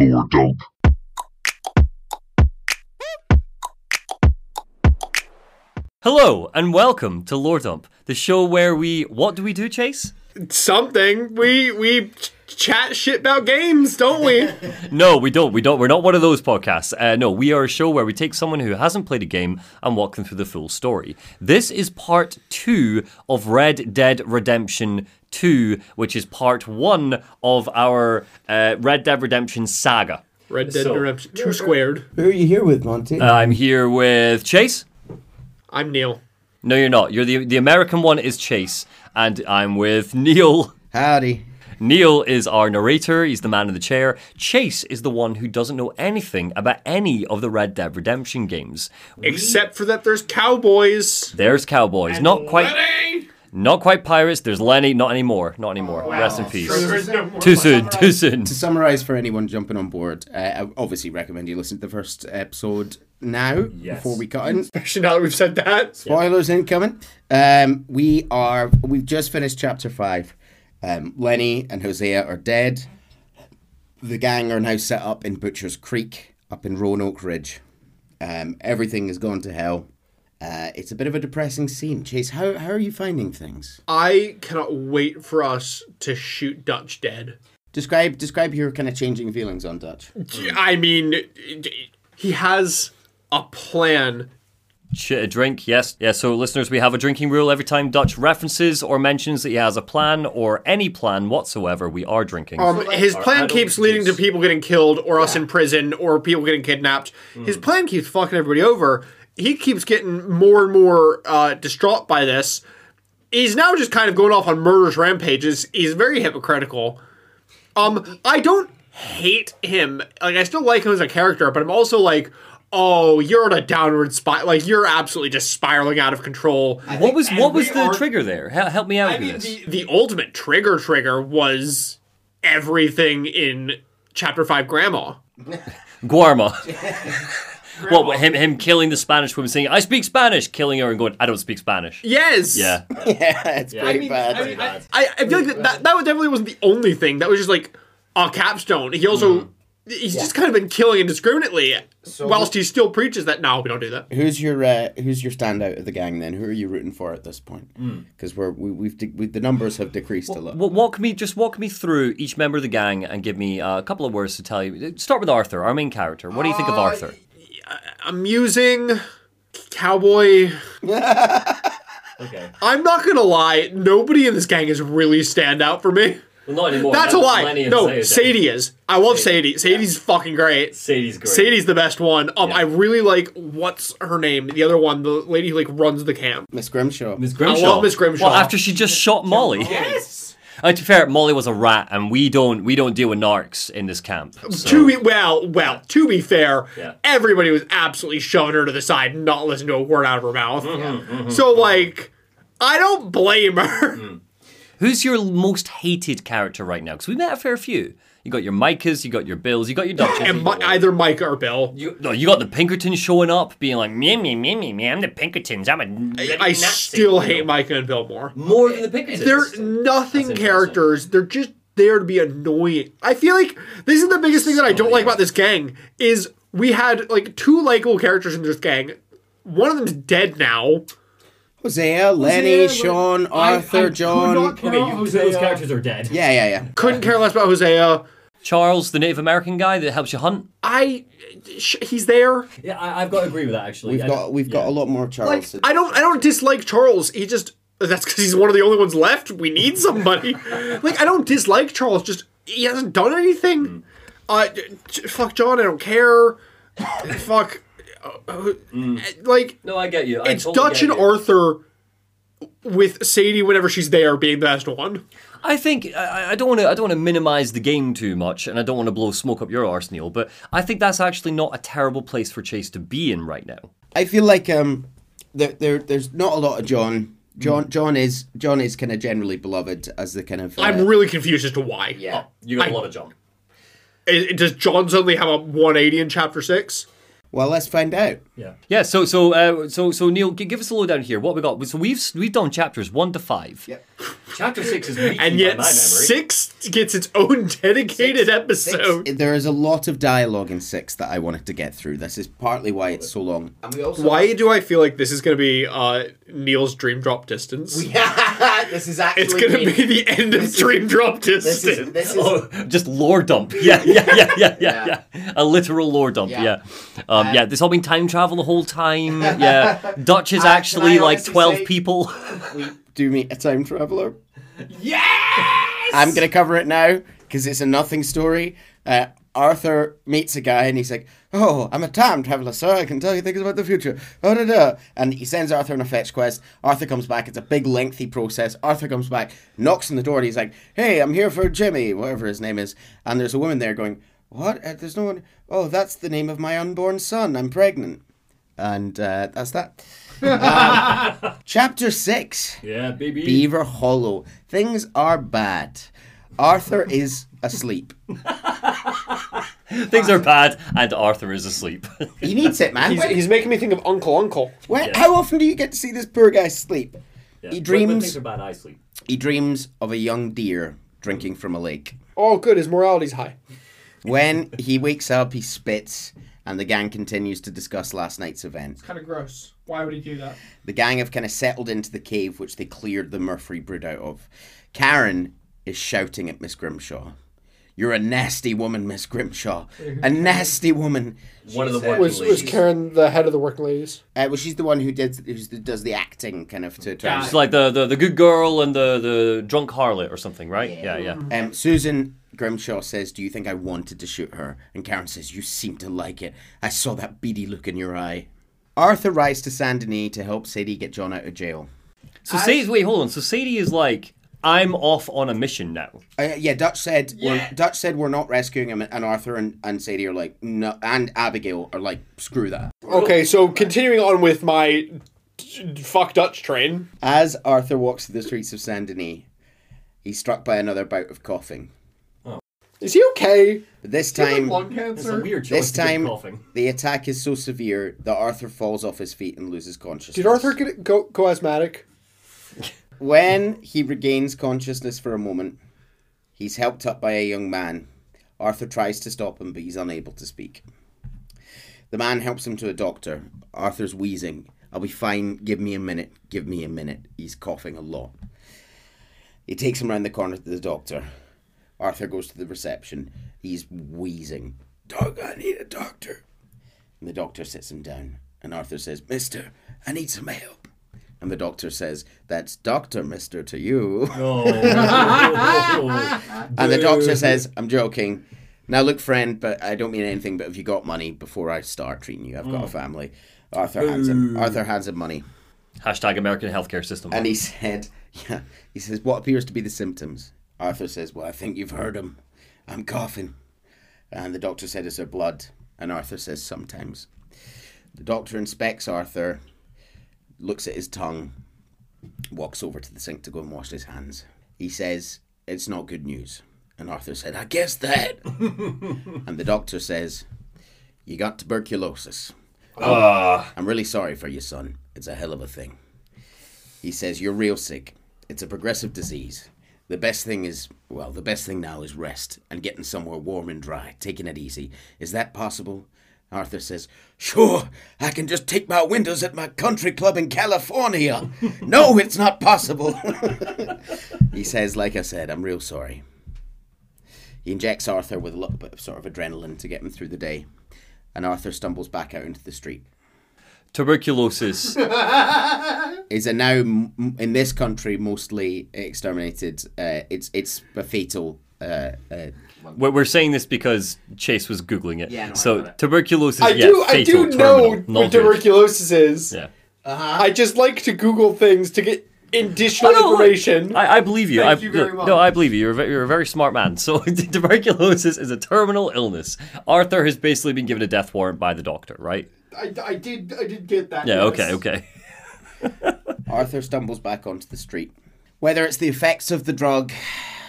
more dope. Hello, and welcome to Lore Dump, the show where we... What do we do, Chase? Something. We chat shit about games, don't we? No, we don't. We're not one of those podcasts. No, we are a show where we take someone who hasn't played a game and walk them through the full story. This is part 2 of Red Dead Redemption 2, which is part 1 of our Red Dead Redemption saga. Red Dead Redemption 2 squared. Who are you here with, Monty? I'm here with Chase. I'm Neil. No, you're not. You're the American one is Chase, and I'm with Neil. Howdy. Neil is our narrator. He's the man in the chair. Chase is the one who doesn't know anything about any of the Red Dead Redemption games, except for that there's cowboys. There's cowboys. And not quite. Lenny! Not quite pirates. There's Lenny. Not anymore. Not anymore. Oh, wow. Rest in peace. Too soon. To summarize for anyone jumping on board, I obviously recommend you listen to the first episode now, yes, before we cut in. Especially now that we've said that. Spoilers incoming. We've just finished chapter 5. Lenny and Hosea are dead. The gang are now set up in Butcher's Creek, up in Roanoke Ridge. Everything has gone to hell. It's a bit of a depressing scene. Chase, how are you finding things? I cannot wait for us to shoot Dutch dead. Describe your kind of changing feelings on Dutch. I mean, he has a plan. A drink, yes. Yeah, so listeners, we have a drinking rule. Every time Dutch references or mentions that he has a plan or any plan whatsoever, we are drinking. His plan keeps leading to people getting killed or us in prison or people getting kidnapped. Mm. His plan keeps fucking everybody over. He keeps getting more and more distraught by this. He's now just kind of going off on murderous rampages. He's very hypocritical. I don't hate him. Like, I still like him as a character, but I'm also like, oh, you're on a downward spiral. Like, you're absolutely just spiraling out of control. What was the trigger there? Help me out with this. The ultimate trigger was everything in Chapter 5 Grandma. Guarma. Grandma. Well, him killing the Spanish woman, saying, I speak Spanish, killing her and going, I don't speak Spanish. Yes. Yeah. Yeah, it's pretty bad. I feel like that definitely wasn't the only thing. That was just like a capstone. He also, he's just kind of been killing indiscriminately whilst he still preaches that, no, we don't do that. Who's your standout of the gang then? Who are you rooting for at this point? Because the numbers have decreased a lot. Walk me through each member of the gang and give me a couple of words to tell you. Start with Arthur, our main character. What do you think of Arthur? Amusing cowboy. Okay. I'm not gonna lie, nobody in this gang is really stand out for me. Well, not anymore. That's a lie. No, Sadie is. I love Sadie. Sadie's fucking great. Sadie's great. Sadie's the best one. I really like, what's her name? The other one, the lady who like runs the camp. Miss Grimshaw. I love Miss Grimshaw. Well, after she just shot Molly. Yes. To be fair, Molly was a rat, and we don't deal with narcs in this camp. So. To be fair, everybody was absolutely shoving her to the side and not listening to a word out of her mouth. Mm-hmm, mm-hmm. So, like, I don't blame her. Mm. Who's your most hated character right now? Because we met a fair few. You got your Micahs, you got your Bills, you got your Dutches. And either Micah or Bill. You got the Pinkerton showing up, being like, me, I'm the Pinkertons, I'm a Nazi. I still hate Micah and Bill more. More than the Pinkertons. They're nothing characters, they're just there to be annoying. I feel like this is the biggest thing that I don't like about this gang, is we had like 2 likable characters in this gang. One of them's dead now. Hosea, Lenny, Sean, Arthur, John. Those characters are dead. Yeah. Couldn't care less about Hosea. Charles, the Native American guy that helps you hunt. He's there. Yeah, I've got to agree with that. Actually, we've got a lot more Charles. Like, I don't dislike Charles. He just, that's because he's one of the only ones left. We need somebody. Like, I don't dislike Charles. Just he hasn't done anything. Mm. Fuck John. I don't care. Fuck. Like, no, I get you. It's totally Dutch and Arthur with Sadie whenever she's there being the best one. I think I don't want to minimize the game too much, and I don't want to blow smoke up your arse, Neil, but I think that's actually not a terrible place for Chase to be in right now. I feel like there's not a lot of John. John is kind of generally beloved as the kind of. I'm really confused as to why. Yeah, you got a lot of John. Does John suddenly have a 180 in chapter 6? Well, let's find out. Yeah. So Neil, give us a lowdown here. What we got? So we've done chapters 1 to 5. Yep. Chapter 6 is weak, and yet by my memory. 6 gets its own dedicated episode. 6, there is a lot of dialogue in 6 that I wanted to get through. This is partly why it's so long. And we also do I feel like this is going to be Neil's Dream Drop Distance? This is actually. It's going to be the end of Dream Drop Distance. This is just lore dump. Yeah. A literal lore dump. Yeah. This all been time travel the whole time. Yeah, Dutch is actually like 12 people. Do meet a time traveler. Yes! I'm going to cover it now because it's a nothing story. Arthur meets a guy and he's like, "Oh, I'm a time traveler, sir. I can tell you things about the future." And he sends Arthur on a fetch quest. Arthur comes back. It's a big, lengthy process. Arthur comes back, knocks on the door, and he's like, "Hey, I'm here for Jimmy," whatever his name is. And there's a woman there going, "What? There's no one. Oh, that's the name of my unborn son. I'm pregnant." And that's that. Chapter 6. Yeah, baby. Beaver Hollow. Things are bad. Arthur is asleep. Things are bad, and Arthur is asleep. He needs it, man. He's making me think of Uncle. Yes. How often do you get to see this poor guy sleep? Yeah. He dreams. When things are bad, I sleep. He dreams of a young deer drinking from a lake. Oh, good. His morality's high. When he wakes up, he spits, and the gang continues to discuss last night's event. It's kind of gross. Why would he do that? The gang have kind of settled into the cave, which they cleared the Murphy brood out of. Karen is shouting at Miss Grimshaw. "You're a nasty woman, Miss Grimshaw. A nasty woman." One of the working ladies. Was Karen the head of the working ladies? Well, she's the one who does the acting, kind of. She's like the good girl and the drunk harlot or something, right? Yeah. Susan Grimshaw says, "Do you think I wanted to shoot her?" And Karen says, "You seem to like it. I saw that beady look in your eye." Arthur rides to Saint Denis to help Sadie get John out of jail. So Sadie's... Wait, hold on. So Sadie is like, "I'm off on a mission now." Dutch said we're not rescuing him, and Arthur and Sadie are like, "No," and Abigail are like, "Screw that." Okay, so continuing on with my fuck Dutch train. As Arthur walks through the streets of Saint Denis, he's struck by another bout of coughing. Is he okay? But this time, lung cancer? The attack is so severe that Arthur falls off his feet and loses consciousness. Did Arthur go asthmatic? When he regains consciousness for a moment, he's helped up by a young man. Arthur tries to stop him, but he's unable to speak. The man helps him to a doctor. Arthur's wheezing. "I'll be fine. Give me a minute. He's coughing a lot. He takes him round the corner to the doctor. Arthur goes to the reception. He's wheezing. "Dog, I need a doctor." And the doctor sits him down. And Arthur says, "Mister, I need some help." And the doctor says, "That's Dr. Mister to you." Oh. And the doctor says, "I'm joking. Now look, friend, but I don't mean anything, but have you got money before I start treating you? I've got a family." Arthur hands him money. Hashtag American healthcare system. And he says, "What appears to be the symptoms?" Arthur says, "Well, I think you've heard him. I'm coughing." And the doctor said, "Is there blood?" And Arthur says, "Sometimes." The doctor inspects Arthur, looks at his tongue, walks over to the sink to go and wash his hands. He says, "It's not good news." And Arthur said, "I guess that." And the doctor says, "You got tuberculosis. I'm really sorry for you, son. It's a hell of a thing." He says, "You're real sick. It's a progressive disease. The best thing now is rest and getting somewhere warm and dry, taking it easy. Is that possible?" Arthur says, "Sure, I can just take my windows at my country club in California." "No, it's not possible." He says, "Like I said, I'm real sorry." He injects Arthur with a little bit of sort of adrenaline to get him through the day. And Arthur stumbles back out into the street. Tuberculosis is a now, in this country, mostly exterminated. It's a fatal. We're saying this because Chase was Googling it. Yeah, no, so tuberculosis is fatal. I do know what tuberculosis is. Yeah. Uh-huh. I just like to Google things to get additional information. I believe you. Thank you very much. No, I believe you. You're a very smart man. So tuberculosis is a terminal illness. Arthur has basically been given a death warrant by the doctor, right? I did get that. Yeah, yes. Okay. Arthur stumbles back onto the street. Whether it's the effects of the drug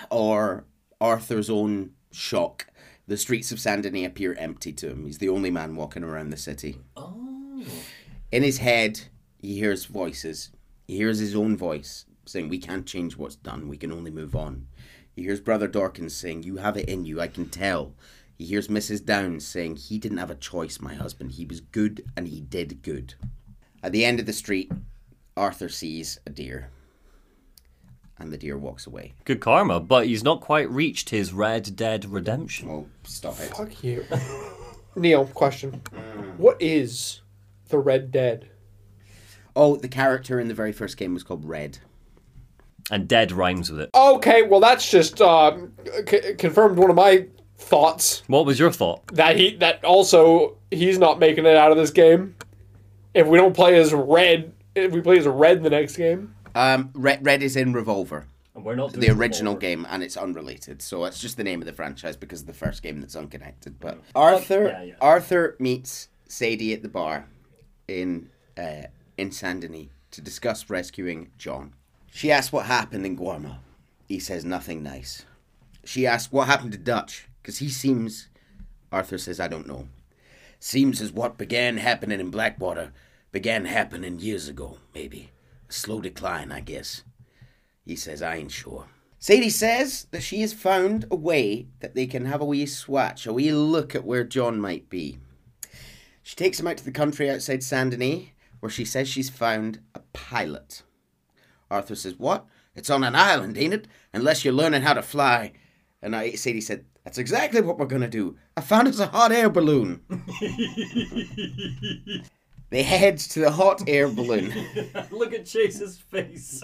or Arthur's own shock, The streets of Saint Denis appear empty to him. He's the only man walking around the city. Oh. In his head, he hears voices. He hears his own voice saying, "We can't change what's done. We can only move on." He hears Brother Dorkins saying, "You have it in you, I can tell." He hears Mrs. Downs saying, "He didn't have a choice, my husband. He was good and he did good." At the end of the street, Arthur sees a deer. And the deer walks away. Good karma, but he's not quite reached his Red Dead Redemption. Oh, stop it. Fuck you. Neil, question. What is the Red Dead? Oh, the character in the very first game was called Red. And Dead rhymes with it. Okay, well that's just confirmed one of my thoughts. What was your thought? That he's not making it out of this game. If we play as Red the next game. Red is in Revolver. And we're not doing the original Revolver. Game, and it's unrelated. So it's just the name of the franchise because of the first game that's unconnected. But Arthur meets Sadie at the bar in Saint Denis to discuss rescuing John. She asks what happened in Guarma. He says nothing nice. She asks what happened to Dutch because Arthur says, "I don't know. Seems as what began happening in Blackwater began happening years ago, maybe. A slow decline, I guess." He says, "I ain't sure." Sadie says that she has found a way that they can have a wee swatch, a wee look at where John might be. She takes him out to the country outside Saint Denis, where she says she's found a pilot. Arthur says, "What? It's on an island, ain't it? Unless you're learning how to fly." And Sadie said, "That's exactly what we're going to do. I found us a hot air balloon." They head to the hot air balloon. Look at Chase's face.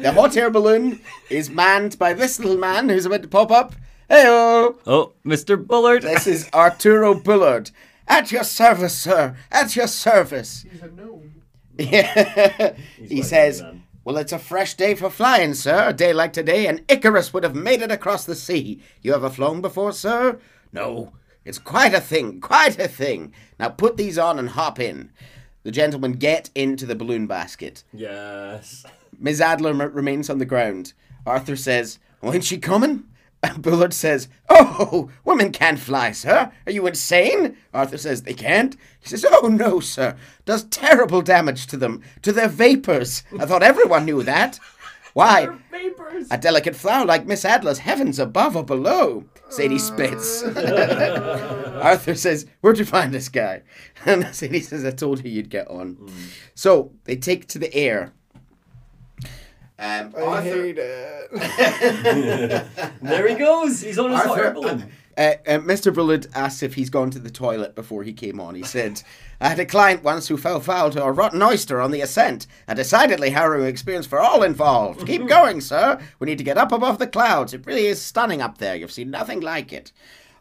The hot air balloon is manned by this little man who's about to pop up. Hey-oh. Oh, Mr. Bullard. This is Arturo Bullard. "At your service, sir. At your service." He's a gnome. Yeah. He says, "Well, it's a fresh day for flying, sir. A day like today, and Icarus would have made it across the sea. You ever flown before, sir? No. It's quite a thing, quite a thing. Now put these on and hop in." The gentlemen get into the balloon basket. Yes. Ms. Adler remains on the ground. Arthur says, "Oh, ain't she coming?" Bullard says, "Oh, women can't fly, sir. Are you insane?" Arthur says, "They can't." He says, "Oh, no, sir. Does terrible damage to them, to their vapours. I thought everyone knew that." "Why? Vapours. A delicate flower like Miss Adler's heavens above or below." Sadie spits. Arthur says, "Where'd you find this guy?" And Sadie says, "I told you you'd get on." So they take to the air. I hate it. There he goes. He's on his hot balloon. Mr. Bullard asks if he's gone to the toilet before he came on. He said, "I had a client once who fell foul to a rotten oyster on the ascent. A decidedly harrowing experience for all involved. Keep going, sir. We need to get up above the clouds. It really is stunning up there. You've seen nothing like it."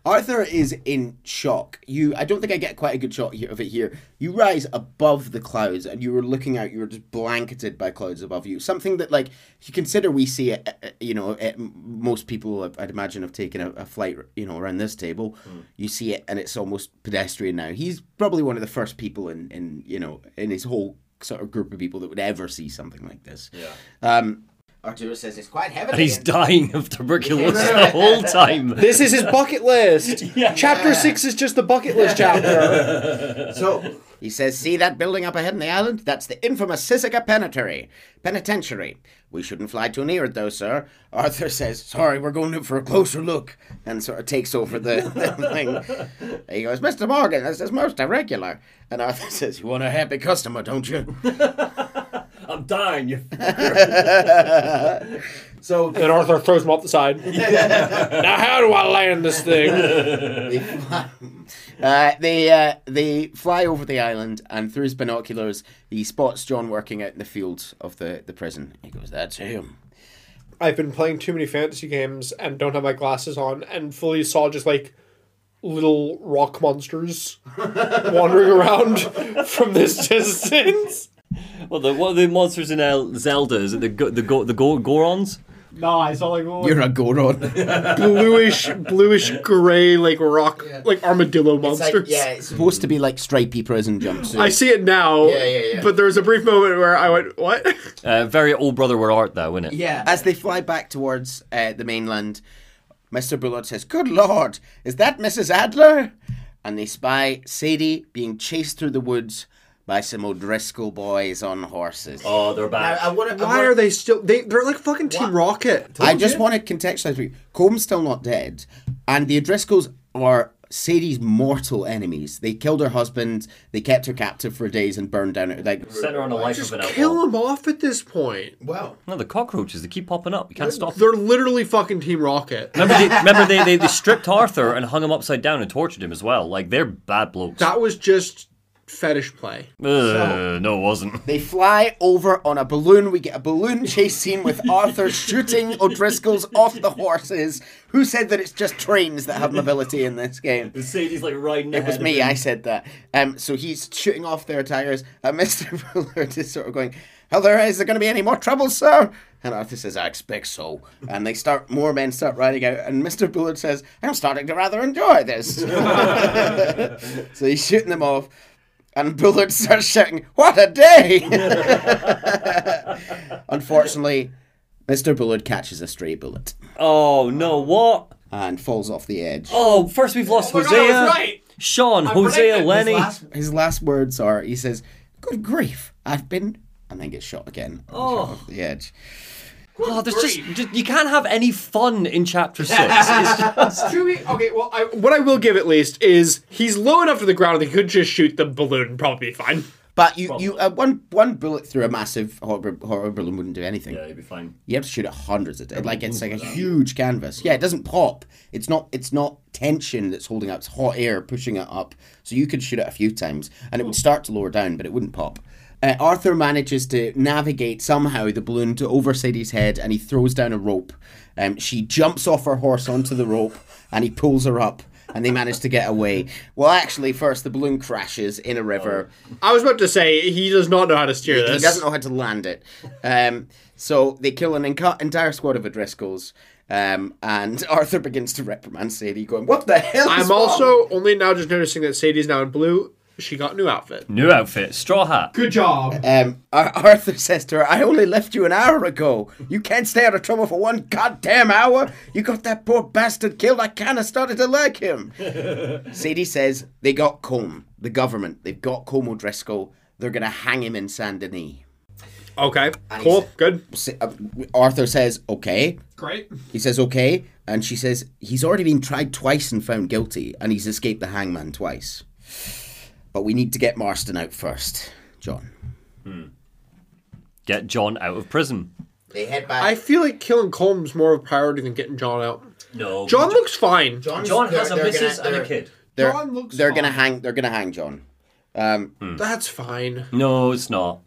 Arthur is in shock. I don't think I get quite a good shot of it here. You rise above the clouds and you were looking out, you were just blanketed by clouds above you. Something that, like, if you consider we see it, you know, most people, I'd imagine, have taken a flight, you know, around this table. You see it and it's almost pedestrian now. He's probably one of the first people in his whole sort of group of people that would ever see something like this. Yeah. Arturo says it's quite heavy. And he's dying of tuberculosis the whole time. This is his bucket list. Yeah. Chapter 6 is just the bucket list chapter. So he says, "See that building up ahead in the island? That's the infamous Sisica Penitentiary. We shouldn't fly too near it, though, sir." Arthur says, "Sorry, we're going in for a closer look," and sort of takes over the thing. He goes, "Mr. Morgan, this is most irregular." And Arthur says, "You want a happy customer, don't you?" "I'm dying, you fucker." Then Arthur throws him off the side. "Now how do I land this thing?" They fly over the island, and through his binoculars, he spots John working out in the fields of the prison. He goes, "That's him." I've been playing too many fantasy games and don't have my glasses on, and fully saw just, like, little rock monsters wandering around from this distance. Well, what are the monsters in Zelda? Is it the Gorons? No, I saw like one. You're a Goron. Bluish grey, like rock, like armadillo monsters. Like, it's supposed to be like stripy prison jumpsuits. I see it now. Yeah. But there was a brief moment where I went, "What?" Very old brother, where art thou, isn't it? Yeah. As they fly back towards the mainland, Mr. Bullard says, "Good Lord, is that Mrs. Adler?" And they spy Sadie being chased through the woods by some O'Driscoll boys on horses. Oh, they're back. Why are they still... They're like fucking Team Rocket. I just want to contextualize for you. Colm's still not dead. And the O'Driscolls are Sadie's mortal enemies. They killed her husband. They kept her captive for days and burned down her... Like, set her on a life of an outlaw. Just kill them off at this point. Wow. No, the cockroaches, they keep popping up. You can't stop them. They're literally fucking Team Rocket. Remember they stripped Arthur and hung him upside down and tortured him as well. Like, they're bad blokes. That was just... fetish play. No, it wasn't. They fly over on a balloon. We get a balloon chase scene with Arthur shooting O'Driscoll's off the horses. Who said that it's just trains that have mobility in this game? Sadie's like riding ahead. It was me, I said that. So he's shooting off their attackers, and Mr. Bullard is sort of going, "Hello, is there going to be any more trouble, sir?" And Arthur says, "I expect so." And they more men start riding out. And Mr. Bullard says, "I'm starting to rather enjoy this." So he's shooting them off. And Bullard starts shouting, "What a day!" Unfortunately, Mr. Bullard catches a stray bullet. Oh, no, what? And falls off the edge. Oh, first we've lost Hosea. God, right. Sean, Hosea, Lenny. His last words are, he says, "Good grief, I've been..." And then gets shot again. Oh. Shot off the edge. Oh, there's just you can't have any fun in Chapter 6. Okay, well, what I will give at least is he's low enough to the ground that he could just shoot the balloon and probably be fine. But one bullet through a massive horror balloon wouldn't do anything. Yeah, it'd be fine. You have to shoot at hundreds a day. Like, it's like a huge canvas. Yeah, it doesn't pop. It's not tension that's holding up. It's hot air pushing it up. So you could shoot it a few times, and it would start to lower down, but it wouldn't pop. Arthur manages to navigate somehow the balloon to over Sadie's head, and he throws down a rope. She jumps off her horse onto the rope, and he pulls her up, and they manage to get away. Well, actually, first, the balloon crashes in a river. I was about to say, he does not know how to steer this. He doesn't know how to land it. So they kill an entire squad of O'Driscolls. And Arthur begins to reprimand Sadie, going, "What the hell is wrong?" I'm also only now just noticing that Sadie's now in blue. She got a new outfit. Straw hat. Good job. Arthur says to her, "I only left you an hour ago. You can't stay out of trouble for one goddamn hour. You got that poor bastard killed. I kind of started to like him." Sadie says they got Colm, the government. They've got Colm O'Driscoll. They're going to hang him in Saint Denis. Okay, and cool, good. Arthur says, "Okay." Great. He says, "Okay." And she says, "He's already been tried twice and found guilty, and he's escaped the hangman twice. But we need to get Marston out first, John." Get John out of prison. They head back. I feel like killing Colm's more of a priority than getting John out. No. John looks fine. John has a missus and a kid. John looks fine. They're going to hang John. That's fine. No, it's not.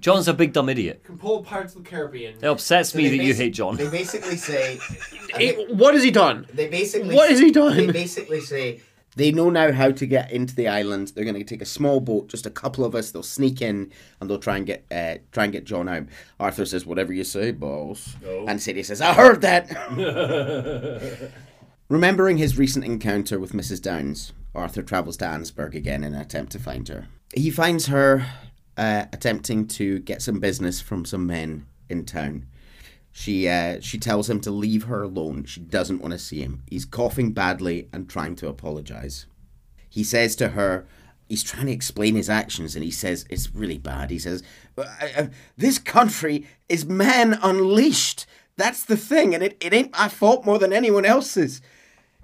John's a big dumb idiot. Can pull Pirates of the Caribbean. It upsets me that you hate John. They basically say... what has he done? They basically say... They know now how to get into the island. They're going to take a small boat, just a couple of us. They'll sneak in and they'll try and get John out. Arthur says, "Whatever you say, boss." No. And Sadie says, "I heard that." Remembering his recent encounter with Mrs. Downs, Arthur travels to Ansberg again in an attempt to find her. He finds her attempting to get some business from some men in town. She tells him to leave her alone. She doesn't want to see him. He's coughing badly and trying to apologise. He says to her, he's trying to explain his actions, and he says, it's really bad. He says, "This country is man unleashed. That's the thing, and it ain't my fault more than anyone else's."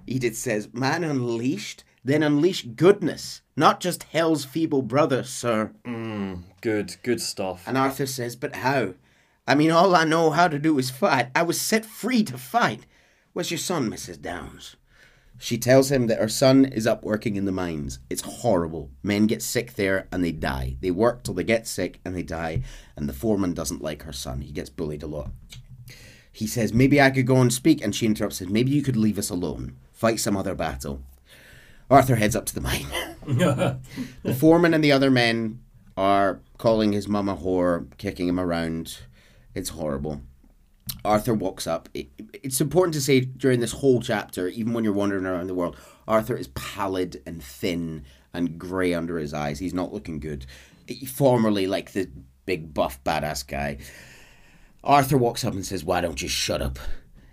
Edith says, "Man unleashed? Then unleash goodness, not just hell's feeble brother, sir." Good stuff. And Arthur says, "But how? I mean, all I know how to do is fight. I was set free to fight. Where's your son, Mrs. Downs?" She tells him that her son is up working in the mines. It's horrible. Men get sick there and they die. They work till they get sick and they die. And the foreman doesn't like her son. He gets bullied a lot. He says, "Maybe I could go and speak." And she interrupts, says, "Maybe you could leave us alone. Fight some other battle." Arthur heads up to the mine. The foreman and the other men are calling his mum a whore, kicking him around. It's horrible. Arthur walks up. It's important to say during this whole chapter, even when you're wandering around the world, Arthur is pallid and thin and grey under his eyes. He's not looking good. Formerly like the big buff badass guy. Arthur walks up and says, "Why don't you shut up?"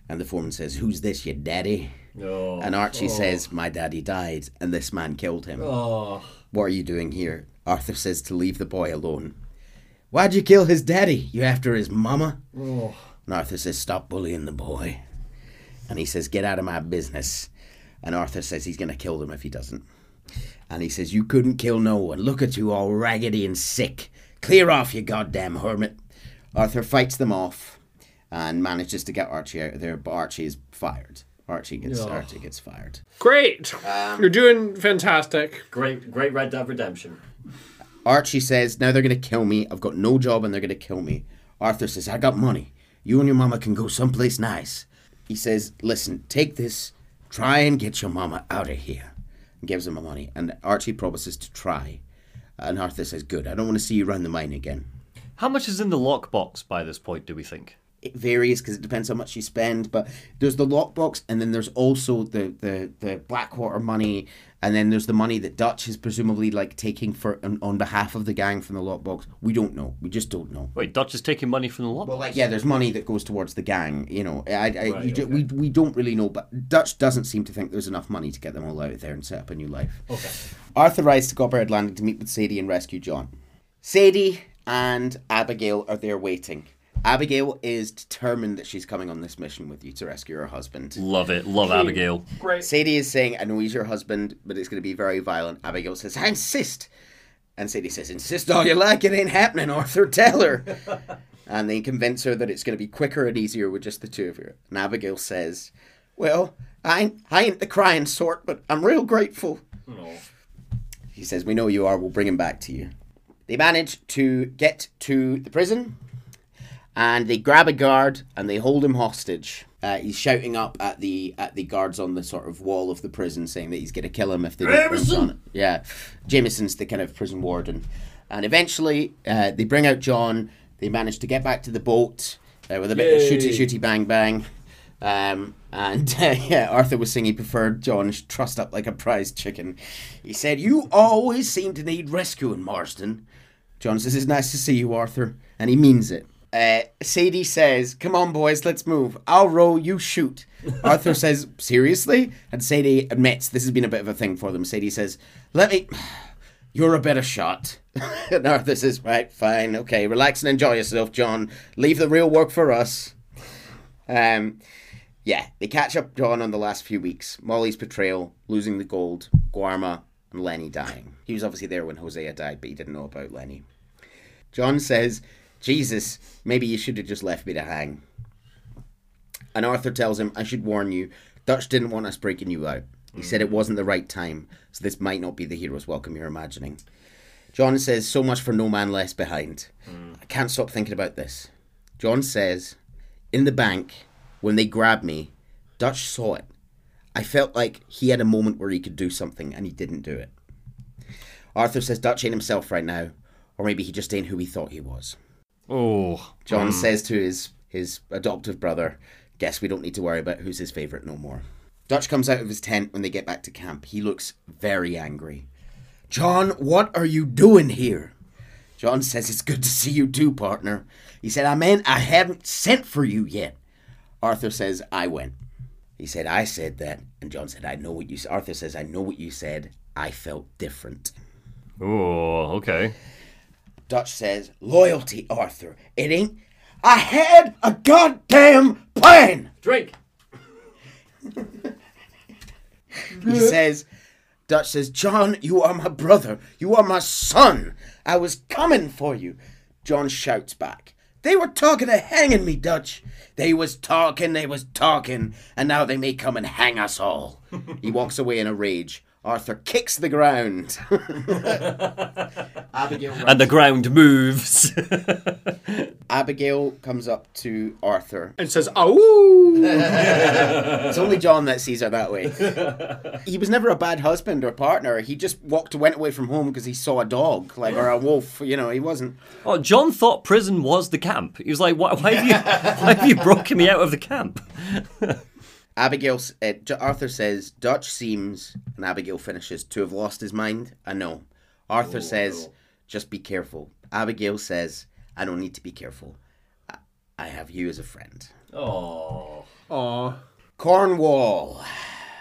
And the foreman says, "Who's this, your daddy?" Oh, and Archie says, "My daddy died, and this man killed him." Oh. "What are you doing here?" Arthur says to leave the boy alone. "Why'd you kill his daddy? You after his mama?" Oh. And Arthur says, "Stop bullying the boy." And he says, "Get out of my business." And Arthur says he's going to kill them if he doesn't. And he says, "You couldn't kill no one. Look at you all raggedy and sick. Clear off, you goddamn hermit." Arthur fights them off and manages to get Archie out of there, but Archie is fired. Archie gets fired. Great! You're doing fantastic. Great Red Dead Redemption. Archie says, "Now they're going to kill me. I've got no job and they're going to kill me." Arthur says, "I got money. You and your mama can go someplace nice." He says, "Listen, take this. Try and get your mama out of here." And gives him the money. And Archie promises to try. And Arthur says, "Good. I don't want to see you round the mine again." How much is in the lockbox by this point, do we think? It varies because it depends how much you spend. But there's the lockbox, and then there's also the Blackwater money, and then there's the money that Dutch is presumably like taking for on behalf of the gang from the lockbox. We don't know. We just don't know. Wait, Dutch is taking money from the lockbox? Well, like, yeah, there's money that goes towards the gang. You know, we don't really know. But Dutch doesn't seem to think there's enough money to get them all out of there and set up a new life. Okay. Arthur rides to Copperhead Landing to meet with Sadie and rescue John. Sadie and Abigail are there waiting. Abigail is determined that she's coming on this mission with you to rescue her husband. Love it. Abigail. Great. Sadie is saying, "I know he's your husband, but it's going to be very violent." Abigail says, "I insist." And Sadie says, "Insist all you like. It ain't happening, Arthur. Tell her." And they convince her that it's going to be quicker and easier with just the two of you. And Abigail says, "Well, I ain't the crying sort, but I'm real grateful." Aww. He says, "We know you are. We'll bring him back to you." They manage to get to the prison. And they grab a guard and they hold him hostage. He's shouting up at the guards on the sort of wall of the prison, saying that he's going to kill him if they don't bring John. Yeah, Jameson's the kind of prison warden. And eventually, they bring out John. They manage to get back to the boat with a bit of shooty bang bang. Arthur was saying he preferred John's trussed up like a prized chicken. He said, "You always seem to need rescuing, Marston." John says, "It's nice to see you, Arthur," and he means it. Sadie says, "Come on, boys, let's move. I'll row, you shoot." Arthur says, "Seriously?" And Sadie admits this has been a bit of a thing for them. Sadie says, "You're a better shot." And Arthur says, "Right, fine, okay, relax and enjoy yourself, John. Leave the real work for us." They catch up John on the last few weeks. Molly's betrayal, losing the gold, Guarma, and Lenny dying. He was obviously there when Hosea died, but he didn't know about Lenny. John says, "Jesus, maybe you should have just left me to hang." And Arthur tells him, "I should warn you, Dutch didn't want us breaking you out. He said it wasn't the right time, so this might not be the hero's welcome you're imagining." John says, "So much for no man left behind. I can't stop thinking about this." John says, "In the bank, when they grabbed me, Dutch saw it. I felt like he had a moment where he could do something, and he didn't do it." Arthur says, "Dutch ain't himself right now, or maybe he just ain't who he thought he was." Oh, John says to his adoptive brother, "Guess we don't need to worry about who's his favourite no more." Dutch comes out of his tent when they get back to camp. He looks very angry. "John, what are you doing here?" John says, "It's good to see you too, partner." He said, "I meant I haven't sent for you yet." Arthur says, "I went." He said, "I said that." And John said, "I know what you said." Arthur says, "I know what you said. I felt different." Oh, okay. Dutch says, "Loyalty, Arthur. It ain't... I had a goddamn plan!" Drink! He says... Dutch says, "John, you are my brother. You are my son. I was coming for you." John shouts back, "They were talking of hanging me, Dutch. They was talking. And now they may come and hang us all." He walks away in a rage. Arthur kicks the ground. And the ground moves. Abigail comes up to Arthur. And says, "Awoo!" It's only John that sees her that way. He was never a bad husband or partner. He just went away from home because he saw a dog, or a wolf. You know, he wasn't... Oh, John thought prison was the camp. He was like, why have you broken me out of the camp? Abigail, Arthur says, "Dutch seems," and Abigail finishes, "to have lost his mind. I know." Arthur says, "Just be careful." Abigail says, "I don't need to be careful. I have you as a friend." Oh. Aw. Cornwall.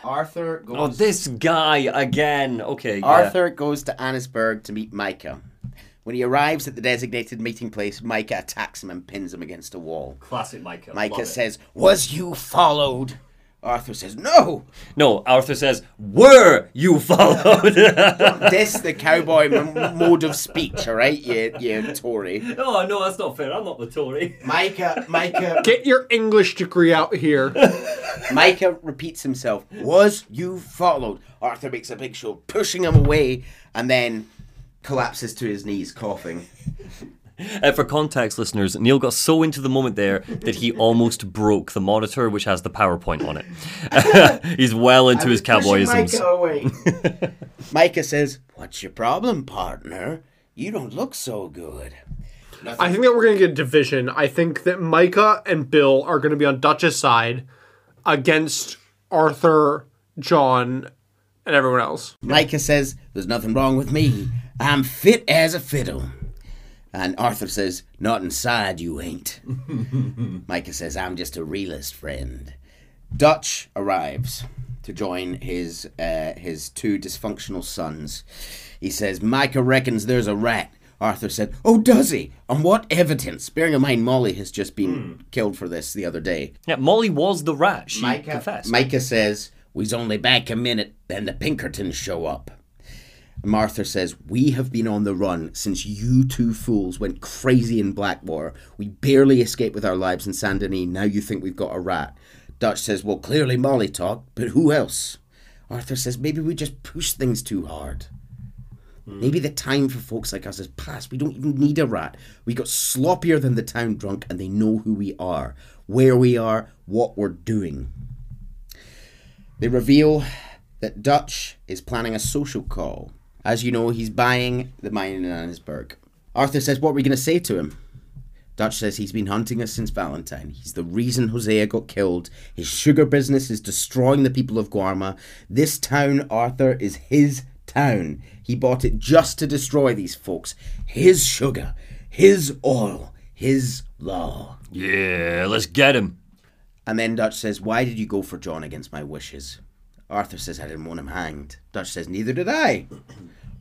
Arthur goes... Oh, this guy again. Okay, Arthur goes to Annisburg to meet Micah. When he arrives at the designated meeting place, Micah attacks him and pins him against a wall. Classic Micah. Micah says, "Was you followed?" Arthur says, "No." No, Arthur says, "Were you followed?" Don't diss the cowboy mode of speech, all right, you Tory. Oh, no, that's not fair. I'm not the Tory. Micah. Get your English degree out here. Micah repeats himself, "Was you followed?" Arthur makes a big show, pushing him away, and then collapses to his knees, coughing. For context, listeners, Neil got so into the moment there that he almost broke the monitor, which has the PowerPoint on it. He's well into his cowboyisms. Micah away. Micah says, "What's your problem, partner? You don't look so good." Nothing. I think that we're going to get a division. I think that Micah and Bill are going to be on Dutch's side against Arthur, John, and everyone else. Micah says, "There's nothing wrong with me. I'm fit as a fiddle." And Arthur says, "Not inside you ain't." Micah says, "I'm just a realist, friend." Dutch arrives to join his two dysfunctional sons. He says, "Micah reckons there's a rat." Arthur said, "Oh, does he? On what evidence?" Bearing in mind, Molly has just been killed for this the other day. Yeah, Molly was the rat. She confessed. Micah says, "We's only back a minute, then the Pinkertons show up." Arthur says, "We have been on the run since you two fools went crazy in Blackwater. We barely escaped with our lives in Saint Denis. Now you think we've got a rat." Dutch says, "Well, clearly Molly talked, but who else?" Arthur says, "Maybe we just push things too hard. Maybe the time for folks like us has passed. We don't even need a rat. We got sloppier than the town drunk, and they know who we are, where we are, what we're doing." They reveal that Dutch is planning a social call. As you know, he's buying the mine in Annisburg. Arthur says, "What are we going to say to him?" Dutch says, "He's been hunting us since Valentine. He's the reason Hosea got killed. His sugar business is destroying the people of Guarma. This town, Arthur, is his town. He bought it just to destroy these folks. His sugar, his oil, his law." Yeah, let's get him. And then Dutch says, "Why did you go for John against my wishes?" Arthur says, "I didn't want him hanged." Dutch says, "Neither did I."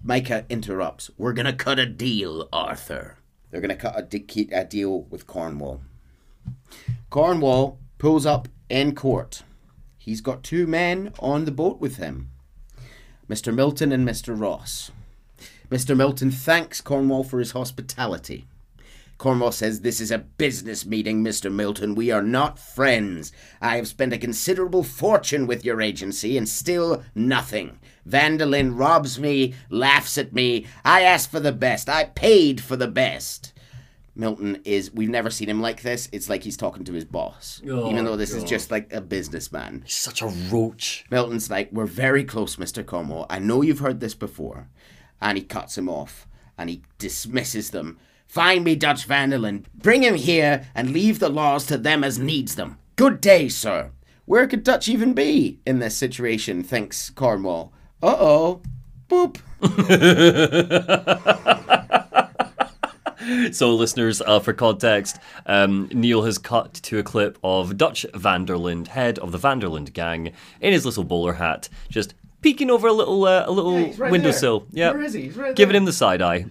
Micah interrupts. "We're going to cut a deal, Arthur." They're going to cut a deal with Cornwall. Cornwall pulls up in court. He's got two men on the boat with him, Mr. Milton and Mr. Ross. Mr. Milton thanks Cornwall for his hospitality. Cornwall says, "This is a business meeting, Mr. Milton. We are not friends. I have spent a considerable fortune with your agency and still nothing. Van der Linde robs me, laughs at me. I asked for the best. I paid for the best." Milton is, we've never seen him like this. It's like he's talking to his boss. Oh, even though this is just like a businessman. He's such a roach. Milton's like, "We're very close, Mr. Cornwall. I know you've heard this before." And he cuts him off and he dismisses them. "Find me Dutch van der Linde. Bring him here and leave the laws to them as needs them. Good day, sir." Where could Dutch even be in this situation, thinks Cornwall. Uh-oh. Boop. So, listeners, for context, Neil has cut to a clip of Dutch van der Linde, head of the van der Linde gang, in his little bowler hat, just peeking over a little right windowsill. Yeah. Where is he? He's right giving him the side eye.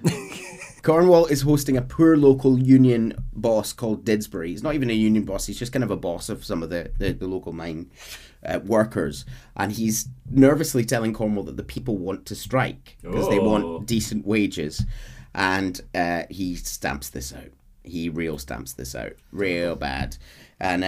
Cornwall is hosting a poor local union boss called Didsbury. He's not even a union boss. He's just kind of a boss of some of the local mine workers. And he's nervously telling Cornwall that the people want to strike because they want decent wages. And he stamps this out. He real stamps this out. Real bad. And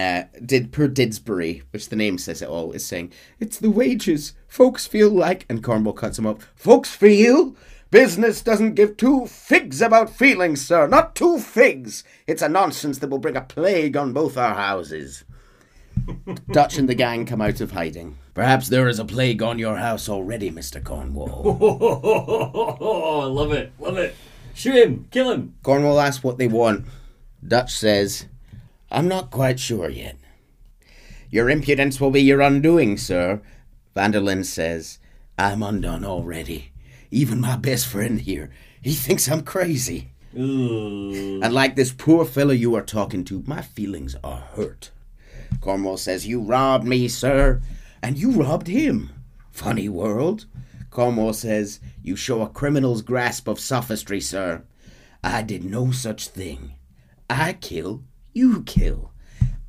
poor Didsbury, which the name says it all, is saying, "It's the wages. Folks feel like..." And Cornwall cuts him up. "Folks feel... Business doesn't give two figs about feelings, sir. Not two figs. It's a nonsense that will bring a plague on both our houses." Dutch and the gang come out of hiding. "Perhaps there is a plague on your house already, Mr. Cornwall." Oh, I love it. Love it. Shoot him. Kill him. Cornwall asks what they want. Dutch says, "I'm not quite sure yet." "Your impudence will be your undoing, sir." Van der Linde says, "I'm undone already. Even my best friend here, he thinks I'm crazy." Ooh. "And like this poor fellow you are talking to, my feelings are hurt. Cornwall says, "You robbed me, sir," and you robbed him. Funny world. Cornwall says, "You show a criminal's grasp of sophistry, sir." "I did no such thing. I kill, you kill.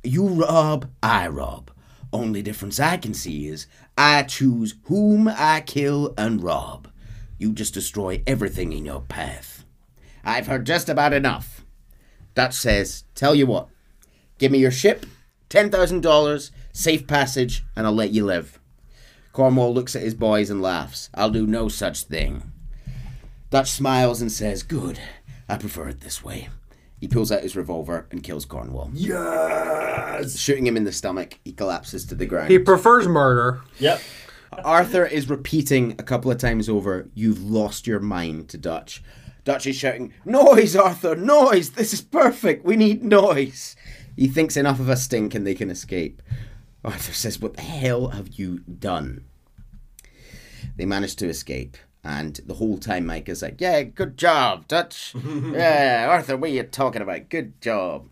You rob, I rob. Only difference I can see is I choose whom I kill and rob. You just destroy everything in your path." "I've heard just about enough." Dutch says, "Tell you what, give me your ship, $10,000, safe passage, and I'll let you live." Cornwall looks at his boys and laughs. "I'll do no such thing." Dutch smiles and says, "Good, I prefer it this way." He pulls out his revolver and kills Cornwall. Yes! Shooting him in the stomach, he collapses to the ground. He prefers murder. Yep. Arthur is repeating a couple of times over, "You've lost your mind," to Dutch. Dutch is shouting, "Noise, Arthur, noise! This is perfect! We need noise!" He thinks enough of us stink and they can escape. Arthur says, "What the hell have you done?" They manage to escape. And the whole time Micah's like, "Yeah, good job, Dutch. Yeah, Arthur, what are you talking about? Good job."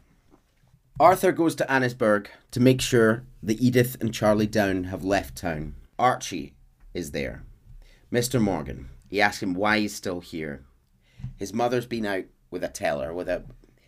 Arthur goes to Annisburg to make sure that Edith and Charlie Down have left town. Archie is there. Mr. Morgan. He asks him why he's still here. His mother's been out with a teller.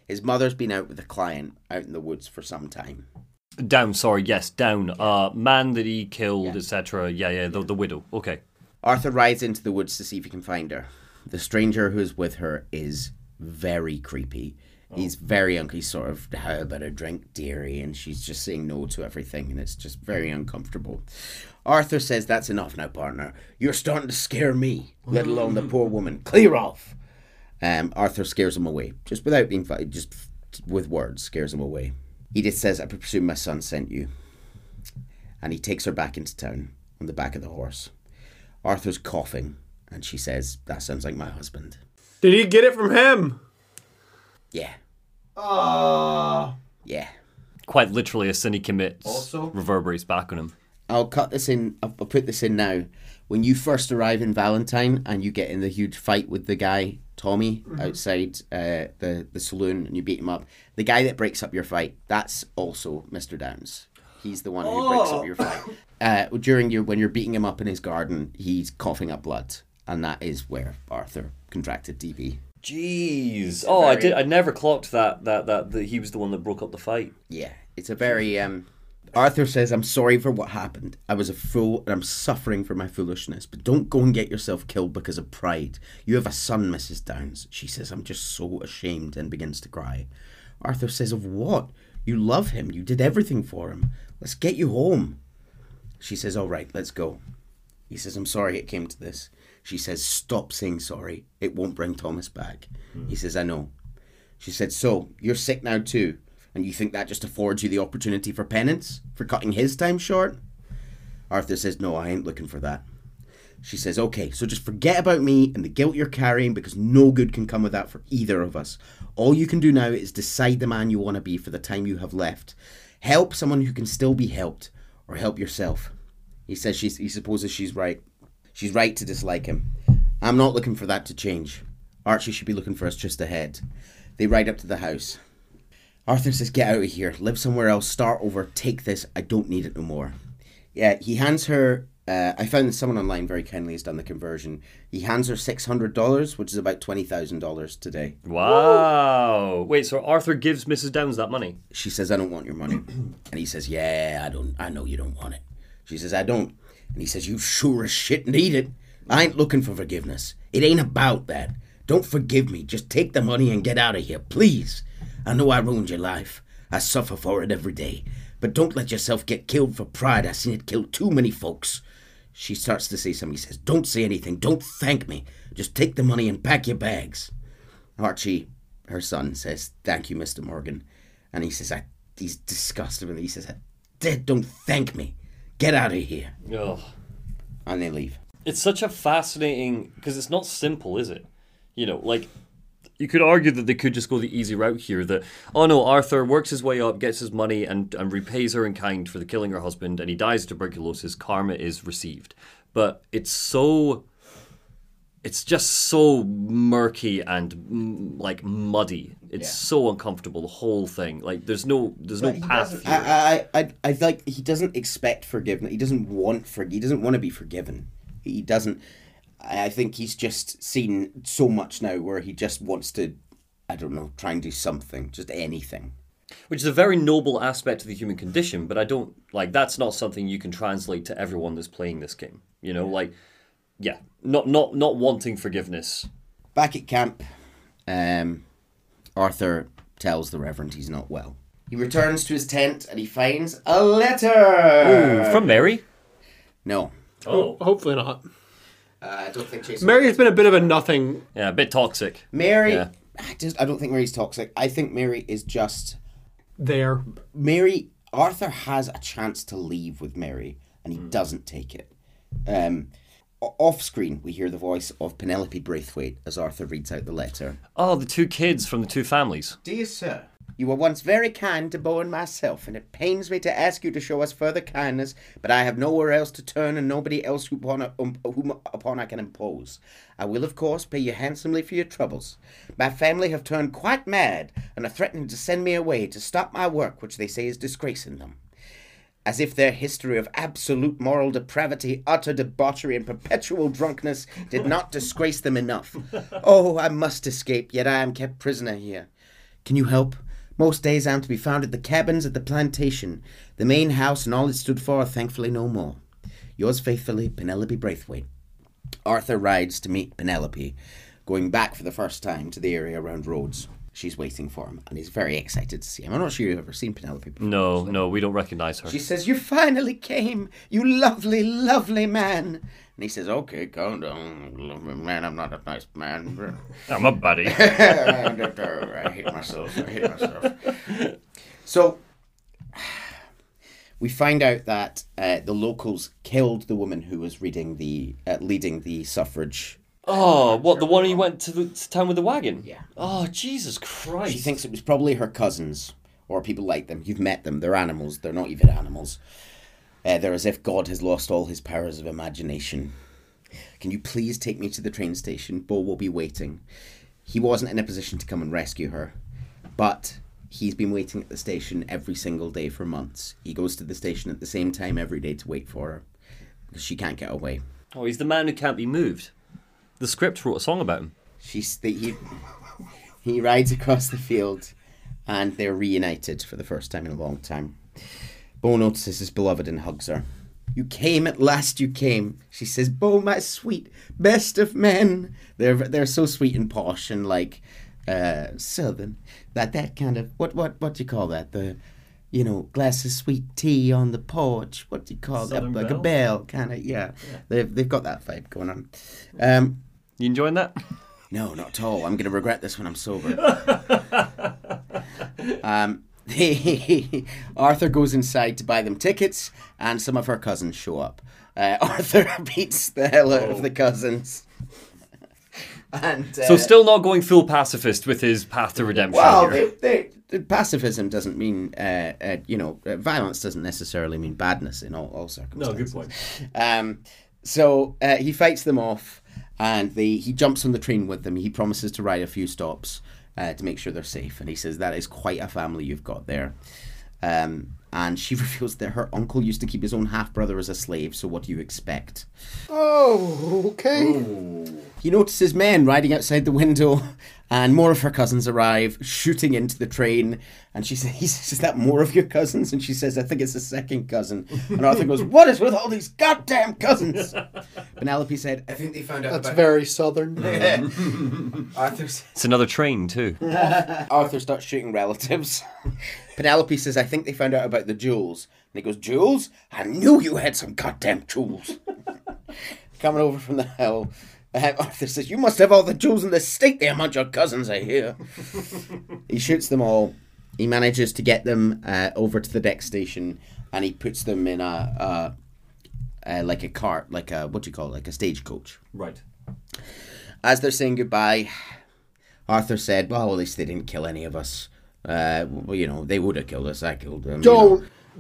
His mother's been out with a client out in the woods for some time. Down. Man that he killed, etc. The widow. Okay. Arthur rides into the woods to see if he can find her. The stranger who's with her is very creepy. Oh. He's very uncle. He's sort of, "How about a drink, dearie?" And she's just saying no to everything, and it's just very uncomfortable. Arthur says, "That's enough now, partner. You're starting to scare me, let alone the poor woman. Clear off." Arthur scares him away, just without being funny, just with words, scares him away. Edith says, "I presume my son sent you." And he takes her back into town on the back of the horse. Arthur's coughing, and she says, "That sounds like my husband." Did he get it from him? Yeah. Yeah. Quite literally, a sin he commits also reverberates back on him. I'll put this in now. When you first arrive in Valentine and you get in the huge fight with the guy, Tommy, outside the saloon, and you beat him up, the guy that breaks up your fight, that's also Mr. Downs. He's the one who breaks up your fight. When you're beating him up in his garden, he's coughing up blood, and that is where Arthur contracted TB. Jeez! I never clocked that he was the one that broke up the fight. Yeah, it's a very. Arthur says, "I'm sorry for what happened. I was a fool, and I'm suffering for my foolishness. But don't go and get yourself killed because of pride. You have a son, Mrs. Downs." She says, "I'm just so ashamed," and begins to cry. Arthur says, "Of what? You love him. You did everything for him. Let's get you home." She says, "All right, let's go." He says, "I'm sorry it came to this." She says, "Stop saying sorry. It won't bring Thomas back." He says, "I know." She said, "So, you're sick now too, and you think that just affords you the opportunity for penance, for cutting his time short?" Arthur says, "No, I ain't looking for that." She says, "Okay, so just forget about me and the guilt you're carrying, because no good can come of that for either of us. All you can do now is decide the man you want to be for the time you have left. Help someone who can still be helped, or help yourself." He says he supposes she's right. She's right to dislike him. "I'm not looking for that to change. Archie should be looking for us just ahead." They ride up to the house. Arthur says, "Get out of here. Live somewhere else. Start over. Take this. I don't need it no more." Yeah, he hands her... I found that someone online very kindly has done the conversion. He hands her $600, which is about $20,000 today. Wow. Whoa. Wait, so Arthur gives Mrs. Downs that money? She says, "I don't want your money." And he says, "Yeah, I know you don't want it." She says, "I don't." And he says, "You sure as shit need it. I ain't looking for forgiveness. It ain't about that. Don't forgive me. Just take the money and get out of here, please. I know I ruined your life. I suffer for it every day. But don't let yourself get killed for pride. I've seen it kill too many folks." She starts to say something. He says, "Don't say anything. Don't thank me. Just take the money and pack your bags." Archie, her son, says, "Thank you, Mr. Morgan." And he says, he's disgusted with it. He says, "Don't thank me. Get out of here." Ugh. And they leave. It's such a fascinating... Because it's not simple, is it? You know, like... You could argue that they could just go the easy route here, that, oh no, Arthur works his way up, gets his money, and repays her in kind for the killing her husband, and he dies of tuberculosis, karma is received. But it's so... It's just so murky and like muddy. It's so uncomfortable, the whole thing. Like there's no path. I like he doesn't expect forgiveness. He doesn't want to be forgiven. He doesn't. I think he's just seen so much now where he just wants to, I don't know, try and do something, just anything. Which is a very noble aspect of the human condition, but I don't, like, that's not something you can translate to everyone that's playing this game. You know, like, yeah, not wanting forgiveness. Back at camp, Arthur tells the Reverend he's not well. He returns to his tent and he finds a letter! Ooh, from Mary? No. Oh. Hopefully not. I don't think she's... Mary has been a bit of a nothing... Yeah, a bit toxic. Mary... Yeah. I don't think Mary's toxic. I think Mary is just... there. Mary... Arthur has a chance to leave with Mary, and he doesn't take it. Off screen, we hear the voice of Penelope Braithwaite as Arthur reads out the letter. Oh, the two kids from the two families. Dear sir, you were once very kind to Bo and myself, and it pains me to ask you to show us further kindness, but I have nowhere else to turn and nobody else whom upon I can impose. I will, of course, pay you handsomely for your troubles. My family have turned quite mad and are threatening to send me away to stop my work, which they say is disgracing them. As if their history of absolute moral depravity, utter debauchery, and perpetual drunkenness did not disgrace them enough. Oh, I must escape, yet I am kept prisoner here. Can you help? Most days I am to be found at the cabins at the plantation. The main house and all it stood for are thankfully no more. Yours faithfully, Penelope Braithwaite. Arthur rides to meet Penelope, going back for the first time to the area around Rhodes. She's waiting for him, and he's very excited to see him. I'm not sure you've ever seen Penelope before. No, we don't recognise her. She says, "You finally came, you lovely, lovely man." And he says, "Okay, calm down, lovely man, I'm not a nice man. I'm a buddy." I hate myself. So, we find out that the locals killed the woman who was leading the suffrage. Oh, what, the one who went to town with the wagon? Yeah. Oh, Jesus Christ. She thinks it was probably her cousins, or people like them. You've met them. They're animals. They're not even animals. They're as if God has lost all his powers of imagination. Can you please take me to the train station? Bo will be waiting. He wasn't in a position to come and rescue her, but he's been waiting at the station every single day for months. He goes to the station at the same time every day to wait for her, because she can't get away. Oh, he's the man who can't be moved. The script wrote a song about him. He rides across the field, and they're reunited for the first time in a long time. Bo notices his beloved and hugs her. "You came at last, you came," she says. "Bo, my sweet, best of men." They're so sweet and posh and like southern. That kind of what do you call that? The glass of sweet tea on the porch. What do you call that? Like a bell, kind of, yeah. They've got that vibe going on. You enjoying that? No, not at all. I'm going to regret this when I'm sober. Arthur goes inside to buy them tickets, and some of her cousins show up. Arthur beats the hell out of the cousins. And, so still not going full pacifist with his path to redemption. Well, here. Pacifism doesn't mean, violence doesn't necessarily mean badness in all circumstances. No, good point. So he fights them off, and he jumps on the train with them. He promises to ride a few stops to make sure they're safe. And he says, "That is quite a family you've got there." And she reveals that her uncle used to keep his own half-brother as a slave, so what do you expect? Oh, okay. Ooh. He notices men riding outside the window, and more of her cousins arrive, shooting into the train, and he says, "Is that more of your cousins?" And she says, "I think it's a second cousin." And Arthur goes, "What is with all these goddamn cousins?" Penelope said, "I think they found out that's very southern." Arthur says, "It's another train, too." Arthur starts shooting relatives. Penelope says, "I think they found out about the jewels." And he goes, "Jewels? I knew you had some goddamn jewels." Coming over from the hill, Arthur says, "You must have all the jewels in the state there among your cousins, I hear." He shoots them all. He manages to get them over to the deck station, and he puts them in a cart, like a stagecoach. Right. As they're saying goodbye, Arthur said, "Well, at least they didn't kill any of us. They would have killed us. I killed them."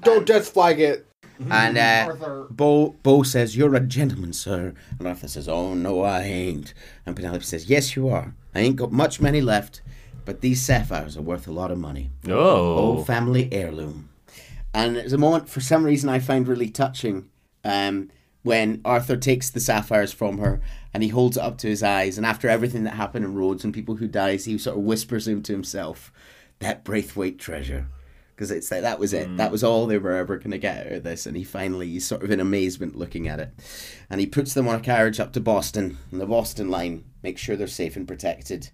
Don't death flag it. And Bo says, "You're a gentleman, sir." And Arthur says, "Oh, no, I ain't." And Penelope says, "Yes, you are. I ain't got much money left, but these sapphires are worth a lot of money. Oh. Old family heirloom." And there's a moment, for some reason, I find really touching when Arthur takes the sapphires from her and he holds it up to his eyes. And after everything that happened in Rhodes and people who dies, he sort of whispers to himself, "That Braithwaite treasure." Because it's like, that was it. That was all they were ever going to get out of this. And he finally, he's sort of in amazement looking at it. And he puts them on a carriage up to Boston. And the Boston line makes sure they're safe and protected.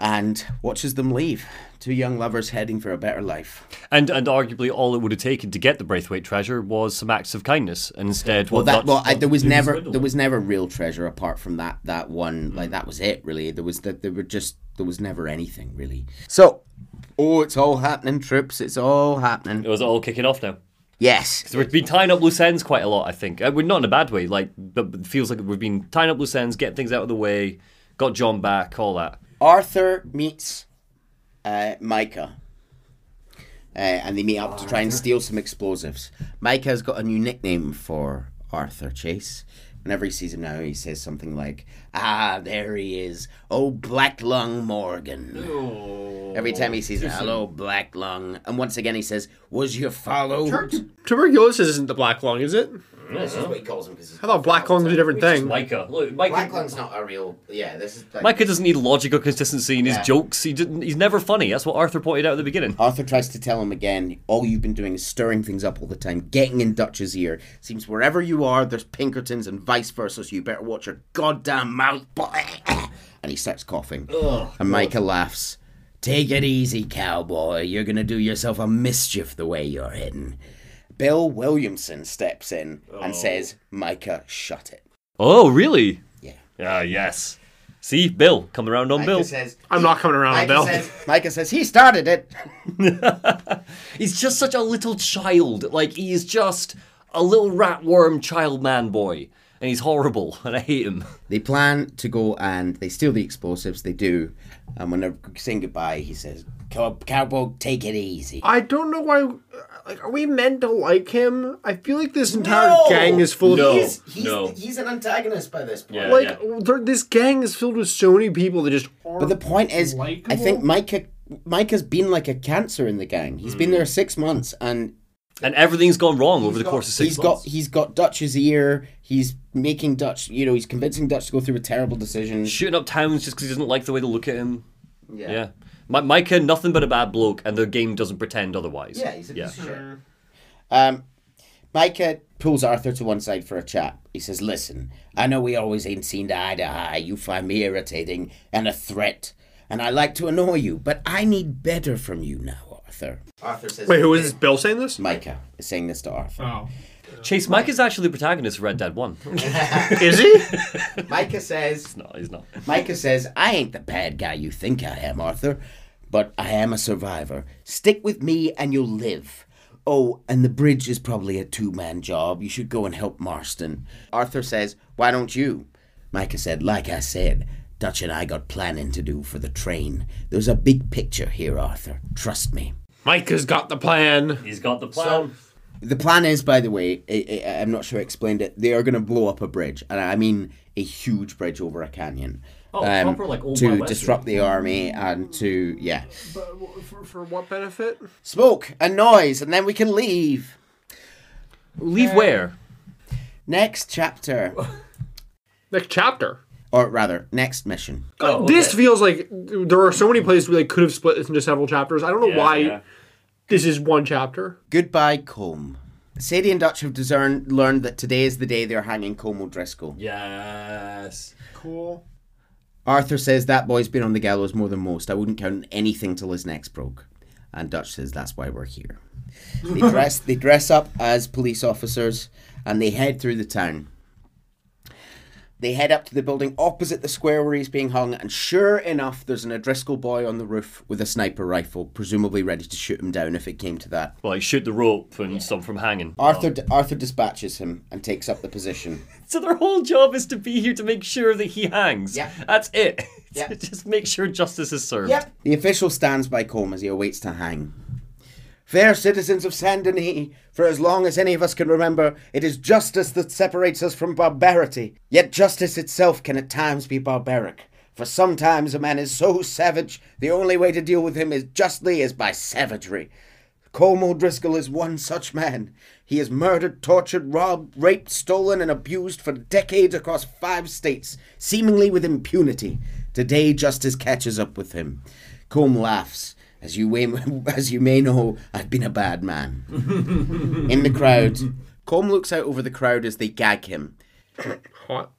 And watches them leave. Two young lovers heading for a better life. And arguably all it would have taken to get the Braithwaite treasure was some acts of kindness. And instead, there was never real treasure apart from that one. Like, that was it, really. There was never anything, really. So... Oh, it's all happening, Trips. It's all happening. It was all kicking off now. Yes. Because we've been tying up loose ends quite a lot, I think. We're not in a bad way, like, but it feels like we've been tying up loose ends, getting things out of the way, got John back, all that. Arthur meets Micah. And they meet up to try and steal some explosives. Micah's got a new nickname for Arthur Chase. Whenever he sees him now, he says something like, "Ah, there he is. Oh, Black Lung Morgan." Oh, every time he sees him, "Hello, Black Lung." And once again he says, "Was you followed?" Tuberculosis isn't the Black Lung, is it? No, that's just what he calls him. I thought Black Lung was a different thing. Micah. Look, Micah. Black Lung's not a real... Yeah, this is... Like, Micah doesn't need logic or consistency in his jokes. He's never funny. That's what Arthur pointed out at the beginning. Arthur tries to tell him again, all you've been doing is stirring things up all the time, getting in Dutch's ear. Seems wherever you are, there's Pinkertons and vice versa, so you better watch your goddamn mouth. And he starts coughing. Ugh, and Micah laughs. "Take it easy, cowboy. You're going to do yourself a mischief the way you're hidden." Bill Williamson steps in and says, "Micah, shut it." Oh, really? Yeah. Ah, yes. See, Bill, coming around on Micah Bill. Says, I'm not coming around on Bill. Micah says, "He started it." He's just such a little child. Like, he is just a little ratworm child man boy. And he's horrible, and I hate him. They plan to go and they steal the explosives. They do. And when they're saying goodbye, he says, "Cowboy, take it easy." I don't know why... Like, are we meant to like him? I feel like this entire gang is full of... He's an antagonist by this point. Yeah, This gang is filled with so many people that just aren't... But the point is, likable? I think Micah's been like a cancer in the gang. He's been there 6 months, and everything's gone wrong over the course of 6 months. He's got Dutch's ear. He's making Dutch... You know, he's convincing Dutch to go through a terrible decision. Shooting up towns just because he doesn't like the way they look at him. Yeah. Micah, nothing but a bad bloke, and the game doesn't pretend otherwise. Yeah, he's a piece of shit. Micah pulls Arthur to one side for a chat. He says, "Listen, I know we always ain't seen eye to eye. You find me irritating and a threat, and I like to annoy you, but I need better from you now, Arthur." Arthur says... Wait, who is this? Bill saying this? Micah is saying this to Arthur. Oh. Chase, Micah's actually the protagonist of Red Dead 1. Is he? Micah says... No, he's not. Micah says, "I ain't the bad guy you think I am, Arthur, but I am a survivor. Stick with me and you'll live. Oh, and the bridge is probably a two-man job. You should go and help Marston." Arthur says, "Why don't you?" Micah said, "Like I said, Dutch and I got planning to do for the train. There's a big picture here, Arthur. Trust me." Micah's got the plan. He's got the plan. So, the plan is, by the way, I'm not sure I explained it, they are going to blow up a bridge. And I mean a huge bridge over a canyon. Proper, like, old to disrupt the army and to, yeah. But for what benefit? Smoke and noise, and then we can leave. Leave where? Next chapter. Next chapter? Or rather, next mission. Oh, okay. This feels like there are so many places where they could have split this into several chapters. I don't know why... Yeah. This is one chapter. Goodbye, Colm. Sadie and Dutch have learned that today is the day they're hanging Colm O'Driscoll. Yes. Cool. Arthur says, "That boy's been on the gallows more than most. I wouldn't count anything till his neck's broke." And Dutch says, "That's why we're here." They dress up as police officers and they head through the town. They head up to the building opposite the square where he's being hung, and sure enough, there's an O'Driscoll boy on the roof with a sniper rifle, presumably ready to shoot him down if it came to that. Well, he shoot the rope and stop from hanging. Arthur dispatches him and takes up the position. So their whole job is to be here to make sure that he hangs. Yeah. That's it. Yeah. Just make sure justice is served. Yep. The official stands by Colm as he awaits to hang. Fair citizens of Saint Denis, for as long as any of us can remember, it is justice that separates us from barbarity. Yet justice itself can at times be barbaric, for sometimes a man is so savage, the only way to deal with him is justly is by savagery. Colm O'Driscoll is one such man. He is murdered, tortured, robbed, raped, stolen, and abused for decades across 5 states, seemingly with impunity. Today justice catches up with him. Colm laughs. As you may know, I've been a bad man. In the crowd, Colm looks out over the crowd as they gag him. Hot.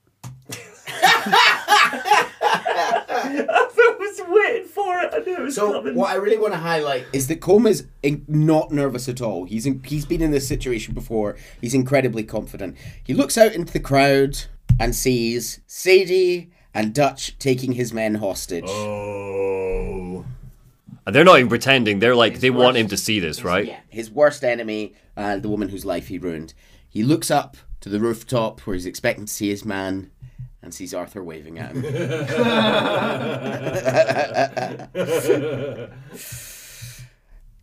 I was waiting for it. I knew it was coming. What I really want to highlight is that Colm is not nervous at all. He's been in this situation before. He's incredibly confident. He looks out into the crowd and sees Sadie and Dutch taking his men hostage. Oh. And they're not even pretending. They're like, they want him to see this, right? Yeah, his worst enemy, the woman whose life he ruined. He looks up to the rooftop where he's expecting to see his man and sees Arthur waving at him.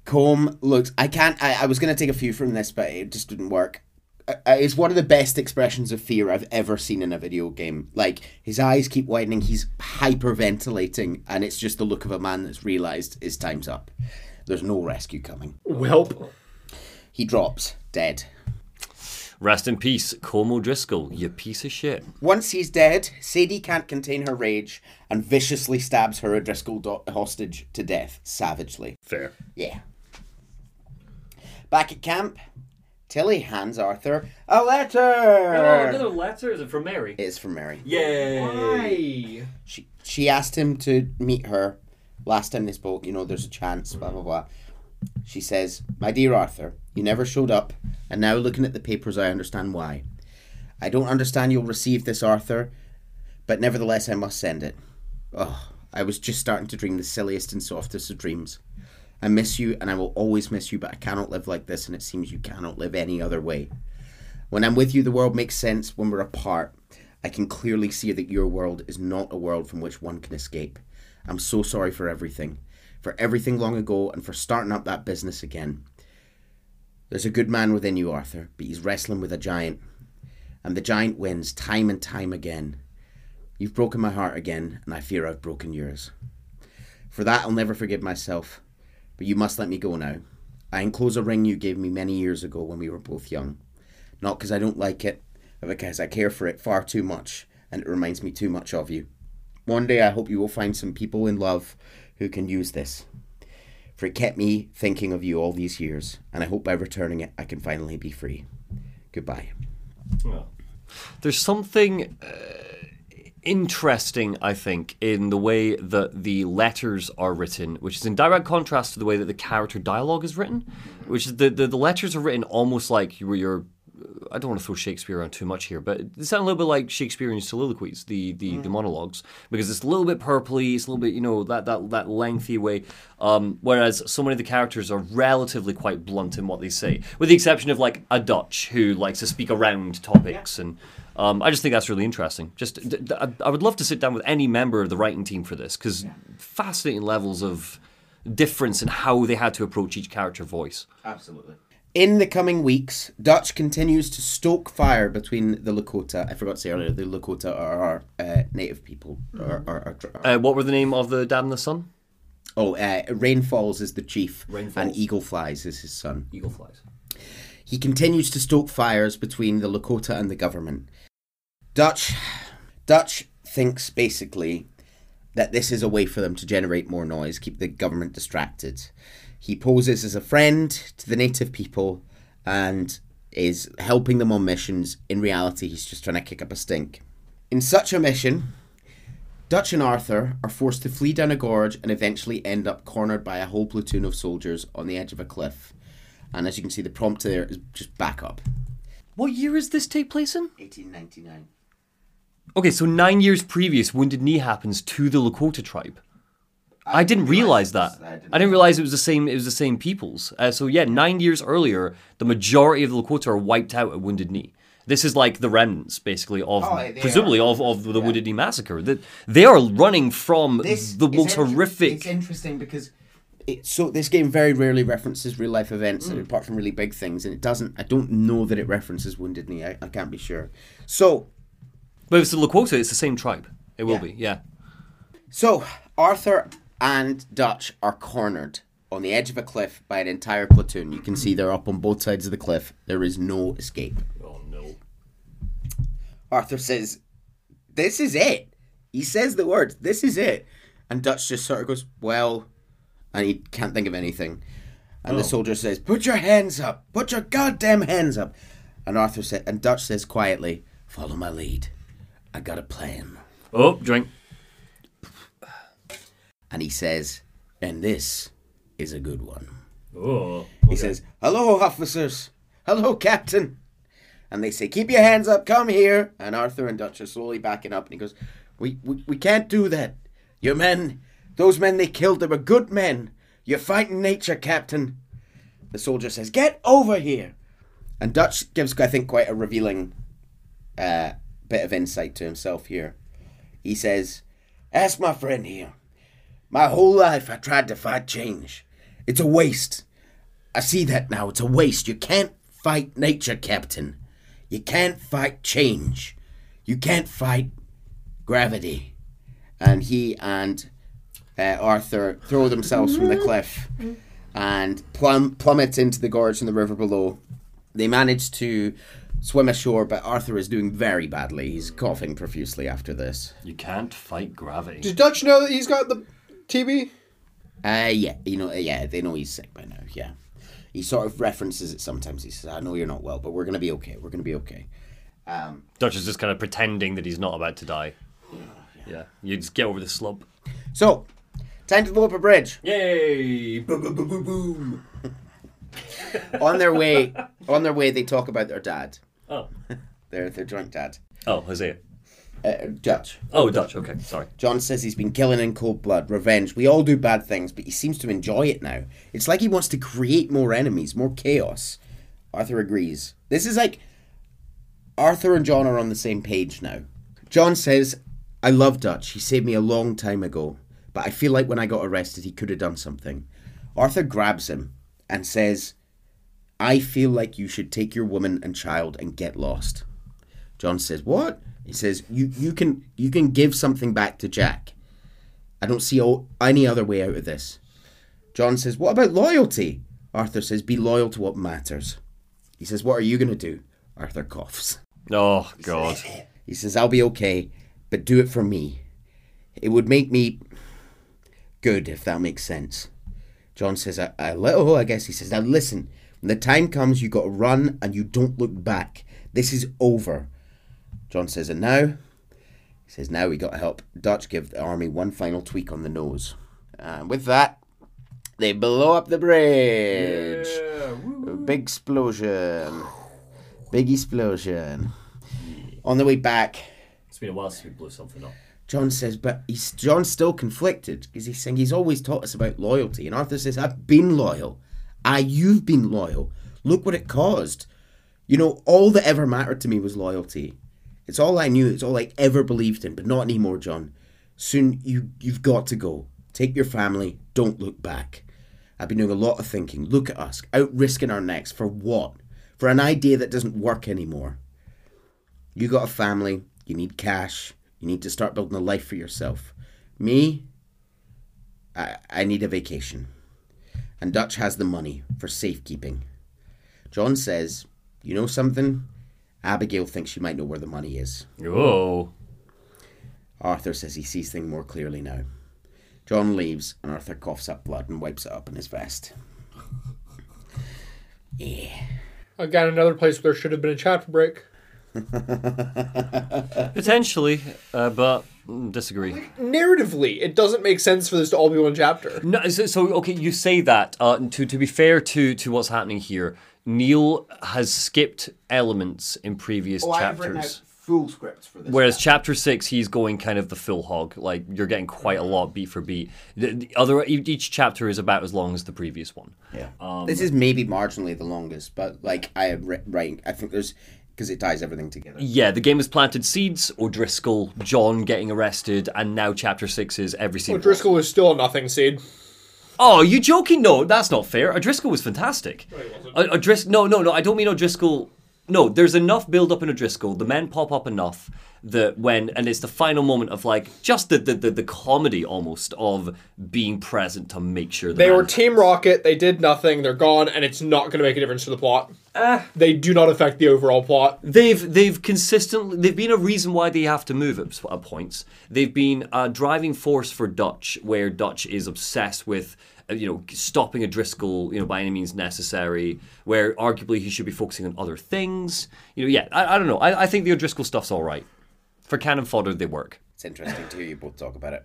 Colm looks... I was going to take a few from this, but it just didn't work. It's one of the best expressions of fear I've ever seen in a video game. Like, his eyes keep widening, he's hyperventilating, and it's just the look of a man that's realised his time's up. There's no rescue coming. Welp. He drops, dead. Rest in peace, Colm O'Driscoll, you piece of shit. Once he's dead, Sadie can't contain her rage and viciously stabs her O'Driscoll hostage to death, savagely. Fair. Yeah. Back at camp... Tilly hands Arthur a letter! Oh, another letter? Is it from Mary? It is from Mary. Yay! Why? She asked him to meet her last time they spoke. You know, there's a chance, blah, blah, blah. She says, "My dear Arthur, you never showed up, and now looking at the papers, I understand why. I don't understand you'll receive this, Arthur, but nevertheless, I must send it. Oh, I was just starting to dream the silliest and softest of dreams. I miss you, and I will always miss you, but I cannot live like this, and it seems you cannot live any other way. When I'm with you, the world makes sense. When we're apart, I can clearly see that your world is not a world from which one can escape. I'm so sorry for everything long ago, and for starting up that business again. There's a good man within you, Arthur, but he's wrestling with a giant, and the giant wins time and time again. You've broken my heart again, and I fear I've broken yours. For that, I'll never forgive myself. But you must let me go now. I enclose a ring you gave me many years ago when we were both young. Not because I don't like it, but because I care for it far too much, and it reminds me too much of you. One day I hope you will find some people in love who can use this. For it kept me thinking of you all these years, and I hope by returning it I can finally be free. Goodbye." Well, there's something... interesting, I think, in the way that the letters are written, which is in direct contrast to the way that the character dialogue is written, which is the letters are written almost like you're I don't want to throw Shakespeare around too much here, but it sounds a little bit like Shakespearean soliloquies, the monologues, because it's a little bit purpley, it's a little bit, you know, that lengthy way, whereas so many of the characters are relatively quite blunt in what they say, with the exception of, like, a Dutch who likes to speak around topics, and I just think that's really interesting. Just, I would love to sit down with any member of the writing team for this, because fascinating levels of difference in how they had to approach each character voice. Absolutely. In the coming weeks, Dutch continues to stoke fire between the Lakota. I forgot to say earlier, the Lakota are our native people. What were the name of the dad and the son? Oh, Rain Falls is the chief, and Eagle Flies is his son. Eagle Flies. He continues to stoke fires between the Lakota and the government. Dutch thinks, basically, that this is a way for them to generate more noise, keep the government distracted. He poses as a friend to the native people and is helping them on missions. In reality, he's just trying to kick up a stink. In such a mission, Dutch and Arthur are forced to flee down a gorge and eventually end up cornered by a whole platoon of soldiers on the edge of a cliff. And as you can see, the prompt there is just back up. What year does this take place in? 1899. Okay, so 9 years previous, Wounded Knee happens to the Lakota tribe. I didn't realize that. I didn't realize it was the same peoples. So yeah, 9 years earlier, the majority of the Lakota are wiped out at Wounded Knee. This is like the remnants, basically, of the Wounded Knee massacre. They are running from the most horrific... It's interesting because So this game very rarely references real life events, apart from really big things, and it doesn't. I don't know that it references Wounded Knee. I can't be sure. So, but if it's the Lakota, it's the same tribe. It will be, yeah. So Arthur and Dutch are cornered on the edge of a cliff by an entire platoon. You can see they're up on both sides of the cliff. There is no escape. Oh no! Arthur says, "This is it." He says the words, "This is it," and Dutch just sort of goes, "Well." And he can't think of anything. And the soldier says, "Put your hands up! Put your goddamn hands up!" And Dutch says quietly, "Follow my lead. I got a plan." Oh, drink. And he says, "And this is a good one." Oh. Okay. He says, "Hello, officers. Hello, Captain." And they say, "Keep your hands up. Come here." And Arthur and Dutch are slowly backing up. And he goes, we can't do that. Your men... Those men they killed, they were good men. You're fighting nature, Captain. The soldier says, "Get over here." And Dutch gives, I think, quite a revealing bit of insight to himself here. He says, "Ask my friend here. My whole life I tried to fight change. It's a waste. I see that now. It's a waste. You can't fight nature, Captain. You can't fight change. You can't fight gravity." And he and... Arthur throw themselves from the cliff and plummet into the gorge in the river below. They manage to swim ashore, but Arthur is doing very badly. He's coughing profusely after this. You can't fight gravity. Does Dutch know that he's got the TB? They know he's sick by now, yeah. He sort of references it sometimes. He says, "I know you're not well, but we're going to be okay. We're going to be okay." Dutch is just kind of pretending that he's not about to die. Yeah. You just get over the slump. So... time to blow up a bridge. Yay! Boom, boom, boom, boom, boom. On their way, they talk about their dad. Oh. Their drunk dad. Oh, Hosea. Dutch. Oh, Dutch, okay, sorry. John says he's been killing in cold blood, revenge. We all do bad things, but he seems to enjoy it now. It's like he wants to create more enemies, more chaos. Arthur agrees. This is like... Arthur and John are on the same page now. John says, "I love Dutch. He saved me a long time ago. But I feel like when I got arrested, he could have done something." Arthur grabs him and says, "I feel like you should take your woman and child and get lost." John says, "What?" He says, you can give something back to Jack. I don't see any other way out of this." John says, "What about loyalty?" Arthur says, "Be loyal to what matters." He says, "What are you going to do?" Arthur coughs. Oh, God. He says, "I'll be okay, but do it for me. It would make me... good, if that makes sense." John says, "A little, I guess." He says, "Now listen, when the time comes, you got to run and you don't look back. This is over." John says, "And now?" He says, "Now we got to help Dutch give the army one final tweak on the nose." And with that, they blow up the bridge. Yeah. Big explosion. On the way back. It's been a while since we blew something up. John says, but John's still conflicted because he's saying he's always taught us about loyalty. And Arthur says, "I've been loyal. You've been loyal. Look what it caused. You know, all that ever mattered to me was loyalty. It's all I knew. It's all I ever believed in. But not anymore, John. Soon you've got to go. Take your family. Don't look back. I've been doing a lot of thinking. Look at us. Out risking our necks. For what? For an idea that doesn't work anymore. You got a family. You need cash. You need to start building a life for yourself. Me, I need a vacation." And Dutch has the money for safekeeping. John says, "You know something? Abigail thinks she might know where the money is." Oh. Arthur says he sees things more clearly now. John leaves and Arthur coughs up blood and wipes it up in his vest. Yeah. Again, another place where there should have been a chapter break. Potentially, but disagree. Narratively, it doesn't make sense for this to all be one chapter. No, so okay, you say that. To be fair to what's happening here, Neil has skipped elements in previous chapters. I've written out full scripts for this. Whereas chapter 6, he's going kind of the full hog. Like you're getting quite a lot beat for beat. Each chapter is about as long as the previous one. Yeah, this is maybe marginally the longest, but like I am writing, I think there's. Because it ties everything together. Yeah, the game has planted seeds, O'Driscoll, John getting arrested, and now chapter 6 is every single... O'Driscoll is still a nothing seed. Oh, are you joking? No, that's not fair. O'Driscoll was fantastic. O'Driscoll, no, I don't mean O'Driscoll. No, there's enough build-up in O'Driscoll. The men pop up enough that when, and it's the final moment of like just the comedy almost of being present to make sure that they were Team Rocket. They did nothing. They're gone, and it's not going to make a difference to the plot. They do not affect the overall plot. They've consistently been a reason why they have to move at points. They've been a driving force for Dutch, where Dutch is obsessed with, you know, stopping O'Driscoll, you know, by any means necessary, where arguably he should be focusing on other things. You know, yeah, I don't know. I think the O'Driscoll stuff's all right. For cannon fodder, they work. It's interesting to hear you both talk about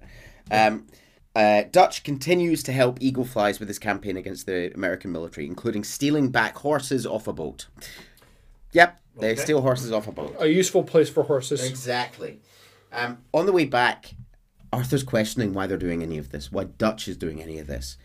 it. Dutch continues to help Eagle Flies with his campaign against the American military, including stealing back horses off a boat. Yep, they steal horses off a boat. A useful place for horses. Exactly. On the way back, Arthur's questioning why they're doing any of this, why Dutch is doing any of this.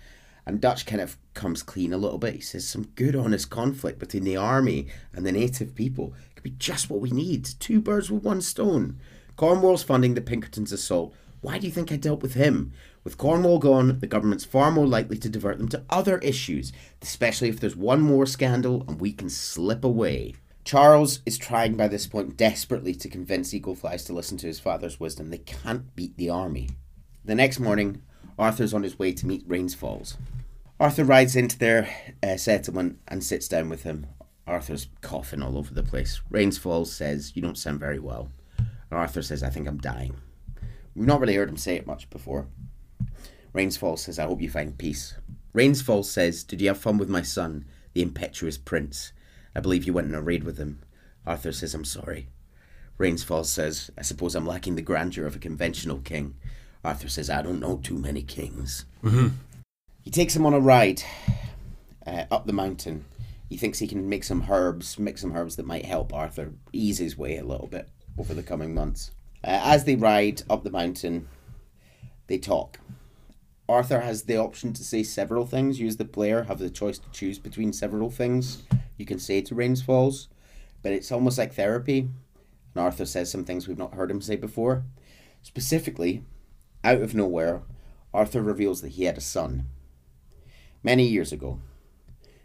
And Dutch kind of comes clean a little bit. He says some good, honest conflict between the army and the native people could be just what we need. Two birds with one stone. Cornwall's funding the Pinkertons' assault. Why do you think I dealt with him? With Cornwall gone, the government's far more likely to divert them to other issues, especially if there's one more scandal and we can slip away. Charles is trying by this point desperately to convince Eagle Flies to listen to his father's wisdom. They can't beat the army. The next morning, Arthur's on his way to meet Rain Falls. Arthur rides into their settlement and sits down with him. Arthur's coughing all over the place. Rain Falls says, "You don't sound very well." And Arthur says, "I think I'm dying." We've not really heard him say it much before. Rain Falls says, "I hope you find peace." Rain Falls says, "Did you have fun with my son, the impetuous prince? I believe you went on a raid with him." Arthur says, "I'm sorry." Rain Falls says, "I suppose I'm lacking the grandeur of a conventional king." Arthur says, "I don't know too many kings." Mm-hmm. He takes him on a ride up the mountain. He thinks he can mix some herbs that might help Arthur ease his way a little bit over the coming months. As they ride up the mountain, they talk. Arthur has the option to say several things. You as the player have the choice to choose between several things you can say to Rain Falls, but it's almost like therapy, and Arthur says some things we've not heard him say before. Specifically, out of nowhere, Arthur reveals that he had a son. Many years ago,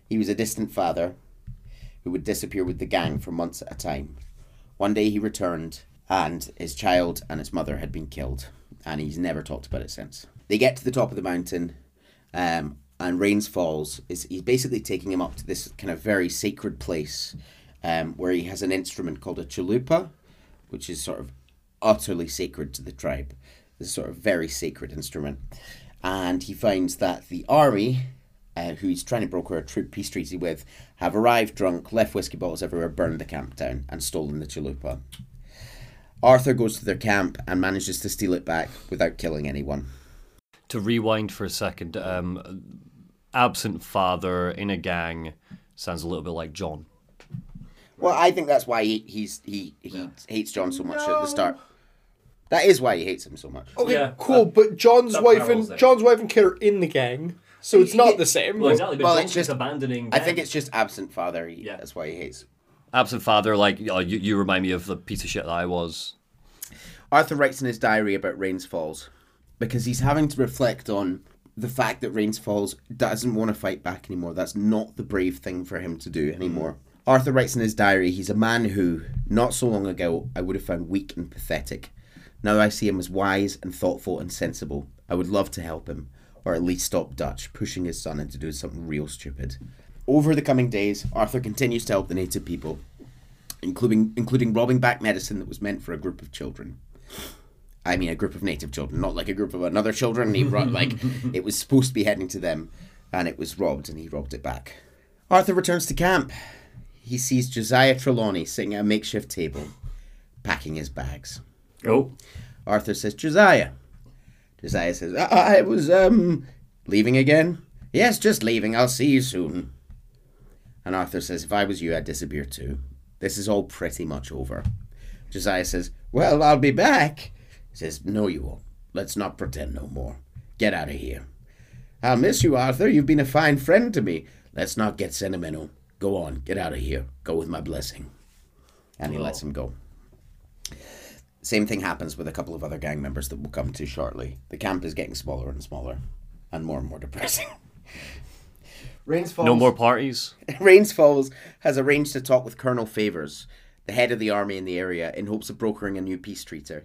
he was a distant father who would disappear with the gang for months at a time. One day he returned, and his child and his mother had been killed, and he's never talked about it since. They get to the top of the mountain, and Rain Falls he's basically taking him up to this kind of very sacred place where he has an instrument called a chalupa, which is sort of utterly sacred to the tribe. This sort of very sacred instrument. And he finds that the army, who he's trying to broker a peace treaty with, have arrived drunk, left whiskey bottles everywhere, burned the camp down, and stolen the chalupa. Arthur goes to their camp and manages to steal it back without killing anyone. To rewind for a second, absent father in a gang sounds a little bit like John. Well, I think that's why he hates John so much at the start. That is why he hates him so much. Okay, yeah, cool, but John's wife and kid are in the gang, so it's not the same. Well, exactly, but John's just abandoning gang. I think it's just absent father. That's why he hates. Absent father, like, oh, you remind me of the piece of shit that I was. Arthur writes in his diary about Rain Falls because he's having to reflect on the fact that Rain Falls doesn't want to fight back anymore. That's not the brave thing for him to do anymore. Arthur writes in his diary, "He's a man who, not so long ago, I would have found weak and pathetic. Now I see him as wise and thoughtful and sensible. I would love to help him, or at least stop Dutch pushing his son into doing something real stupid." Over the coming days, Arthur continues to help the native people, including robbing back medicine that was meant for a group of children. I mean, a group of native children, not like a group of another children. He it was supposed to be heading to them, and it was robbed, and he robbed it back. Arthur returns to camp. He sees Josiah Trelawney sitting at a makeshift table, packing his bags. Oh. Arthur says, "Josiah." Josiah says, "I was, leaving again?" "Yes, just leaving. I'll see you soon." And Arthur says, "If I was you, I'd disappear too. This is all pretty much over." Josiah says, "Well, I'll be back." He says, "No, you won't. Let's not pretend no more. Get out of here." "I'll miss you, Arthur. You've been a fine friend to me." "Let's not get sentimental. Go on. Get out of here. Go with my blessing." And he lets him go. Same thing happens with a couple of other gang members that we'll come to shortly. The camp is getting smaller and smaller. and more depressing. Rains Falls. No more parties. Rains Falls has arranged to talk with Colonel Favors, the head of the army in the area, in hopes of brokering a new peace treaty.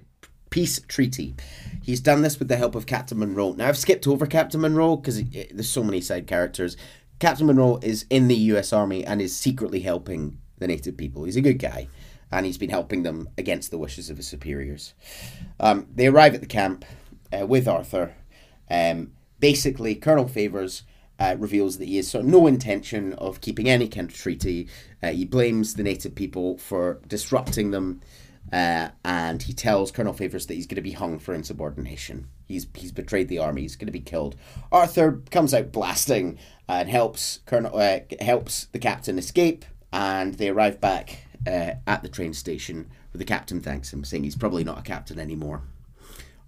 He's done this with the help of Captain Monroe. Now, I've skipped over Captain Monroe because there's so many side characters. Captain Monroe is in the US Army and is secretly helping the native people. He's a good guy, and he's been helping them against the wishes of his superiors. They arrive at the camp with Arthur. Basically, Colonel Favors reveals that he has no intention of keeping any kind of treaty. He blames the native people for disrupting them, and he tells Colonel Favors that he's going to be hung for insubordination. He's betrayed the army. He's going to be killed. Arthur comes out blasting and helps the captain escape, and they arrive back at the train station, where the captain thanks him, saying he's probably not a captain anymore.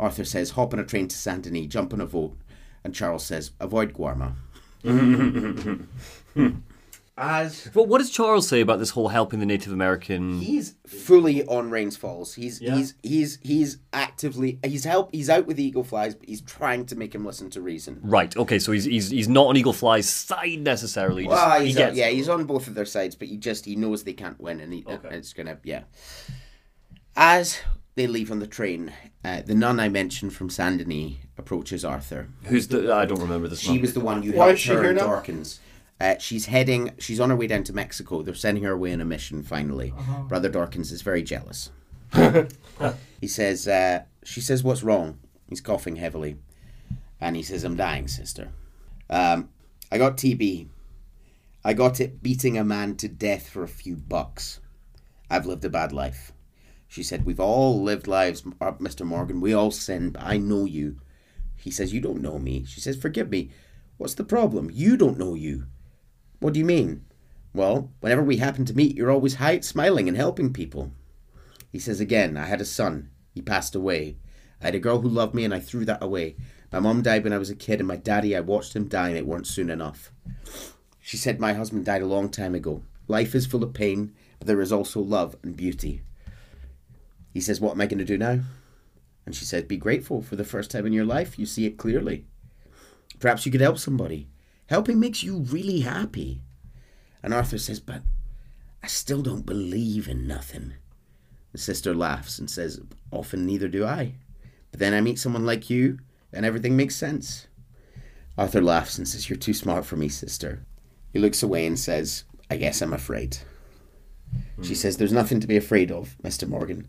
Arthur says, "Hop on a train to Saint Denis, jump on a boat," and Charles says, "Avoid Guarma." Well, what does Charles say about this whole helping the Native American? He's fully on Rains Falls. He's out with the Eagle Flies, but he's trying to make him listen to reason. Right. Okay. So he's not on Eagle Flies' side necessarily. Well, he's on both of their sides, but he knows they can't win, and it's gonna As they leave on the train, the nun I mentioned from Saint Denis approaches Arthur. Who's the? I don't remember this. She was the one you helped her in Dawkins. She's on her way down to Mexico. They're sending her away on a mission, finally. Uh-huh. Brother Dawkins is very jealous. She says, "What's wrong?" He's coughing heavily. And he says, "I'm dying, sister. I got TB. I got it beating a man to death for a few bucks. I've lived a bad life." She said, "We've all lived lives, Mr. Morgan. We all sin, but I know you." He says, "You don't know me." She says, "Forgive me. What's the problem? You don't know you." "What do you mean?" "Well, whenever we happen to meet, you're always smiling and helping people." He says again, "I had a son. He passed away. I had a girl who loved me and I threw that away. My mom died when I was a kid, and my daddy, I watched him die and it weren't soon enough." She said, "My husband died a long time ago. Life is full of pain, but there is also love and beauty." He says, "What am I going to do now?" And she said, "Be grateful. For the first time in your life, you see it clearly. Perhaps you could help somebody. Helping makes you really happy." And Arthur says, "But I still don't believe in nothing." The sister laughs and says, "Often neither do I. But then I meet someone like you, and everything makes sense." Arthur laughs and says, "You're too smart for me, sister." He looks away and says, "I guess I'm afraid." She says, "There's nothing to be afraid of, Mr. Morgan.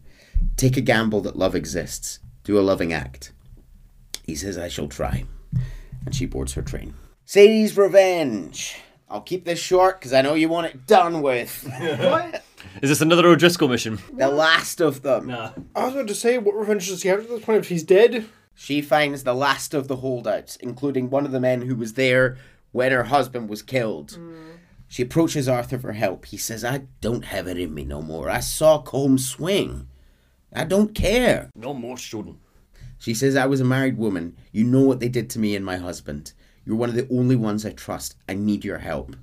Take a gamble that love exists. Do a loving act." He says, "I shall try." And she boards her train. Sadie's revenge. I'll keep this short because I know you want it done with. What? Is this another O'Driscoll mission? The last of them. Nah. I was about to say, what revenge does he have at this point if he's dead? She finds the last of the holdouts, including one of the men who was there when her husband was killed. Mm. She approaches Arthur for help. He says, "I don't have it in me no more. I saw Colm swing. I don't care." No more shouldn't. She says, "I was a married woman. You know what they did to me and my husband. You're one of the only ones I trust. I need your help."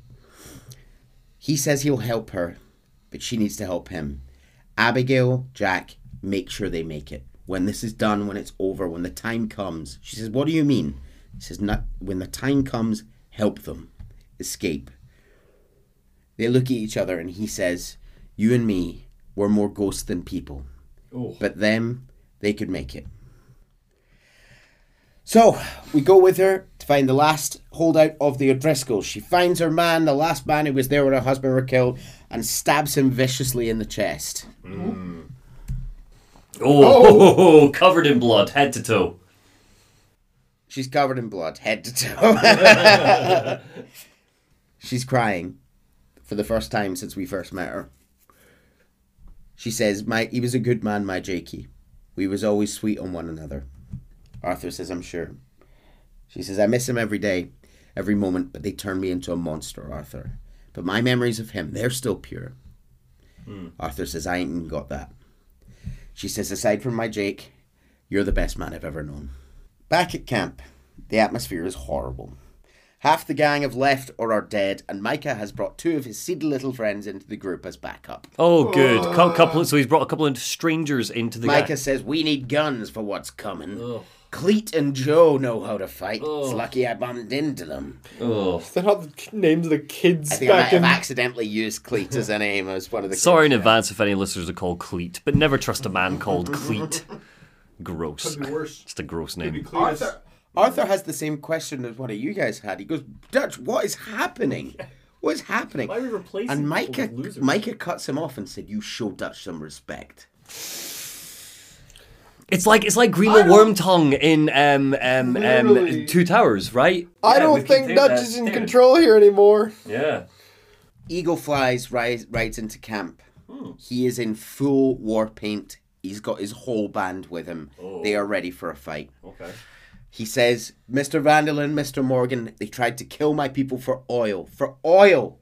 He says he'll help her, but she needs to help him. Abigail, Jack, make sure they make it. When this is done, when it's over, when the time comes. She says, "What do you mean?" He says, "When the time comes, help them. Escape." They look at each other and he says, "You and me, we're more ghosts than people." Oh. But them, they could make it. So, we go with her to find the last holdout of the O'Driscolls. She finds her man, the last man who was there when her husband were killed, and stabs him viciously in the chest. Mm. Oh, covered in blood, head to toe. She's covered in blood, head to toe. She's crying for the first time since we first met her. She says, "He was a good man, my Jakey. We was always sweet on one another." Arthur says, "I'm sure." She says, "I miss him every day, every moment, but they turn me into a monster, Arthur. But my memories of him, they're still pure." Mm. Arthur says, "I ain't got that." She says, "Aside from my Jake, you're the best man I've ever known." Back at camp, the atmosphere is horrible. Half the gang have left or are dead, and Micah has brought two of his seedy little friends into the group as backup. Oh, good. So he's brought a couple of strangers into the gang. Micah says, "We need guns for what's coming." Cleet and Joe know how to fight. Oh. It's lucky I bumped into them. Oh, they're not the names of the kids. I think I might have accidentally used Cleet as a name as one of the. Sorry kids, in advance if any listeners are called Cleet, but never trust a man called Cleet. Gross. It's a gross name. Arthur has the same question as one of you guys had. He goes, Dutch, what is happening? What is happening? Why are we replacing people with losers? And Micah cuts him off and said, you show Dutch some respect. It's like Greenland Wormtongue in Two Towers, right? I don't think Dutch is in control here anymore. Yeah. Eagle Flies rides into camp. He is in full war paint. He's got his whole band with him. Oh. They are ready for a fight. Okay. He says, Mr. van der Linde, Mr. Morgan, they tried to kill my people for oil. For oil!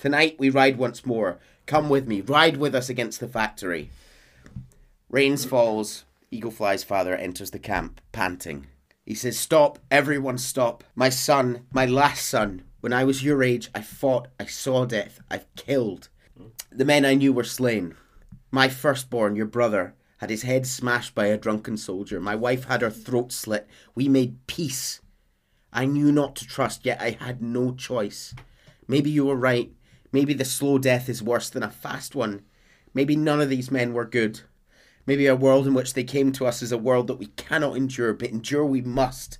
Tonight we ride once more. Come with me. Ride with us against the factory. Rain falls. Eagle Fly's father enters the camp, panting. He says, stop. Everyone stop. My son, my last son. When I was your age, I fought. I saw death. I've killed. The men I knew were slain. My firstborn, your brother, had his head smashed by a drunken soldier. My wife had her throat slit. We made peace. I knew not to trust, yet I had no choice. Maybe you were right. Maybe the slow death is worse than a fast one. Maybe none of these men were good. Maybe a world in which they came to us is a world that we cannot endure, but endure we must.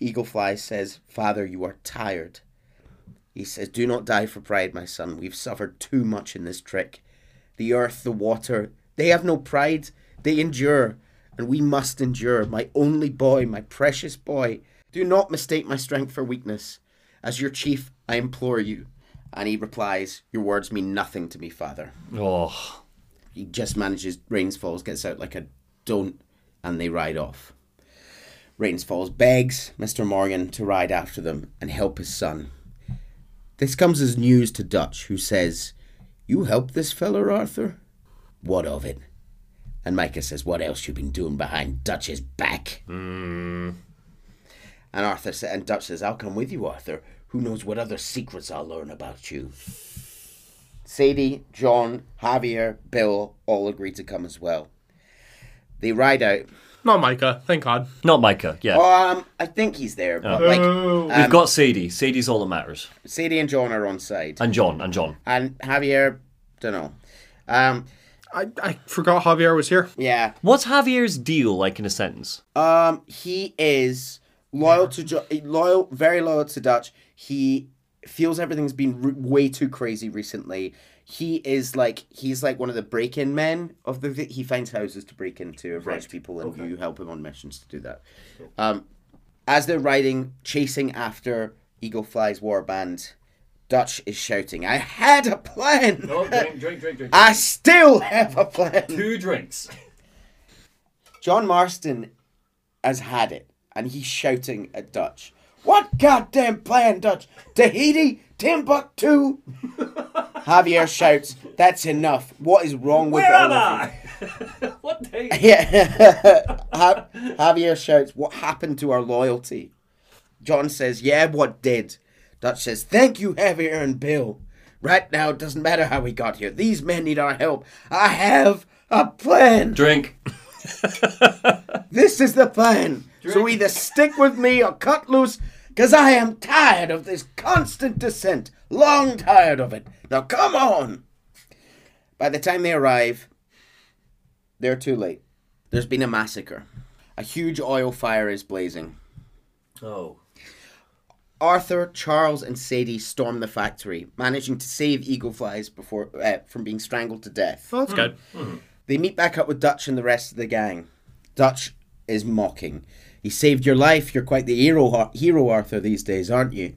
Eagle Fly says, Father, you are tired. He says, do not die for pride, my son. We've suffered too much in this trick. The earth, the water, they have no pride. They endure, and we must endure. My only boy, my precious boy. Do not mistake my strength for weakness. As your chief, I implore you. And he replies, your words mean nothing to me, Father. Oh. He just manages, Rains Falls gets out like a don't, and they ride off. Rains Falls begs Mr. Morgan to ride after them and help his son. This comes as news to Dutch, who says, you helped this feller, Arthur? What of it? And Micah says, what else you been doing behind Dutch's back? And Dutch says, I'll come with you, Arthur. Who knows what other secrets I'll learn about you? Sadie, John, Javier, Bill all agree to come as well. They ride out. Not Micah, thank God. Not Micah, yeah. I think he's there. But we've got Sadie. Sadie's all that matters. Sadie and John are on side. And John. And Javier, don't know. I forgot Javier was here. Yeah. What's Javier's deal like in a sentence? He is loyal to very loyal to Dutch. He feels everything's been way too crazy recently. He's like one of the break-in men of the. He finds houses to break into of rich people, and you help him on missions to do that. Cool. As they're riding, chasing after Eagle Fly's war band, Dutch is shouting, I had a plan! No, drink. I still have a plan! Two drinks. John Marston has had it, and he's shouting at Dutch, what goddamn plan, Dutch? Tahiti? Timbuktu? Javier shouts, that's enough. What is wrong with all of you? What day? Yeah. Javier shouts, what happened to our loyalty? John says, yeah, what did? Dutch says, thank you, Javier and Bill. Right now, it doesn't matter how we got here. These men need our help. I have a plan. Drink. This is the plan. Drink. So either stick with me or cut loose, because I am tired of this constant descent. Long tired of it. Now, come on. By the time they arrive, they're too late. There's been a massacre. A huge oil fire is blazing. Oh. Arthur, Charles, and Sadie storm the factory, managing to save Eagle Flies from being strangled to death. Oh, that's good. Mm-hmm. They meet back up with Dutch and the rest of the gang. Dutch is mocking. He saved your life. You're quite the hero, Arthur, these days, aren't you?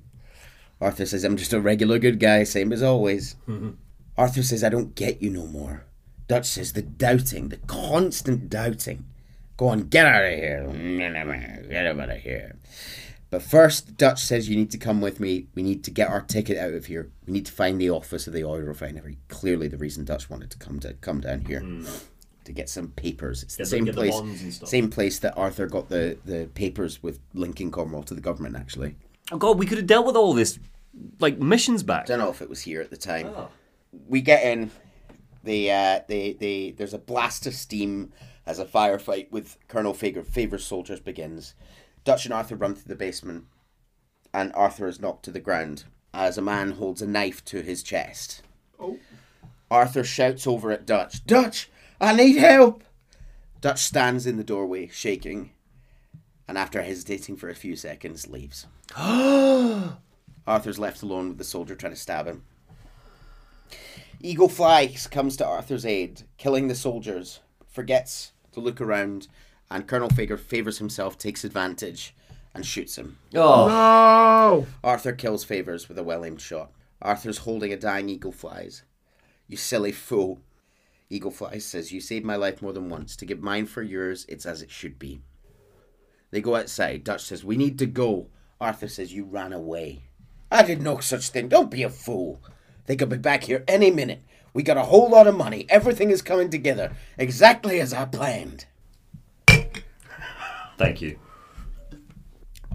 Arthur says, I'm just a regular good guy, same as always. Mm-hmm. Arthur says, I don't get you no more. Dutch says, the doubting, the constant doubting. Go on, get out of here. Get out of here. But first, Dutch says, you need to come with me. We need to get our ticket out of here. We need to find the office of the oil refinery. Clearly the reason Dutch wanted to come down here to get some papers. It's the same place that Arthur got the papers with linking Cornwall to the government, actually. Oh, God, we could have dealt with all this, like, missions back. I don't know if it was here at the time. Oh. We get in. There's a blast of steam. as a firefight with Colonel Favor's soldiers begins. Dutch and Arthur run through the basement, and Arthur is knocked to the ground as a man holds a knife to his chest. Oh. Arthur shouts over at Dutch, "Dutch, I need help!" Dutch stands in the doorway, shaking, and after hesitating for a few seconds, leaves. Arthur's left alone with the soldier trying to stab him. Eagle Flies comes to Arthur's aid, killing the soldiers, forgets to look around, and Colonel Favors himself takes advantage and shoots him. Oh no! Arthur kills Favors with a well-aimed shot. Arthur's holding a dying Eagle Flies. "You silly fool," Eagle Flies says, "you saved my life more than once. To give mine for yours, it's as it should be." They go outside. Dutch says, "We need to go." Arthur says, "You ran away." "I did no such thing. Don't be a fool. They could be back here any minute. We got a whole lot of money. Everything is coming together exactly as I planned." Thank you.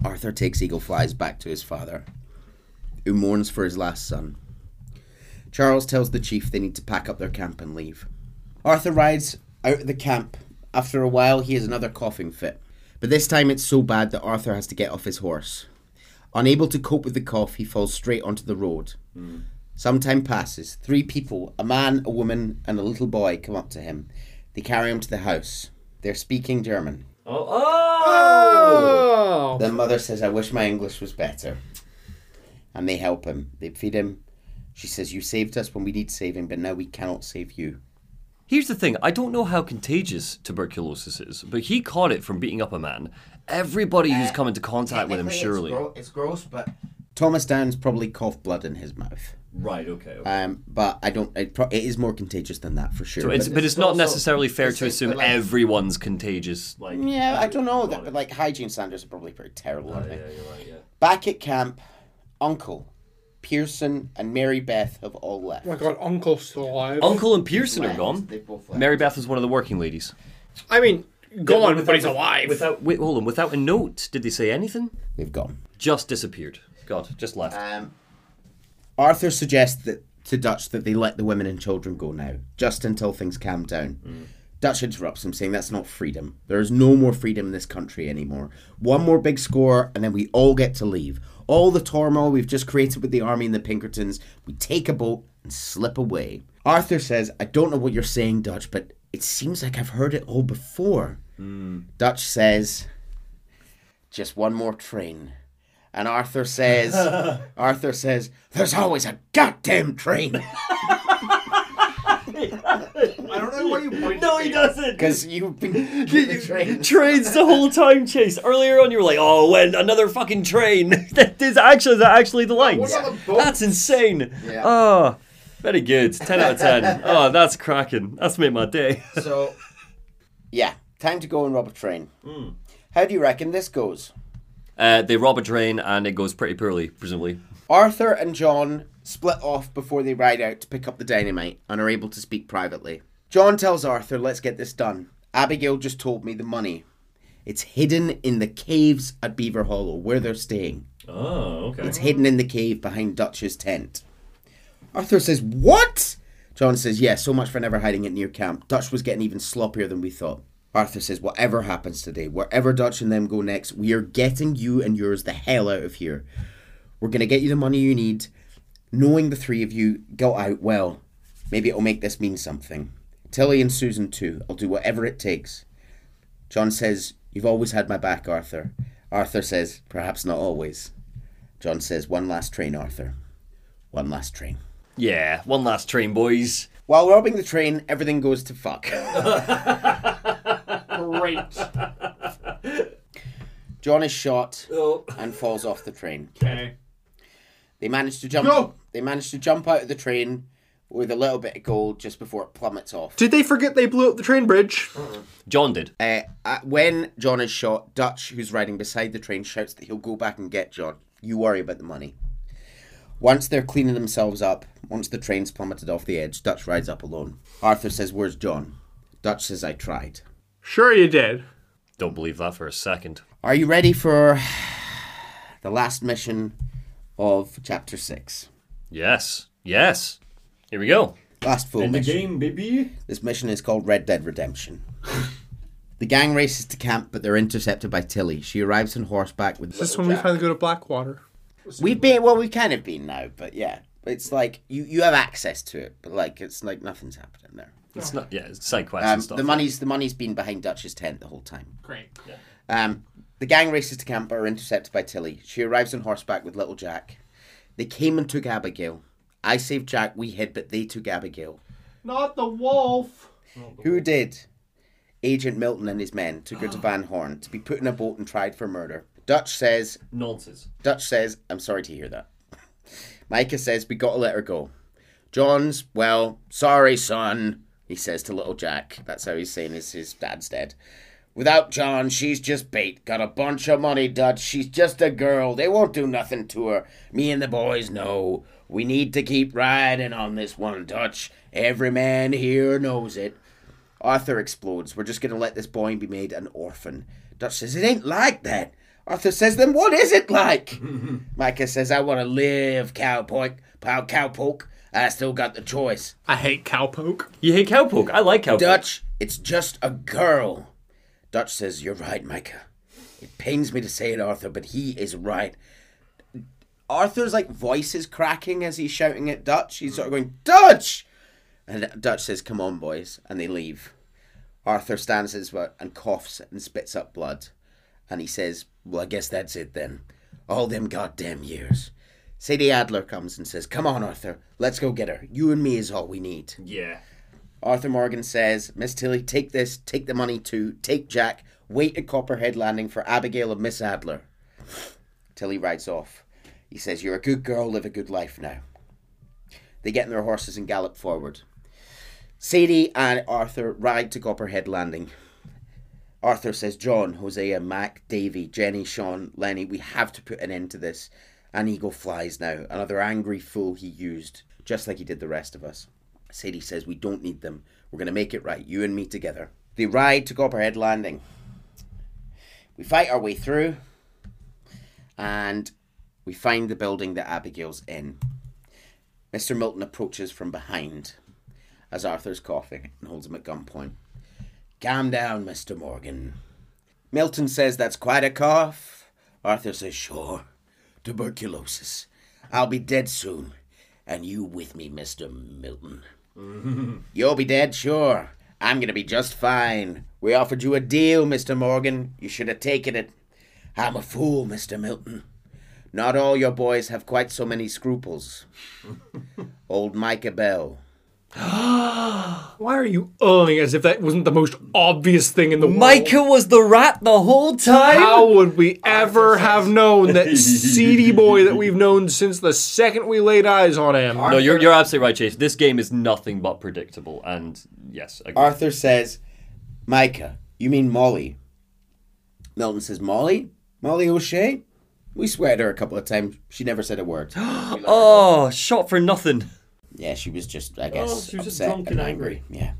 Arthur takes Eagle Flies back to his father, who mourns for his last son. Charles tells the chief they need to pack up their camp and leave. Arthur rides out of the camp. After a while, he has another coughing fit. But this time it's so bad that Arthur has to get off his horse. Unable to cope with the cough, he falls straight onto the road. Some time passes. 3 people, a man, a woman, and a little boy, come up to him. They carry him to the house. They're speaking German. Oh! The mother says, "I wish my English was better." And they help him. They feed him. She says, "You saved us when we need saving, but now we cannot save you." Here's the thing. I don't know how contagious tuberculosis is, but he caught it from beating up a man. Everybody who's come into contact with him, surely. It's gross, but... Thomas Downs probably coughed blood in his mouth. Right, okay. But I don't... It is more contagious than that, for sure. So it's, but it's not necessarily fair to assume everyone's contagious. Like, yeah, I don't know. Like, hygiene standards are probably pretty terrible, aren't they? Yeah, you're right, yeah. Back at camp, Uncle, Pearson and Mary Beth have all left. Oh my god, Uncle's still alive. Uncle and Pearson are gone. They both left. Mary Beth is one of the working ladies. I mean, gone, but he's alive. Wait, hold on. Without a note, did they say anything? They've gone. Just disappeared. God, just left. Arthur suggests to Dutch that they let the women and children go now, just until things calm down. Dutch interrupts him, saying that's not freedom. There is no more freedom in this country anymore. One more big score, and then we all get to leave. All the turmoil we've just created with the army and the Pinkertons, we take a boat and slip away. Arthur says, "I don't know what you're saying, Dutch, but it seems like I've heard it all before." Dutch says, "Just one more train." And Arthur says, "There's always a goddamn train." I don't know why you point. No, he doesn't. Because you've been trains the whole time, Chase. Earlier on, you were like, "Oh, when another fucking train." That's actually the line. That's insane. Yeah. Oh, very good. 10 out of 10. Oh, that's cracking. That's made my day. So, yeah, time to go and rob a train. How do you reckon this goes? They rob a train and it goes pretty poorly, presumably. Arthur and John split off before they ride out to pick up the dynamite and are able to speak privately. John tells Arthur, "Let's get this done. Abigail just told me the money. It's hidden in the caves at Beaver Hollow, where they're staying." Oh, okay. It's hidden in the cave behind Dutch's tent. Arthur says, "What?" John says, "Yeah, so much for never hiding it near camp. Dutch was getting even sloppier than we thought." Arthur says, "Whatever happens today, wherever Dutch and them go next, we are getting you and yours the hell out of here. We're going to get you the money you need. Knowing the 3 of you got out well, maybe it'll make this mean something. Tilly and Susan too. I'll do whatever it takes." John says, "You've always had my back, Arthur." Arthur says, "Perhaps not always." John says, "One last train, Arthur. One last train." Yeah, one last train, boys. While robbing the train, everything goes to fuck. Great. John is shot and falls off the train. Okay. They managed to jump out of the train with a little bit of gold just before it plummets off. Did they forget they blew up the train bridge? John did. When John is shot, Dutch, who's riding beside the train, shouts that he'll go back and get John. "You worry about the money." Once they're cleaning themselves up, once the train's plummeted off the edge, Dutch rides up alone. Arthur says, "Where's John?" Dutch says, "I tried." "Sure you did." Don't believe that for a second. Are you ready for the last mission of Chapter 6? Yes. Here we go. Last full mission. End the game, baby. This mission is called Red Dead Redemption. The gang races to camp, but they're intercepted by Tilly. She arrives on horseback with little Jack. Is this when we finally go to Blackwater? We've been, well, we've kind of been now, but yeah. It's like, you have access to it, but like, it's like nothing's happening there. It's not, yeah, it's side quests and stuff. The money's been behind Dutch's tent the whole time. Great. Yeah. The gang races to camp, but are intercepted by Tilly. She arrives on horseback with little Jack. They came and took Abigail. I saved Jack, we hid, but they took Abigail. Not the wolf! Who did? Agent Milton and his men took her to Van Horn to be put in a boat and tried for murder. Dutch says, I'm sorry to hear that. Micah says, we gotta let her go. John's, well, sorry son, he says to little Jack. That's how he's saying his dad's dead. Without John, she's just bait. Got a bunch of money, Dutch. She's just a girl. They won't do nothing to her. Me and the boys know. We need to keep riding on this one, Dutch. Every man here knows it. Arthur explodes. We're just going to let this boy be made an orphan. Dutch says, it ain't like that. Arthur says, then what is it like? Micah says, I want to live, cowpoke. I still got the choice. I hate cowpoke. You hate cowpoke? I like cowpoke. Dutch, it's just a girl. Dutch says, you're right, Micah. It pains me to say it, Arthur, but he is right. Arthur's, like, voice is cracking as he's shouting at Dutch. He's sort of going, Dutch! And Dutch says, come on, boys. And they leave. Arthur stands his work and coughs and spits up blood. And he says, well, I guess that's it then. All them goddamn years. Sadie Adler comes and says, come on, Arthur. Let's go get her. You and me is all we need. Yeah. Arthur Morgan says, Miss Tilly, take this, take the money too, take Jack, wait at Copperhead Landing for Abigail and Miss Adler. Tilly rides off. He says, you're a good girl, live a good life now. They get on their horses and gallop forward. Sadie and Arthur ride to Copperhead Landing. Arthur says, John, Hosea, Mac, Davy, Jenny, Sean, Lenny, we have to put an end to this. And Eagle Flies now, another angry fool he used, just like he did the rest of us. Sadie says, we don't need them. We're going to make it right, you and me together. They ride to Copperhead Landing. We fight our way through, and we find the building that Abigail's in. Mr. Milton approaches from behind as Arthur's coughing and holds him at gunpoint. Calm down, Mr. Morgan. Milton says, that's quite a cough. Arthur says, sure, tuberculosis. I'll be dead soon, and you with me, Mr. Milton. You'll be dead, sure. I'm going to be just fine. We offered you a deal, Mr. Morgan. You should have taken it. I'm a fool, Mr. Milton. Not all your boys have quite so many scruples. Old Micah Bell. Why are you as if that wasn't the most obvious thing in the world? Micah was the rat the whole time? How would we ever have known that seedy boy that we've known since the second we laid eyes on him? No, you're absolutely right, Chase. This game is nothing but predictable, and yes, agree. Arthur says, Micah, you mean Molly? Milton says, Molly? Molly O'Shea? We swear to her a couple of times. She never said a word. Oh, shot for nothing. Yeah, she was just, I guess, she was upset, just drunk and angry. Yeah.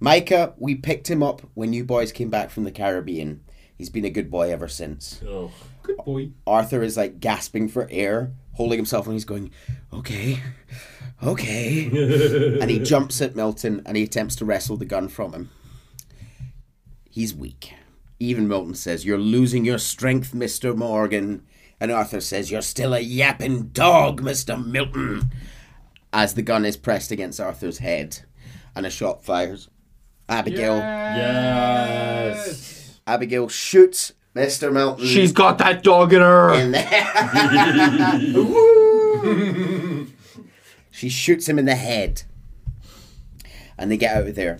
Micah, we picked him up when you boys came back from the Caribbean. He's been a good boy ever since. Oh, good boy. Arthur is, like, gasping for air, holding himself, and he's going, okay. And he jumps at Milton, and he attempts to wrestle the gun from him. He's weak. Even Milton says, you're losing your strength, Mr. Morgan. And Arthur says, you're still a yapping dog, Mr. Milton. As the gun is pressed against Arthur's head and a shot fires. Abigail. Yes. Abigail shoots Mr. Milton. She's got that dog in her. She shoots him in the head. And they get out of there.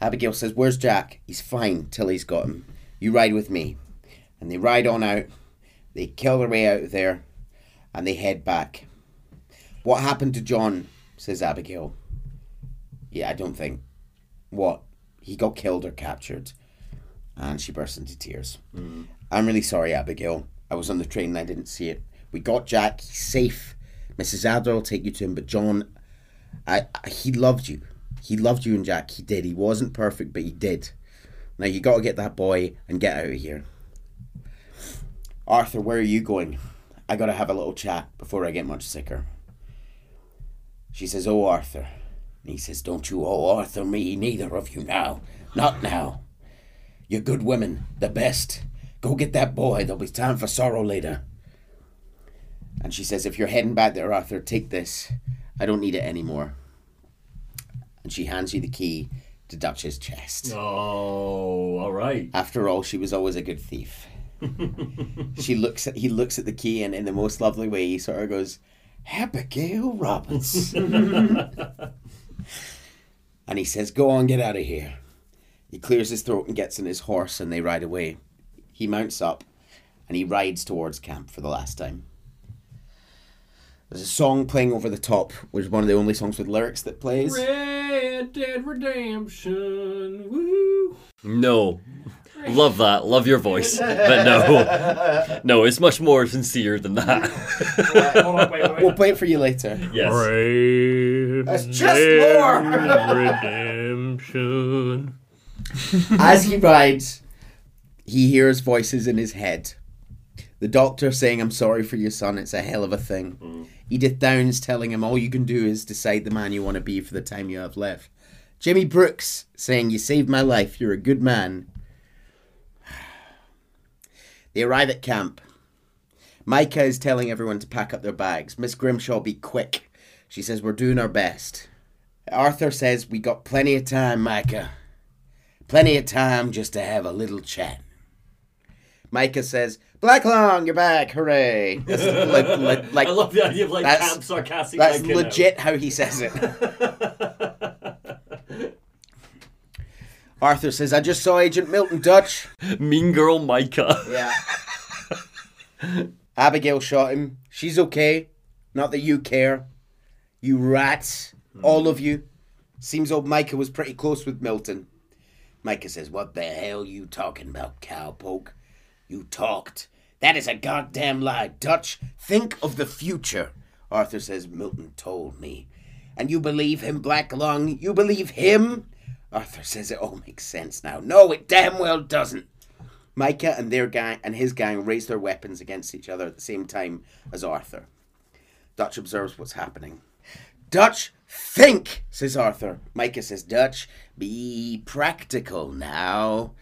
Abigail says, where's Jack? He's fine till he's got him. You ride with me. And they ride on out. They kill their way out of there. And they head back. What happened to John? Says Abigail. Yeah, I don't think. What? He got killed or captured. And she bursts into tears. Mm. I'm really sorry, Abigail. I was on the train and I didn't see it. We got Jack. He's safe. Mrs. Adler will take you to him. But John, he loved you. He loved you and Jack. He did. He wasn't perfect, but he did. Now, you got to get that boy and get out of here. Arthur, where are you going? I got to have a little chat before I get much sicker. She says, oh, Arthur. And he says, don't you owe Arthur me, neither of you now. Not now. You're good women, the best. Go get that boy. There'll be time for sorrow later. And she says, if you're heading back there, Arthur, take this. I don't need it anymore. And she hands you the key to Dutch's chest. Oh, all right. After all, she was always a good thief. He looks at the key, and in the most lovely way, he sort of goes, Abigail Roberts. And he says, go on, get out of here. He clears his throat and gets on his horse, and they ride away. He mounts up, and he rides towards camp for the last time. There's a song playing over the top, which is one of the only songs with lyrics that plays. Red Dead Redemption, woo. No. Love that. Love your voice. But no. No, it's much more sincere than that. Right, hold on, wait. We'll play it for you later. Yes. Red That's just more! Redemption. As he rides, he hears voices in his head. The doctor saying, I'm sorry for your son, it's a hell of a thing. Mm. Edith Downs telling him, all you can do is decide the man you want to be for the time you have left. Jimmy Brooks saying, you saved my life, you're a good man. They arrive at camp. Micah is telling everyone to pack up their bags. Miss Grimshaw, be quick. She says, we're doing our best. Arthur says, we got plenty of time, Micah. Plenty of time just to have a little chat. Micah says, Black Long, you're back, hooray. That's like, I love the idea of like camp sarcastic. That's like, legit how he says it. Arthur says, I just saw Agent Milton, Dutch. Mean girl Micah. Yeah. Abigail shot him. She's okay. Not that you care. You rats. All of you. Seems old Micah was pretty close with Milton. Micah says, what the hell you talking about, cowpoke? You talked. That is a goddamn lie, Dutch. Think of the future. Arthur says, Milton told me. And you believe him, Black Lung? You believe him? Arthur says, it all makes sense now. No, it damn well doesn't. Micah and their gang and his gang raise their weapons against each other at the same time as Arthur. Dutch observes what's happening. Dutch, think, says Arthur. Micah says, Dutch, be practical now.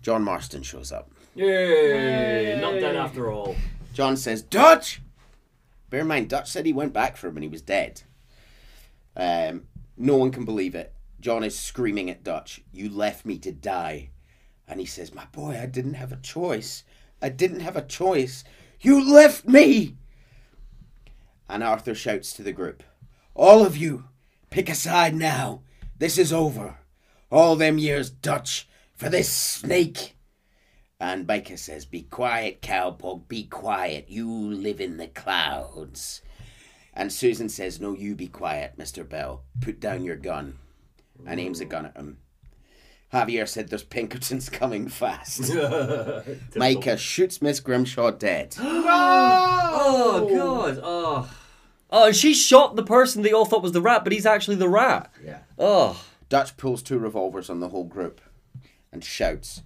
John Marston shows up. Yay! Not dead after all. John says, Dutch! Bear in mind, Dutch said he went back for him and he was dead. No one can believe it. John is screaming at Dutch, you left me to die. And he says, my boy, I didn't have a choice. I didn't have a choice. You left me! And Arthur shouts to the group, all of you, pick a side now. This is over. All them years, Dutch, for this snake. And Micah says, be quiet, cowpoke, be quiet. You live in the clouds. And Susan says, no, you be quiet, Mr. Bell. Put down your gun. And aims a gun at him. Javier said, there's Pinkertons coming fast. Micah shoots Miss Grimshaw dead. Oh, God. Oh, and she shot the person they all thought was the rat, but he's actually the rat. Yeah. Oh. Dutch pulls two revolvers on the whole group and shouts,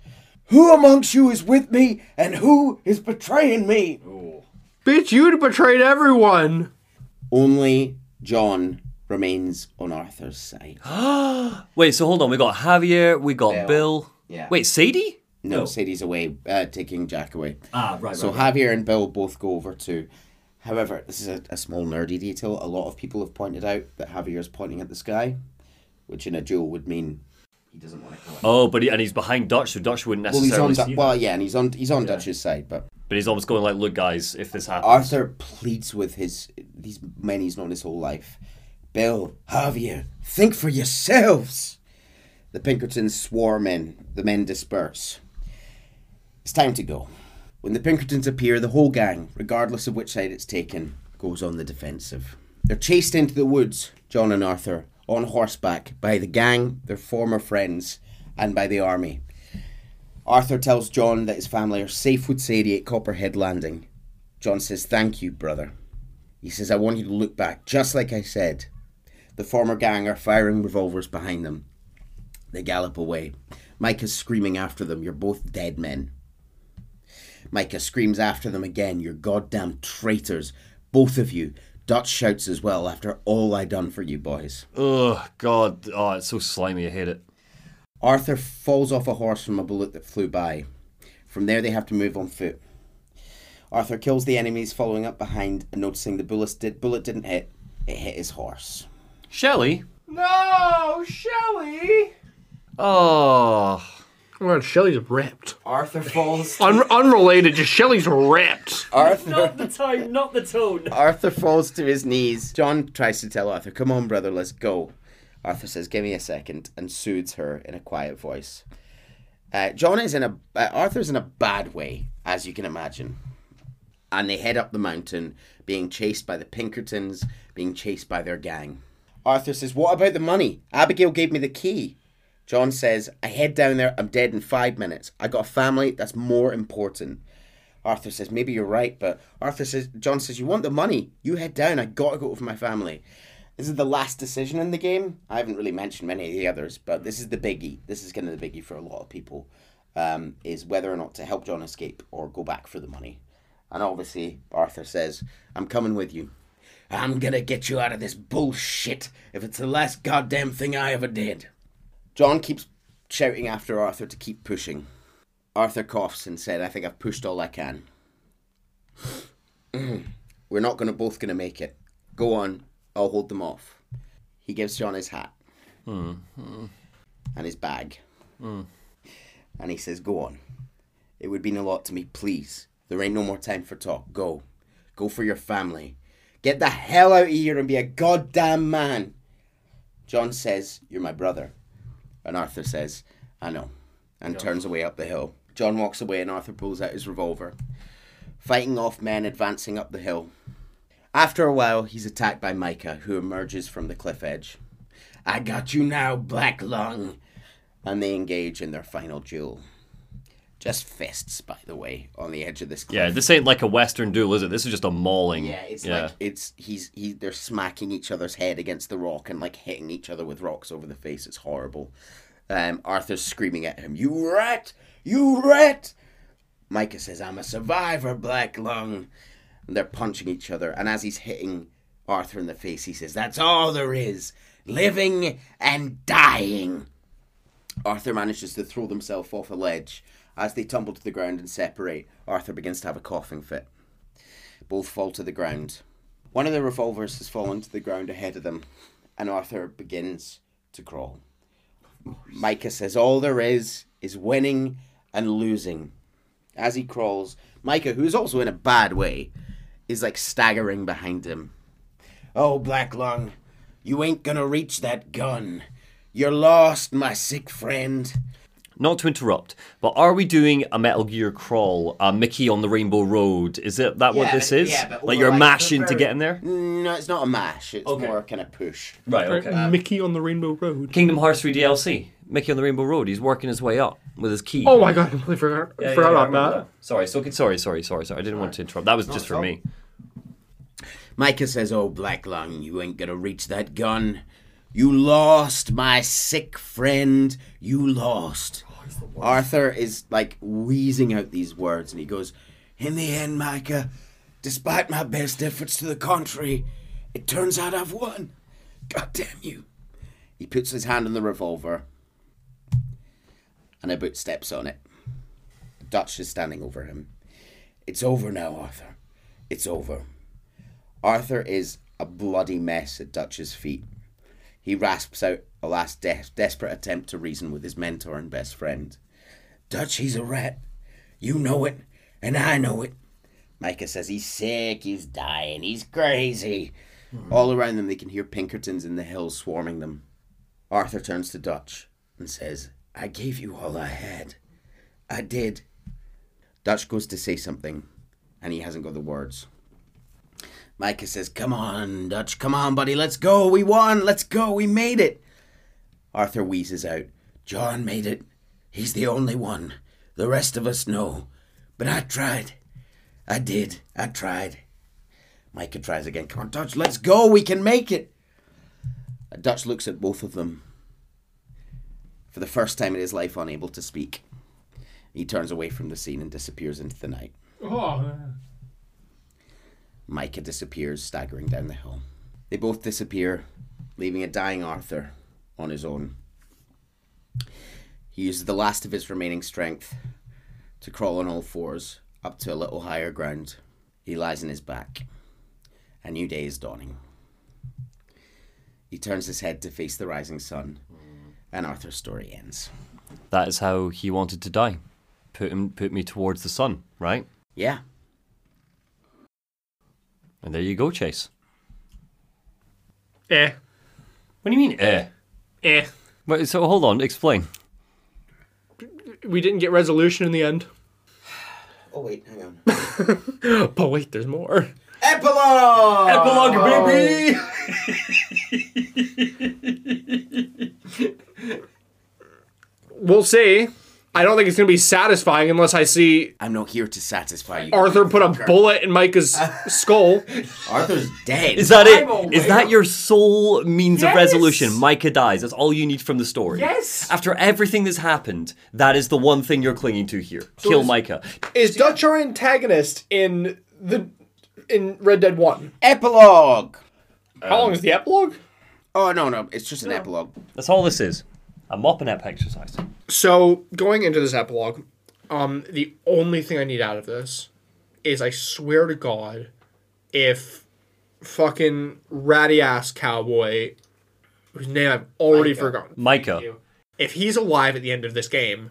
who amongst you is with me, and who is betraying me? Oh. Bitch, you betrayed everyone. Only John remains on Arthur's side. Wait, so hold on. We got Javier, we got Bill. Yeah. Wait, Sadie? No, Sadie's away, taking Jack away. Ah, right. So right. Javier and Bill both go over to... However, this is a small nerdy detail. A lot of people have pointed out that Javier's pointing at the sky, which in a duel would mean... He doesn't want to kill him. Oh, but he's behind Dutch, so Dutch wouldn't necessarily see him. Well, yeah, and he's on Dutch's side, but... But he's almost going like, look, guys, if this happens... Arthur pleads with these men he's known his whole life. Bill, Javier, think for yourselves! The Pinkertons swarm in. The men disperse. It's time to go. When the Pinkertons appear, the whole gang, regardless of which side it's taken, goes on the defensive. They're chased into the woods, John and Arthur, on horseback by the gang, their former friends, and by the army. Arthur tells John that his family are safe with Sadie at Copperhead Landing. John says, thank you, brother. He says, I want you to look back, just like I said. The former gang are firing revolvers behind them. They gallop away. Micah's screaming after them, you're both dead men. Micah screams after them again, you're goddamn traitors, both of you. Dutch shouts as well, after all I done for you boys. Ugh, God. Oh, it's so slimy, I hate it. Arthur falls off a horse from a bullet that flew by. From there, they have to move on foot. Arthur kills the enemies, following up behind and noticing the bullet didn't hit. It hit his horse. Shelley? No, Shelley! Oh... Well, Shelley's ripped. Arthur falls... Unrelated, just Shelley's ripped. Arthur... Not the tone, not the tone. Arthur falls to his knees. John tries to tell Arthur, come on, brother, let's go. Arthur says, give me a second, and soothes her in a quiet voice. Arthur's in a bad way, as you can imagine. And they head up the mountain, being chased by the Pinkertons, being chased by their gang. Arthur says, what about the money? Abigail gave me the key. John says, I head down there, I'm dead in 5 minutes. I got a family, that's more important. Arthur says, maybe you're right, but John says, you want the money? You head down, I gotta go with my family. This is the last decision in the game. I haven't really mentioned many of the others, but this is the biggie. This is kind of the biggie for a lot of people, is whether or not to help John escape or go back for the money. And obviously, Arthur says, I'm coming with you. I'm gonna get you out of this bullshit if it's the last goddamn thing I ever did. John keeps shouting after Arthur to keep pushing. Arthur coughs and said, I think I've pushed all I can. We're not both gonna make it. Go on, I'll hold them off. He gives John his hat. And his bag. And he says, go on. It would mean a lot to me, please. There ain't no more time for talk. Go. Go for your family. Get the hell out of here and be a goddamn man. John says, you're my brother. And Arthur says, I know, and turns away up the hill. John walks away and Arthur pulls out his revolver, fighting off men advancing up the hill. After a while, he's attacked by Micah, who emerges from the cliff edge. I got you now, Black Lung! And they engage in their final duel. Just fists, by the way, on the edge of this cliff. Yeah, this ain't like a Western duel, is it? This is just a mauling. Yeah, they're smacking each other's head against the rock and like hitting each other with rocks over the face. It's horrible. Arthur's screaming at him, you rat! You rat! Micah says, I'm a survivor, Black Lung. And they're punching each other. And as he's hitting Arthur in the face, he says, that's all there is. Living and dying. Arthur manages to throw himself off a ledge. As they tumble to the ground and separate, Arthur begins to have a coughing fit. Both fall to the ground. One of the revolvers has fallen to the ground ahead of them, and Arthur begins to crawl. Micah says all there is winning and losing. As he crawls, Micah, who is also in a bad way, is like staggering behind him. Oh, Black Lung, you ain't gonna reach that gun. You're lost, my sick friend. Not to interrupt, but are we doing a Metal Gear crawl, Mickey on the Rainbow Road? Is it what this is? Yeah, but like you're mashing to get in there? No, it's not a mash. It's more kind of push. Right, okay. Mickey on the Rainbow Road. Kingdom Hearts 3 DLC. Mickey on the Rainbow Road. He's working his way up with his key. Oh my god, I completely forgot about that. Sorry. I didn't want to interrupt. That was just for me. Micah says, oh, Black Lung, you ain't gonna reach that gun. You lost, my sick friend. You lost. Arthur is like wheezing out these words and he goes, in the end, Micah, despite my best efforts to the contrary, it turns out I've won. God damn you. He puts his hand on the revolver and about steps on it. Dutch is standing over him. It's over now, Arthur. It's over. Arthur is a bloody mess at Dutch's feet. He rasps out a last desperate attempt to reason with his mentor and best friend. Dutch, he's a rat. You know it, and I know it. Micah says he's sick, he's dying, he's crazy. Mm-hmm. All around them, they can hear Pinkertons in the hills swarming them. Arthur turns to Dutch and says, I gave you all I had. I did. Dutch goes to say something, and he hasn't got the words. Micah says, come on, Dutch, come on, buddy, let's go, we won, let's go, we made it. Arthur wheezes out, John made it, he's the only one, the rest of us know, but I tried, I tried. Micah tries again, come on, Dutch, let's go, we can make it. Dutch looks at both of them, for the first time in his life unable to speak. He turns away from the scene and disappears into the night. Oh, Micah disappears, staggering down the hill. They both disappear, leaving a dying Arthur on his own. He uses the last of his remaining strength to crawl on all fours up to a little higher ground. He lies on his back. A new day is dawning. He turns his head to face the rising sun, and Arthur's story ends. That is how he wanted to die. Put me towards the sun, right? Yeah. And there you go, Chase. Eh. What do you mean, eh? Eh. Wait, so hold on, explain. We didn't get resolution in the end. Oh, wait, hang on. But wait, there's more. Epilogue! Epilogue, baby! We'll see. I don't think it's going to be satisfying unless I see... I'm not here to satisfy you. Arthur put a bullet in Micah's skull. Arthur's dead. Is that it? Is that your sole means of resolution? Micah dies. That's all you need from the story. Yes. After everything that's happened, that is the one thing you're clinging to here. So kill Micah. Is Dutch our antagonist in Red Dead 1? Epilogue. How long is the epilogue? Oh, no. It's just an epilogue. That's all this is. A mop-and-up exercise. So, going into this epilogue, the only thing I need out of this is, I swear to God, if fucking ratty-ass cowboy, whose name I've already forgotten. Micah. If he's alive at the end of this game,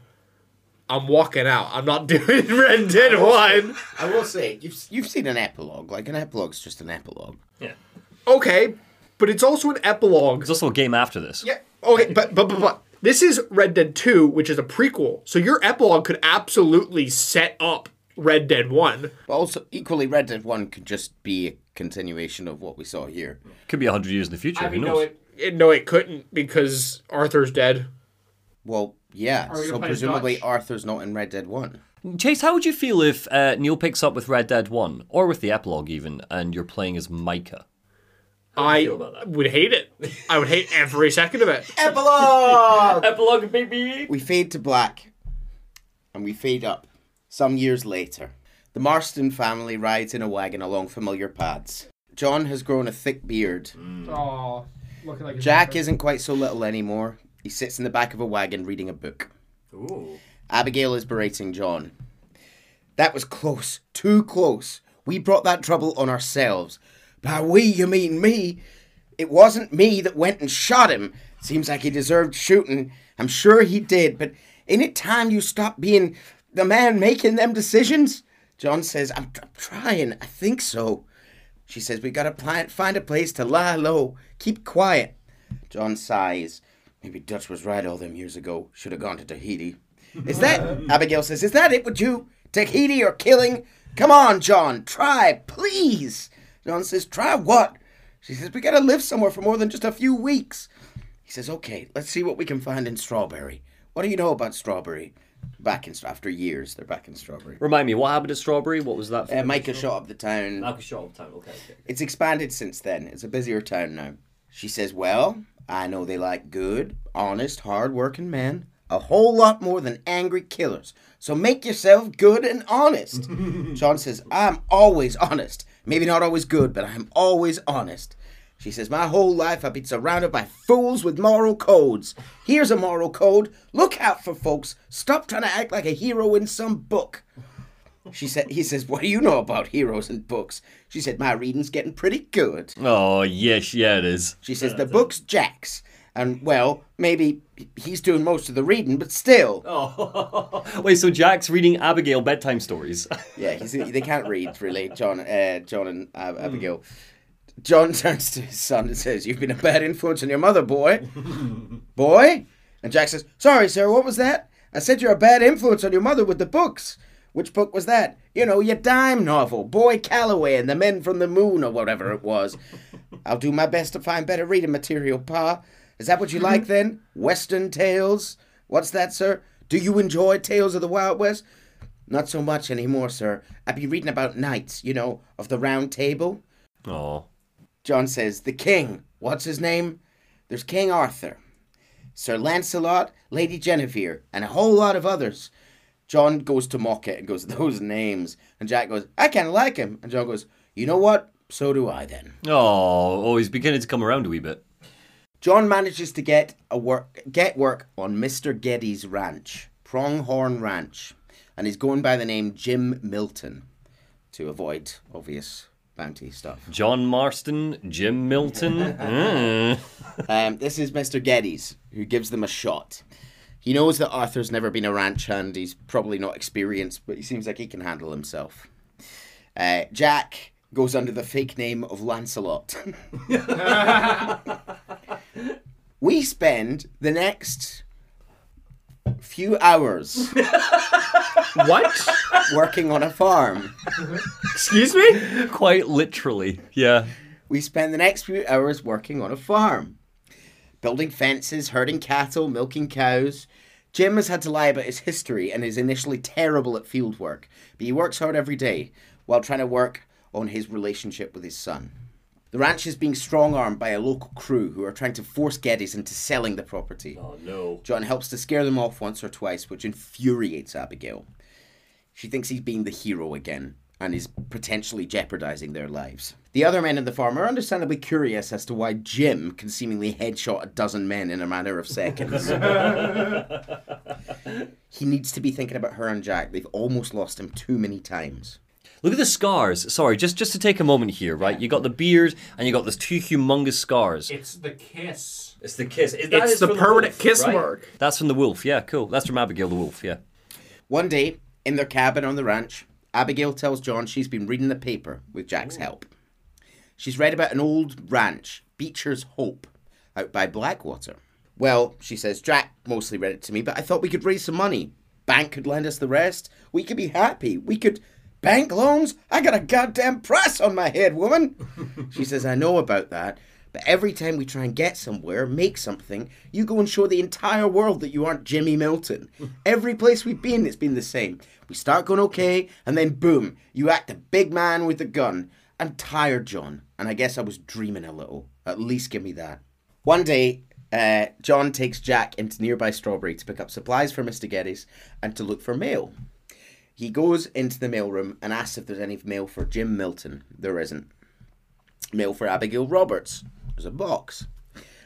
I'm walking out. I'm not doing Red Dead 1. I will say, you've seen an epilogue. Like, an epilogue's just an epilogue. Yeah. Okay, but it's also an epilogue. It's also a game after this. Yeah. Okay, but this is Red Dead 2, which is a prequel. So your epilogue could absolutely set up Red Dead 1. But also, equally, Red Dead 1 could just be a continuation of what we saw here. Could be 100 years in the future, who knows? No, it couldn't, because Arthur's dead. Well, yeah, so presumably Dutch? Arthur's not in Red Dead 1. Chase, how would you feel if Neil picks up with Red Dead 1, or with the epilogue even, and you're playing as Micah? I would hate it. I would hate every second of it. Epilogue! Epilogue, baby! We fade to black, and we fade up. Some years later, the Marston family rides in a wagon along familiar paths. John has grown a thick beard. Aww, looking like Jack isn't quite so little anymore. He sits in the back of a wagon reading a book. Ooh. Abigail is berating John. That was close. Too close. We brought that trouble on ourselves. By we, you mean me. It wasn't me that went and shot him. Seems like he deserved shooting. I'm sure he did, but ain't it time you stopped being the man making them decisions? John says, I'm trying. I think so. She says, we gotta find a place to lie low. Keep quiet. John sighs. Maybe Dutch was right all them years ago. Should have gone to Tahiti. Is that... Abigail says, is that it with you? Tahiti or killing? Come on, John. Try, please. John says, try what? She says, we gotta live somewhere for more than just a few weeks. He says, okay, let's see what we can find in Strawberry. What do you know about Strawberry? After years, they're back in Strawberry. Remind me, what happened to Strawberry? What was that for? Micah shot up the town. Micah shot up the town, okay. It's expanded since then. It's a busier town now. She says, well, I know they like good, honest, hard-working men a whole lot more than angry killers. So make yourself good and honest. John says, I'm always honest. Maybe not always good, but I'm always honest. She says, my whole life I've been surrounded by fools with moral codes. Here's a moral code. Look out for folks. Stop trying to act like a hero in some book. He says, what do you know about heroes and books? She said, my reading's getting pretty good. Oh, yes, yeah, it is. She says, the book's Jack's. And, well, maybe he's doing most of the reading, but still. Oh, wait, so Jack's reading Abigail bedtime stories. Yeah, they can't read, really, John and Abigail. John turns to his son and says, you've been a bad influence on your mother, boy. Boy? And Jack says, sorry, sir, what was that? I said you're a bad influence on your mother with the books. Which book was that? You know, your dime novel, Boy Calloway and the Men from the Moon, or whatever it was. I'll do my best to find better reading material, Pa. Is that what you like, then? Western tales? What's that, sir? Do you enjoy Tales of the Wild West? Not so much anymore, sir. I've been reading about knights, you know, of the Round Table. Oh. John says, the king. What's his name? There's King Arthur, Sir Lancelot, Lady Guinevere, and a whole lot of others. John goes to mock it and goes, those names. And Jack goes, I kind of like him. And John goes, you know what? So do I, then. Oh, he's beginning to come around a wee bit. John manages to get work on Mr. Geddy's ranch, Pronghorn Ranch, and he's going by the name Jim Milton to avoid obvious bounty stuff. John Marston, Jim Milton. This is Mr. Geddes, who gives them a shot. He knows that Arthur's never been a ranch hand. He's probably not experienced, but he seems like he can handle himself. Jack goes under the fake name of Lancelot. We spend the next few hours. What? Working on a farm. Excuse me? Quite literally, yeah. We spend the next few hours working on a farm. Building fences, herding cattle, milking cows. Jim has had to lie about his history and is initially terrible at field work, but he works hard every day while trying to work on his relationship with his son. The ranch is being strong-armed by a local crew who are trying to force Geddes into selling the property. Oh, no. John helps to scare them off once or twice, which infuriates Abigail. She thinks he's being the hero again and is potentially jeopardising their lives. The other men in the farm are understandably curious as to why Jim can seemingly headshot a dozen men in a matter of seconds. He needs to be thinking about her and Jack. They've almost lost him too many times. Look at the scars. Sorry, just to take a moment here, right? You got the beard and you got those two humongous scars. It's the kiss. It's the kiss. It's the permanent wolf, kiss right? mark. That's from the wolf. Yeah, cool. That's from Abigail the wolf, yeah. One day, in their cabin on the ranch, Abigail tells John she's been reading the paper with Jack's help. She's read about an old ranch, Beecher's Hope, out by Blackwater. Well, she says, Jack mostly read it to me, but I thought we could raise some money. Bank could lend us the rest. We could be happy. We could... Bank loans? I got a goddamn price on my head, woman. She says, I know about that, but every time we try and get somewhere, make something, you go and show the entire world that you aren't Jimmy Milton. Every place we've been, it's been the same. We start going okay, and then boom, you act a big man with a gun. I'm tired, John, and I guess I was dreaming a little. At least give me that. One day, John takes Jack into nearby Strawberry to pick up supplies for Mr. Geddes and to look for mail. He goes into the mailroom and asks if there's any mail for Jim Milton. There isn't. Mail for Abigail Roberts. There's a box.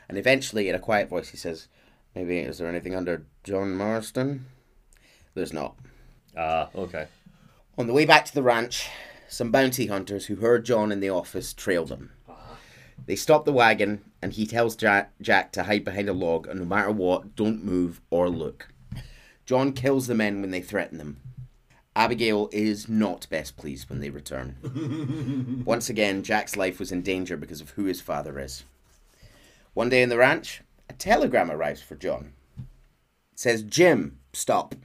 And eventually, in a quiet voice, he says, maybe, is there anything under John Marston? There's not. Okay. On the way back to the ranch, some bounty hunters who heard John in the office trail them. They stop the wagon, and he tells Jack to hide behind a log, and no matter what, don't move or look. John kills the men when they threaten them. Abigail is not best pleased when they return. Once again, Jack's life was in danger because of who his father is. One day in the ranch, a telegram arrives for John. It says, Jim, stop.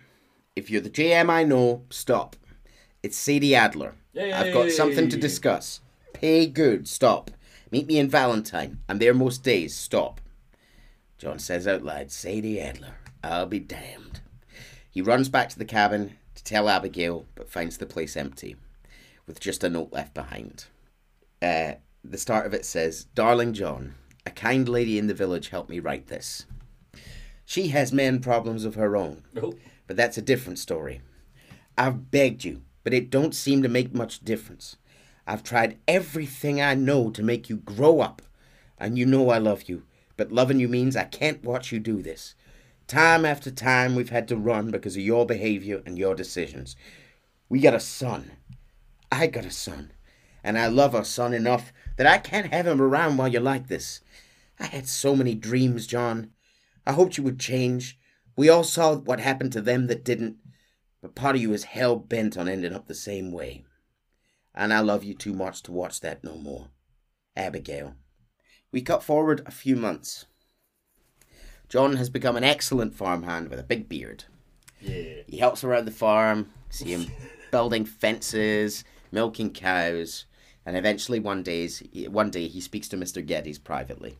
If you're the JM I know, stop. It's Sadie Adler. Yay. I've got something to discuss. Pay good, stop. Meet me in Valentine. I'm there most days, stop. John says out loud, Sadie Adler, I'll be damned. He runs back to the cabin to tell Abigail, but finds the place empty, with just a note left behind. The start of it says, Darling John, a kind lady in the village helped me write this. She has men problems of her own, but that's a different story. I've begged you, but it don't seem to make much difference. I've tried everything I know to make you grow up, and you know I love you, but loving you means I can't watch you do this. Time after time, we've had to run because of your behavior and your decisions. We got a son. I got a son. And I love our son enough that I can't have him around while you're like this. I had so many dreams, John. I hoped you would change. We all saw what happened to them that didn't. But part of you is hell-bent on ending up the same way. And I love you too much to watch that no more. Abigail. We cut forward a few months. John has become an excellent farmhand with a big beard. Yeah. He helps around the farm, see him building fences, milking cows, and eventually one day he speaks to Mr. Geddes privately.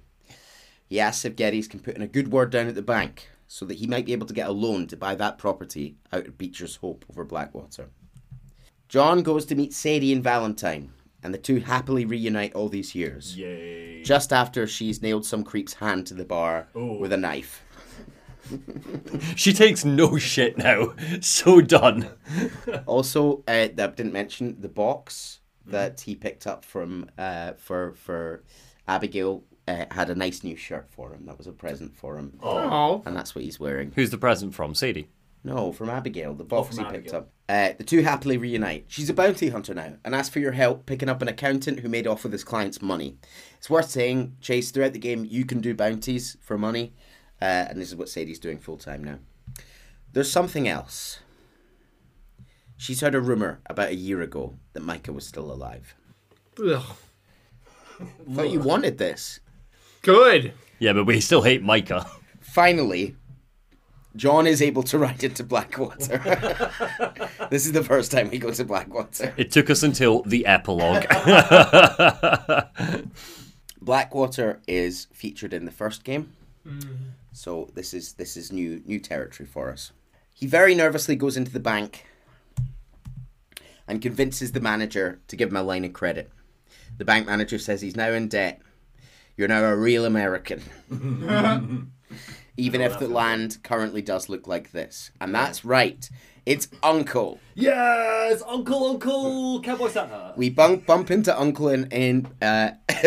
He asks if Geddes can put in a good word down at the bank so that he might be able to get a loan to buy that property out at Beecher's Hope over Blackwater. John goes to meet Sadie and Valentine, and the two happily reunite all these years. Yay. Just after she's nailed some creep's hand to the bar with a knife. She takes no shit now. So done. Also, I didn't mention the box that he picked up for Abigail had a nice new shirt for him. That was a present for him. Oh. And that's what he's wearing. Who's the present from? Sadie? No, from Abigail, the box he picked up. The two happily reunite. She's a bounty hunter now and asks for your help picking up an accountant who made off with his client's money. It's worth saying, Chase, throughout the game, you can do bounties for money. And this is what Sadie's doing full time now. There's something else. She's heard a rumour about a year ago that Micah was still alive. Ugh. Thought you wanted this. Good. Yeah, but we still hate Micah. Finally, John is able to ride into Blackwater. This is the first time we go to Blackwater. It took us until the epilogue. Blackwater is featured in the first game. Mm. So this is new territory for us. He very nervously goes into the bank and convinces the manager to give him a line of credit. The bank manager says he's now in debt. You're now a real American. Even if the land currently does look like this. And that's right. It's Uncle. Yes! Uncle! Cowboy Santa. We bump into Uncle in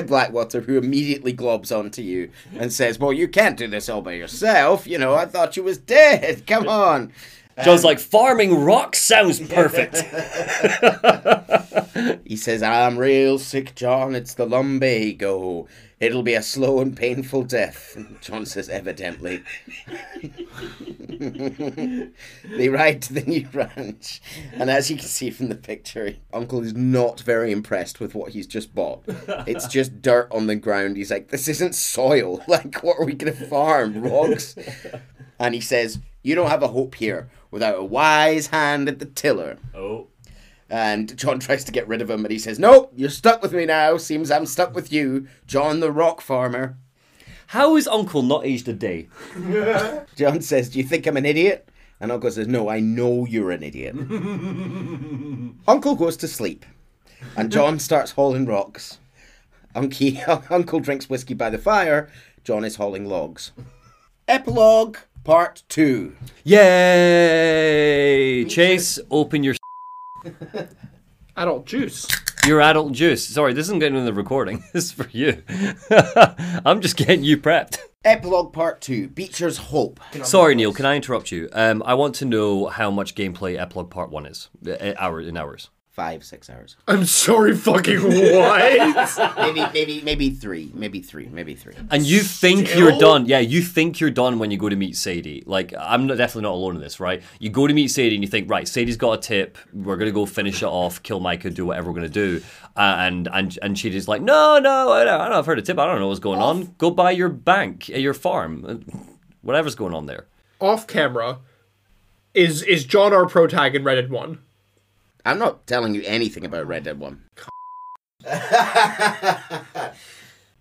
Blackwater, who immediately globs onto you and says, well, you can't do this all by yourself. You know, I thought you was dead. Come on. John's like, farming rock sounds perfect. He says, I'm real sick, John. It's the lumbago. It'll be a slow and painful death. And John says, evidently. They ride to the new ranch. And as you can see from the picture, Uncle is not very impressed with what he's just bought. It's just dirt on the ground. He's like, this isn't soil. Like, what are we going to farm? Rocks? And he says, you don't have a hope here without a wise hand at the tiller. Oh. And John tries to get rid of him, and he says, nope, you're stuck with me now. Seems I'm stuck with you, John the rock farmer. How is Uncle not aged a day? John says, do you think I'm an idiot? And Uncle says, no, I know you're an idiot. Uncle goes to sleep, and John starts hauling rocks. Uncle drinks whiskey by the fire. John is hauling logs. Epilogue. Part 2. Yay! Chase, open your adult juice. Your adult juice. Sorry, this isn't getting in the recording. This is for you. I'm just getting you prepped. Epilogue Part 2. Beecher's Hope. Sorry, Neil, can I interrupt you? I want to know how much gameplay Epilogue Part 1 is. In hours. 5-6 hours. I'm sorry, fucking what? Maybe three. And you think you're done? Yeah, you think you're done when you go to meet Sadie. Like, definitely not alone in this, right? You go to meet Sadie and you think, right, Sadie's got a tip. We're gonna go finish it off, kill Micah, do whatever we're gonna do. And she just like, no, I've heard a tip. I don't know what's going on. Go buy your bank, your farm, whatever's going on there. Off camera, is John our protag in Red Dead 1? I'm not telling you anything about Red Dead 1.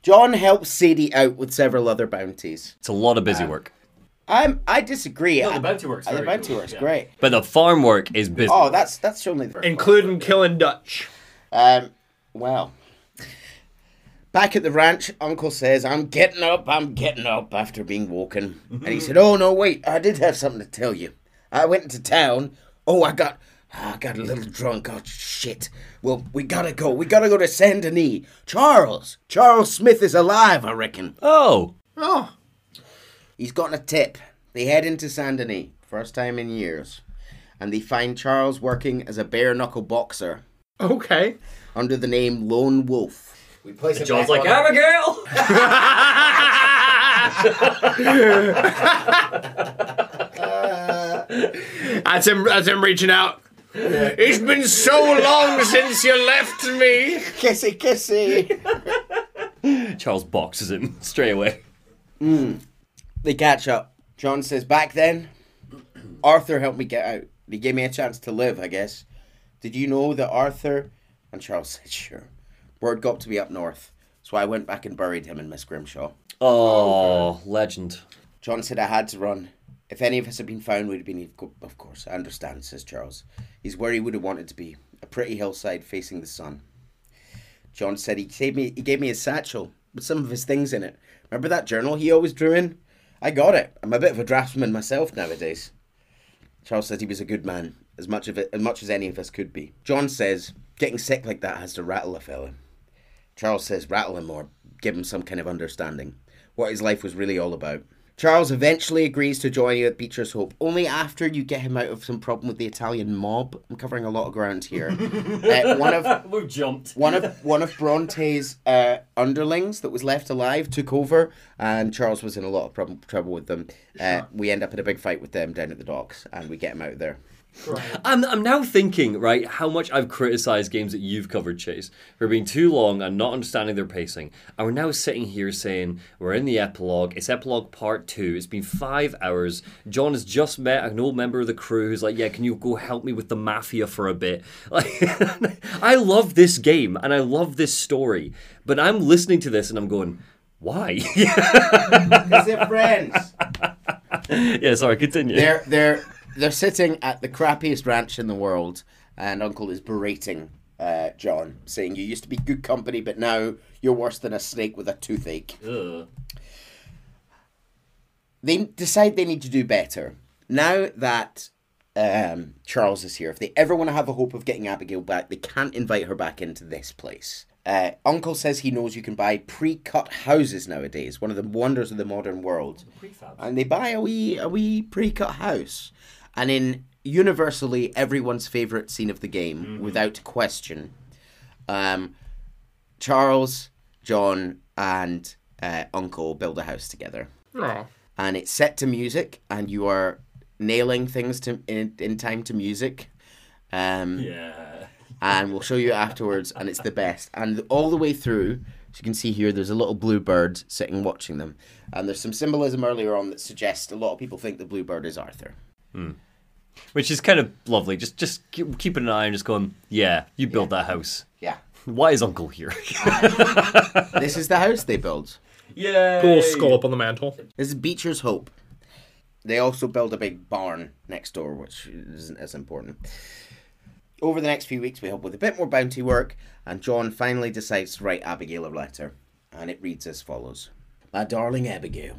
John helps Sadie out with several other bounties. It's a lot of busy work. I disagree. No, the bounty work's great. The bounty work's great. But the farm work is busy. Oh, that's only the including killing Dutch. Wow. Back at the ranch, Uncle says, I'm getting up after being woken. And he said, oh, no, wait, I did have something to tell you. I went into town. Oh, I got a little drunk. Oh, shit. Well, we gotta go to Saint Denis. Charles Smith is alive, I reckon. Oh. He's gotten a tip. They head into Saint Denis, first time in years, and they find Charles working as a bare-knuckle boxer. Okay. Under the name Lone Wolf. We place and John's like, Abigail! That's him reaching out. Yeah. It's been so long since you left me. Kissy. Charles boxes him straight away. They catch up. John says, back then, Arthur helped me get out. He gave me a chance to live, I guess. Did you know that Arthur? And Charles said, sure. Word got to be up north, so I went back and buried him in Miss Grimshaw. Oh, legend. John said, I had to run. If any of us had been found, we'd have been... Of course, I understand, says Charles. He's where he would have wanted to be. A pretty hillside facing the sun. John said he gave me his satchel with some of his things in it. Remember that journal he always drew in? I got it. I'm a bit of a draftsman myself nowadays. Charles said he was a good man, as much as any of us could be. John says, getting sick like that has to rattle a fella. Charles says, rattle him or give him some kind of understanding, what his life was really all about. Charles eventually agrees to join you at Beecher's Hope, only after you get him out of some problem with the Italian mob. I'm covering a lot of ground here. One of Bronte's underlings that was left alive took over, and Charles was in a lot of trouble with them. We end up in a big fight with them down at the docks, and we get him out of there. Right. I'm now thinking, right, how much I've criticised games that you've covered, Chase, for being too long and not understanding their pacing. And we're now sitting here saying, we're in the epilogue, it's epilogue part 2, it's been 5 hours, John has just met an old member of the crew who's like, yeah, can you go help me with the mafia for a bit? Like, I love this game, and I love this story, but I'm listening to this and I'm going, why? Because they're friends. Yeah, sorry, continue. They're sitting at the crappiest ranch in the world, and Uncle is berating John, saying, you used to be good company, but now you're worse than a snake with a toothache. Ugh. They decide they need to do better. Now that Charles is here, if they ever want to have a hope of getting Abigail back, they can't invite her back into this place. Uncle says he knows you can buy pre-cut houses nowadays, one of the wonders of the modern world. Prefabs. And they buy a wee pre-cut house. And in universally everyone's favourite scene of the game, without question, Charles, John, and Uncle build a house together. Aww. And it's set to music, and you are nailing things in time to music. Yeah. And we'll show you afterwards, and it's the best. And all the way through, as you can see here, there's a little blue bird sitting watching them. And there's some symbolism earlier on that suggests a lot of people think the blue bird is Arthur. Hmm. Which is kind of lovely. Just keeping an eye and just going, yeah, you build that house. Yeah. Why is Uncle here? This is the house they build. Yay! Cool skull up on the mantle. This is Beecher's Hope. They also build a big barn next door, which isn't as important. Over the next few weeks, we help with a bit more bounty work, and John finally decides to write Abigail a letter, and it reads as follows. My darling Abigail,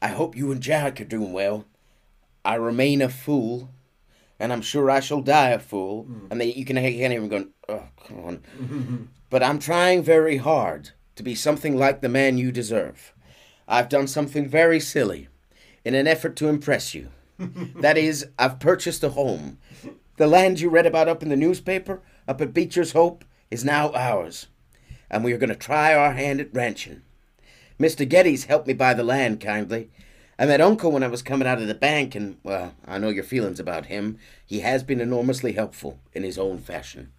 I hope you and Jack are doing well. I remain a fool, and I'm sure I shall die a fool. And then you can hear him going, oh, come on. But I'm trying very hard to be something like the man you deserve. I've done something very silly in an effort to impress you. That is, I've purchased a home. The land you read about up in the newspaper, up at Beecher's Hope, is now ours. And we are going to try our hand at ranching. Mr. Geddes helped me buy the land kindly. I met Uncle when I was coming out of the bank, and, well, I know your feelings about him. He has been enormously helpful in his own fashion.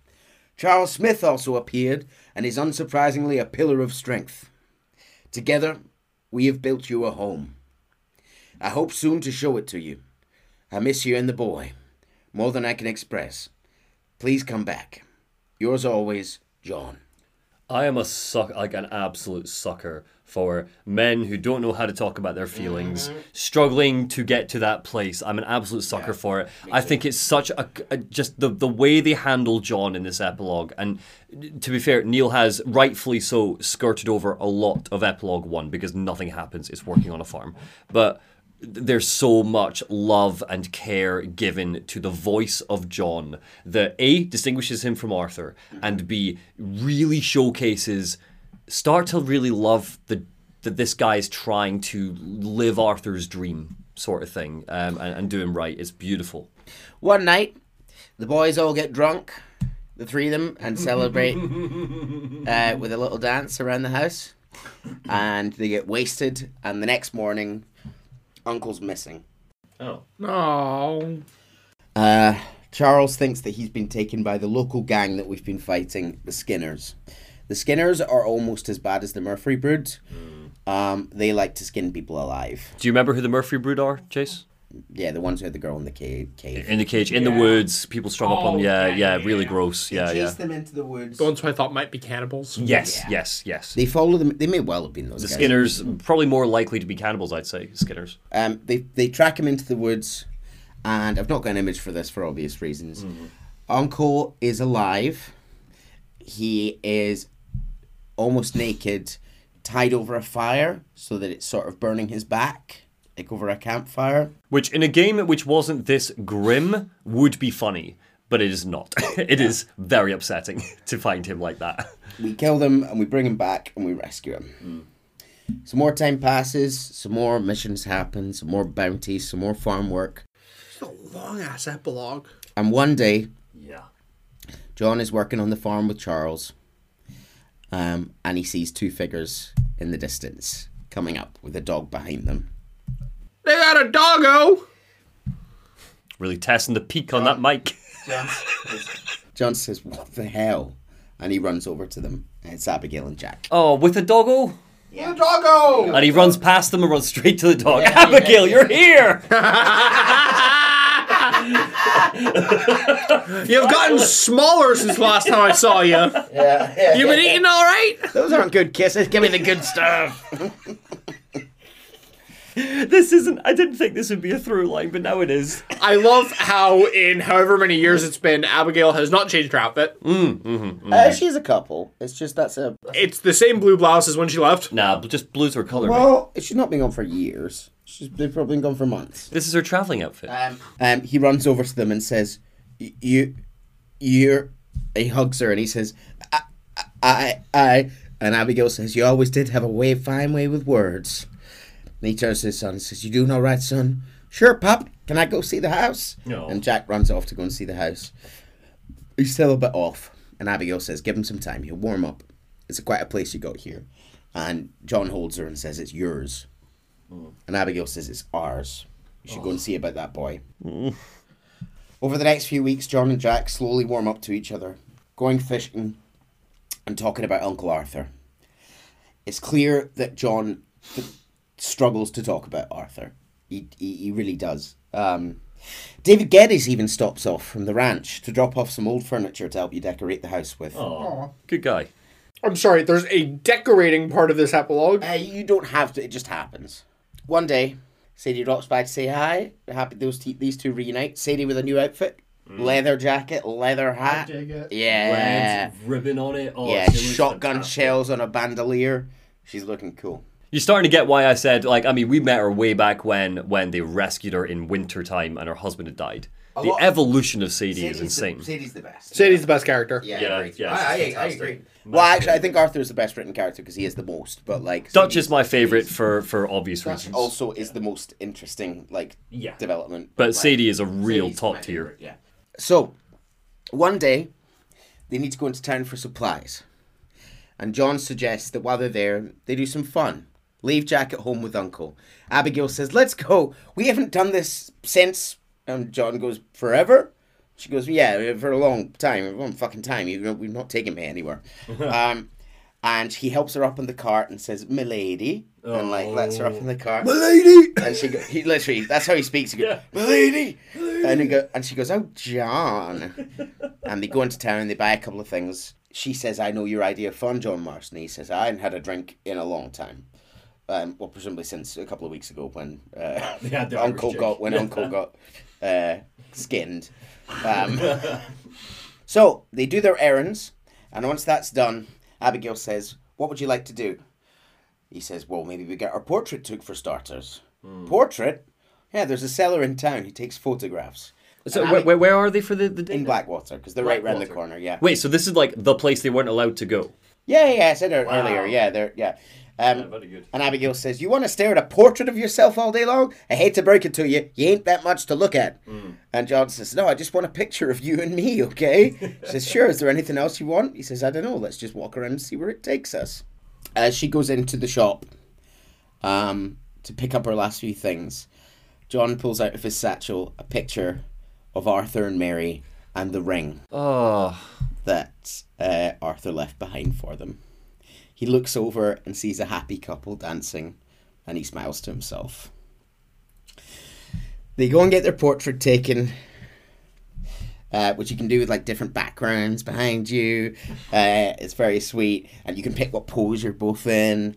Charles Smith also appeared, and is unsurprisingly a pillar of strength. Together, we have built you a home. I hope soon to show it to you. I miss you and the boy, more than I can express. Please come back. Yours always, John. I am an absolute sucker for men who don't know how to talk about their feelings, struggling to get to that place. I'm an absolute sucker for it. I think it's such just the way they handle John in this epilogue. And to be fair, Neil has, rightfully so, skirted over a lot of epilogue 1 because nothing happens. It's working on a farm. But there's so much love and care given to the voice of John that A, distinguishes him from Arthur, and B, really showcases, start to really love that this guy is trying to live Arthur's dream sort of thing and do him right. It's beautiful. One night, the boys all get drunk, the three of them, and celebrate with a little dance around the house. And they get wasted, and the next morning, Uncle's missing. Oh. No. Charles thinks that he's been taken by the local gang that we've been fighting, the Skinners. The Skinners are almost as bad as the Murphy Brood. They like to skin people alive. Do you remember who the Murphy Brood are, Chase? Yeah, the ones who had the girl in the cave. In the cage, in the woods, people strung up on them. Yeah, really gross. Yeah, chase them into the woods. The ones who I thought might be cannibals. Yes. They follow them. They may well have been those guys. The Skinners, probably more likely to be cannibals, I'd say, Skinners. They track him into the woods, and I've not got an image for this for obvious reasons. Mm-hmm. Uncle is alive. He is almost naked, tied over a fire so that it's sort of burning his back. Over a campfire. Which in a game which wasn't this grim would be funny. but it is not. It is very upsetting to find him like that. We kill them and we bring him back and we rescue him. Mm. Some more time passes, some more missions happen, some more bounties, some more farm work. It's a long-ass epilogue. And one day, John is working on the farm with Charles, and he sees two figures in the distance coming up with a dog behind them. They got a doggo! Really testing the peak on that mic. John says, what the hell? And he runs over to them. And it's Abigail and Jack. Oh, with a doggo? Yeah, doggo! And he runs past them and runs straight to the dog. Yeah, Abigail, you're here! You've gotten smaller since last time I saw you. Yeah, you've been eating all right? Those aren't good kisses. Give me the good stuff. This isn't, I didn't think this would be a through line, but now it is. I love how in however many years it's been, Abigail has not changed her outfit. She's a couple. It's just it's the same blue blouse as when she left. Nah, just blue's her colour. Well, she's not been gone for years. She's probably been gone for months. This is her travelling outfit. He runs over to them and says, he hugs her and he says, I, and Abigail says, you always did have a fine way with words. And he turns to his son and says, you doing all right, son? Sure, Pop. Can I go see the house? No. And Jack runs off to go and see the house. He's still a bit off. And Abigail says, give him some time. He'll warm up. It's quite a place you got here. And John holds her and says, it's yours. Mm. And Abigail says, it's ours. You should go and see about that boy. Mm. Over the next few weeks, John and Jack slowly warm up to each other, going fishing and talking about Uncle Arthur. It's clear that John... struggles to talk about Arthur. He really does. David Geddes even stops off from the ranch to drop off some old furniture to help you decorate the house with. Oh, good guy. I'm sorry, there's a decorating part of this epilogue. You don't have to, it just happens. One day, Sadie drops by to say hi. Happy these two reunite. Sadie with a new outfit. Leather jacket, leather hat. Yeah. Reds, ribbon on it. Oh, yeah, shotgun shells on a bandolier. She's looking cool. You're starting to get why I said, we met her way back when they rescued her in wintertime and her husband had died. The evolution of Sadie is insane. Sadie's the best. Sadie's the best character. Yeah. I agree. Well, actually, I think Arthur is the best written character because he is the most, but, Dutch is my favourite for obvious reasons. Dutch also is the most interesting, development. But Sadie is a real top tier. Yeah. So, one day, they need to go into town for supplies. And John suggests that while they're there, they do some fun. Leave Jack at home with Uncle. Abigail says, let's go. We haven't done this since. And John goes, forever? She goes, yeah, for a long time. A long fucking time. We've not taken me anywhere. And he helps her up in the cart and says, milady. Oh. And lets her up in the cart. Milady! And she goes, that's how he speaks. He goes, milady! And she goes, oh, John. And they go into town and they buy a couple of things. She says, I know your idea of fun, John Marston. He says, I haven't had a drink in a long time. Presumably since a couple of weeks ago when Uncle got skinned. So they do their errands, and once that's done, Abigail says, "What would you like to do?" He says, "Well, maybe we get our portrait took for starters." Mm. Portrait? Yeah, there's a seller in town who takes photographs. So where are they for the day? In Blackwater, because they're right round the corner. Yeah. Wait, so this is the place they weren't allowed to go. Yeah, I said earlier. Yeah, they're. Very good. And Abigail says, you want to stare at a portrait of yourself all day long? I hate to break it to you, you ain't that much to look at. Mm. And John says, no, I just want a picture of you and me, okay? She says, sure, is there anything else you want? He says, I don't know, let's just walk around and see where it takes us. She goes into the shop to pick up her last few things. John pulls out of his satchel a picture of Arthur and Mary and the ring that Arthur left behind for them. He looks over and sees a happy couple dancing, and he smiles to himself. They go and get their portrait taken, which you can do with different backgrounds behind you. It's very sweet, and you can pick what pose you're both in.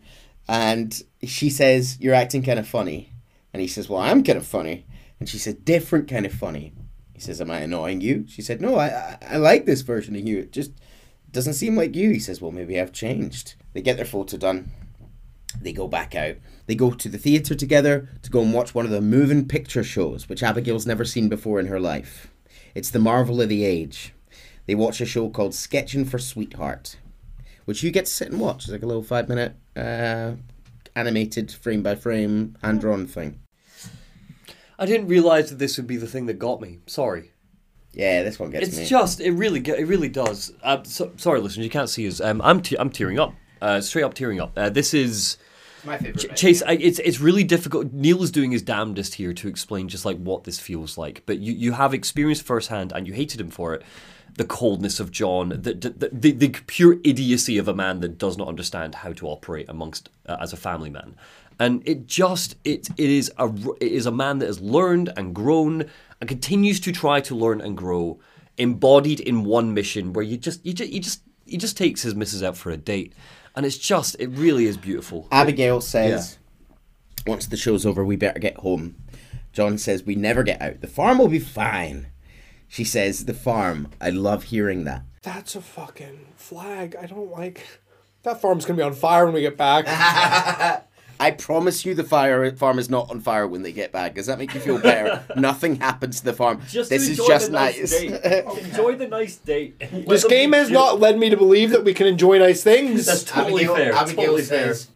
And she says, you're acting kind of funny. And he says, well, I'm kind of funny. And she said, different kind of funny. He says, am I annoying you? She said, no, I like this version of you. It just doesn't seem like you. He says, well, maybe I've changed. They get their photo done. They go back out. They go to the theatre together to go and watch one of the moving picture shows, which Abigail's never seen before in her life. It's the marvel of the age. They watch a show called Sketching for Sweetheart, which you get to sit and watch. It's like a little 5-minute animated frame by frame hand drawn thing. I didn't realise that this would be the thing that got me. Sorry. Yeah, this one gets me. It's just, it really does. Sorry, listeners, you can't see us. I'm tearing up. Straight up tearing up. This is my favorite. Chase, it's really difficult. Neil is doing his damnedest here to explain just like what this feels like, but you have experienced firsthand, and you hated him for it. The coldness of John, the pure idiocy of a man that does not understand how to operate amongst as a family man, and it is a man that has learned and grown and continues to try to learn and grow, embodied in one mission where he just takes his missus out for a date, and it really is beautiful. Abigail says, yeah, once the show's over, we better get home. John says, we never get out. The farm will be fine. She says, the farm. I love hearing that. That's a fucking flag. I don't like... That farm's going to be on fire when we get back. I promise you the farm is not on fire when they get back. Does that make you feel better? Nothing happens to the farm. Just enjoy the nice date. This game has not led me to believe that we can enjoy nice things. That's totally fair.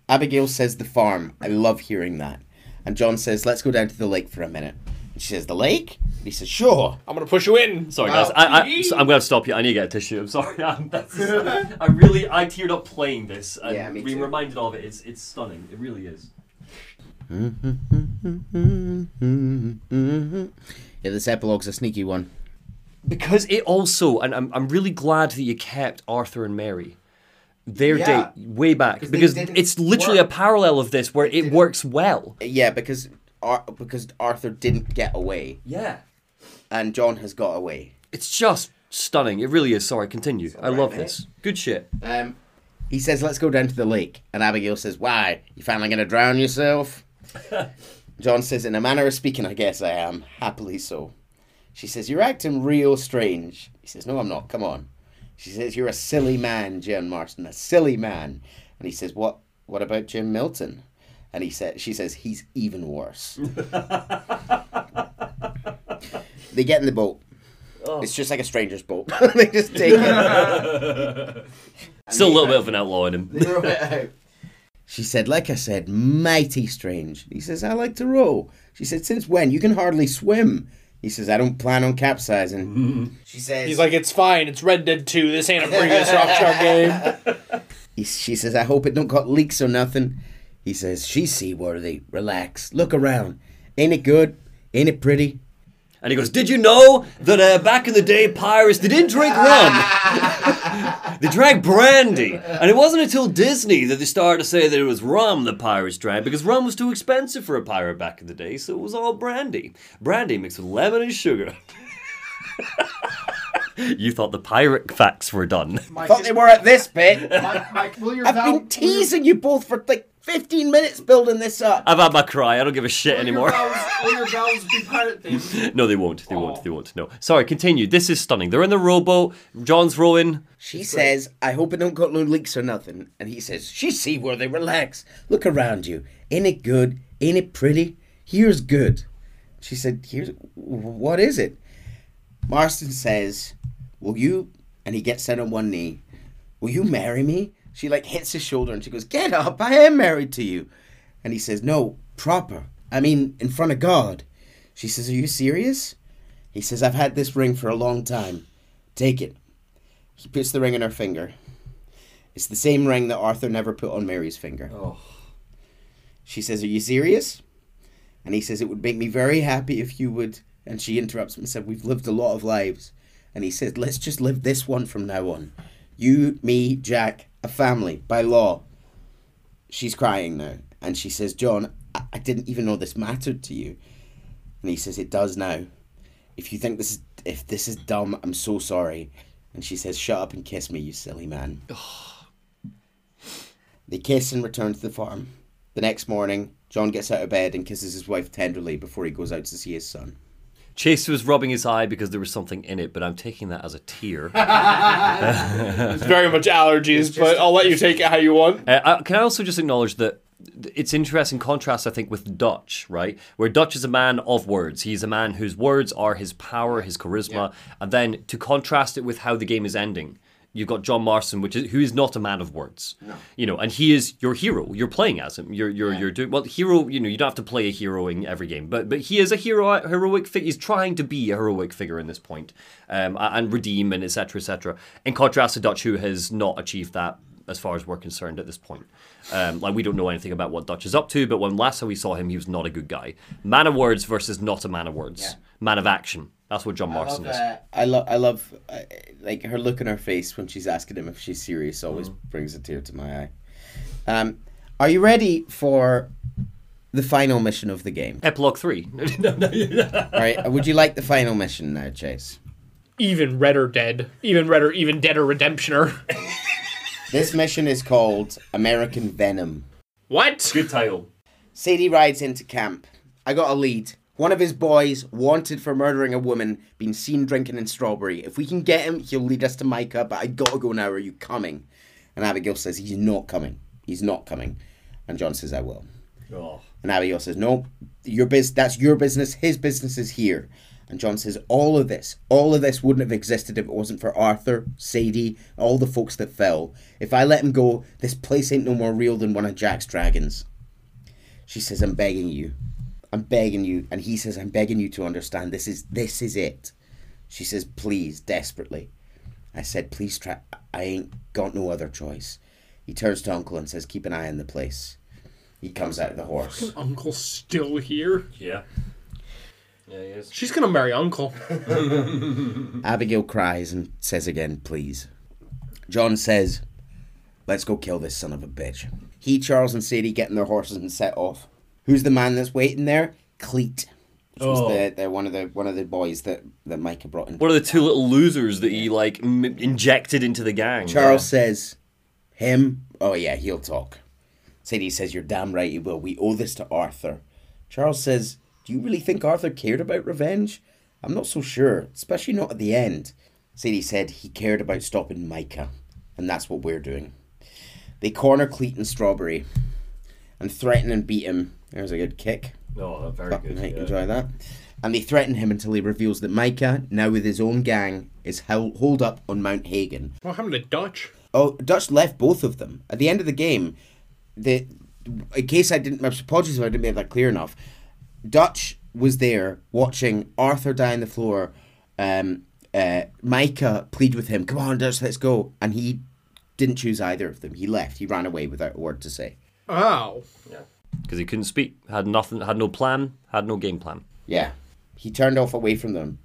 Abigail says, the farm. I love hearing that. And John says, let's go down to the lake for a minute. She says, the lake? And he says, sure. I'm going to push you in. Sorry, guys. I'm going to stop you. I need to get a tissue. I'm sorry. I teared up playing this. And yeah, me too. Being reminded of it. It's stunning. It really is. Yeah, this epilogue's a sneaky one. Because it also, and I'm really glad that you kept Arthur and Mary, their date way back. Because it's literally a parallel of this where it works well. Yeah, because Arthur didn't get away. Yeah. And John has got away. It's just stunning. It really is. Sorry, continue. I love this. Good shit. He says, let's go down to the lake. And Abigail says, why? You finally going to drown yourself? John says, in a manner of speaking, I guess I am. Happily so. She says, you're acting real strange. He says, no, I'm not. Come on. She says, you're a silly man, John Marston. A silly man. And he says, What about Jim Milton? And she says, he's even worse. They get in the boat. Oh. It's just like a stranger's boat. They just take it. Still a little bit of an outlaw in him. They row it out. She said, like I said, mighty strange. He says, I like to row. She said, since when? You can hardly swim. He says, I don't plan on capsizing. Mm-hmm. She says... He's like, it's fine. It's Red Dead 2. This ain't a previous Rockstar game. She says, I hope it don't got leaks or nothing. He says, she's seaworthy. Relax. Look around. Ain't it good? Ain't it pretty? And he goes, did you know that back in the day, pirates, they didn't drink rum. They drank brandy. And it wasn't until Disney that they started to say that it was rum the pirates drank, because rum was too expensive for a pirate back in the day, so it was all brandy. Brandy mixed with lemon and sugar. You thought the pirate facts were done. I thought they were at this bit. I've been teasing you both for like 15 minutes building this up. I've had my cry. I don't give a shit anymore. Will your vowels be pirate things? No, they won't. They won't. No. Sorry, continue. This is stunning. They're in the rowboat. John's rowing. She says, I hope it don't got no leaks or nothing. And he says, she's seaworthy. Relax. Look around you. Ain't it good? Ain't it pretty? Here's good. She said, what is it? Marston says... Will you, and he gets down on one knee, will you marry me? She like hits his shoulder and she goes, get up, I am married to you. And he says, no, proper. I mean, in front of God. She says, are you serious? He says, I've had this ring for a long time. Take it. He puts the ring on her finger. It's the same ring that Arthur never put on Mary's finger. Oh. She says, are you serious? And he says, it would make me very happy if you would. And she interrupts him and said, we've lived a lot of lives. And he said, let's just live this one from now on. You, me, Jack, a family, by law. She's crying now. And she says, John, I didn't even know this mattered to you. And he says, it does now. If this is dumb, I'm so sorry. And she says, shut up and kiss me, you silly man. They kiss and return to the farm. The next morning, John gets out of bed and kisses his wife tenderly before he goes out to see his son. Chase was rubbing his eye because there was something in it, but I'm taking that as a tear. It's very much allergies, but I'll let you take it how you want. Can I also just acknowledge that it's interesting contrast, I think, with Dutch, right? Where Dutch is a man of words. He's a man whose words are his power, his charisma. Yeah. And then to contrast it with how the game is ending, you've got John Marston, who is not a man of words. No. You know, and he is your hero. You're playing as him. You're doing well. Hero, you know, you don't have to play a hero in every game, but he is a heroic figure. He's trying to be a heroic figure in this point, and redeem and etc. etc. In contrast to Dutch, who has not achieved that as far as we're concerned at this point. Like, we don't know anything about what Dutch is up to, but when last time we saw him, he was not a good guy. Man of words versus not a man of words. Yeah. Man of action. That's what John Marston is. I love like, her look in her face when she's asking him if she's serious always brings a tear to my eye. Are you ready for the final mission of the game? Epilogue 3. All right, would you like the final mission now, Chase? Even redder dead. Even deader redemptioner. This mission is called American Venom. What? Good title. Sadie rides into camp. I got a lead. One of his boys, wanted for murdering a woman, been seen drinking in Strawberry. If we can get him, he'll lead us to Micah, but I gotta go now, are you coming? And Abigail says, he's not coming. And John says, I will. Oh. And Abigail says, no, that's your business, his business is here. And John says, all of this wouldn't have existed if it wasn't for Arthur, Sadie, all the folks that fell. If I let him go, this place ain't no more real than one of Jack's dragons. She says, I'm begging you. And he says, I'm begging you to understand. This is it. She says, please, desperately. I said, please try. I ain't got no other choice. He turns to Uncle and says, keep an eye on the place. He comes out of the horse. Uncle's still here? Yeah. Yeah, he is. She's going to marry Uncle. Abigail cries and says again, please. John says, let's go kill this son of a bitch. He, Charles, and Sadie get in their horses and set off. Who's the man that's waiting there? Cleet. They're one of the boys that Micah brought in. One of the two little losers that he, like, injected into the gang. Charles says, him? Oh, yeah, he'll talk. Sadie says, you're damn right he will. We owe this to Arthur. Charles says, do you really think Arthur cared about revenge? I'm not so sure, especially not at the end. Sadie said he cared about stopping Micah, and that's what we're doing. They corner Cleet and Strawberry and threaten and beat him. There's a good kick. Oh, very good. Enjoy that. And they threaten him until he reveals that Micah, now with his own gang, is holed up on Mount Hagen. What happened to Dutch? Oh, Dutch left both of them. At the end of the game, apologies if I didn't make that clear enough, Dutch was there watching Arthur die on the floor. Micah pleaded with him, come on, Dutch, let's go. And he didn't choose either of them. He left. He ran away without a word to say. Oh. Yeah. Because he couldn't speak. Had nothing. Had no plan. Had no game plan. Yeah. He turned off away from them.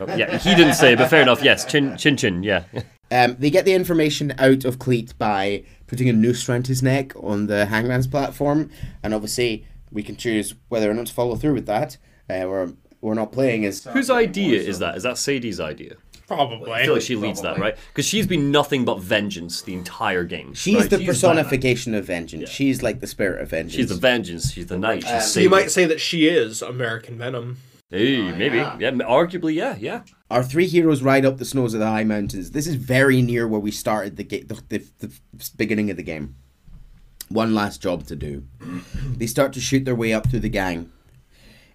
Oh, yeah, he didn't say, but fair enough. Yes, chin, yeah. They get the information out of Cleet by putting a noose around his neck on the hangman's platform. And obviously, we can choose whether or not to follow through with that. We're not playing as... Whose idea is that? Is that Sadie's idea? Probably. I feel like she leads that, right? Because she's been nothing but vengeance the entire game. She's right? The personification of vengeance. Yeah. She's like the spirit of vengeance. She's the vengeance. She's the knight. So you might say that she is American Venom. Hey, maybe. Yeah, arguably, yeah. Our three heroes ride up the snows of the high mountains. This is very near where we started the beginning of the game. One last job to do. They start to shoot their way up through the gang.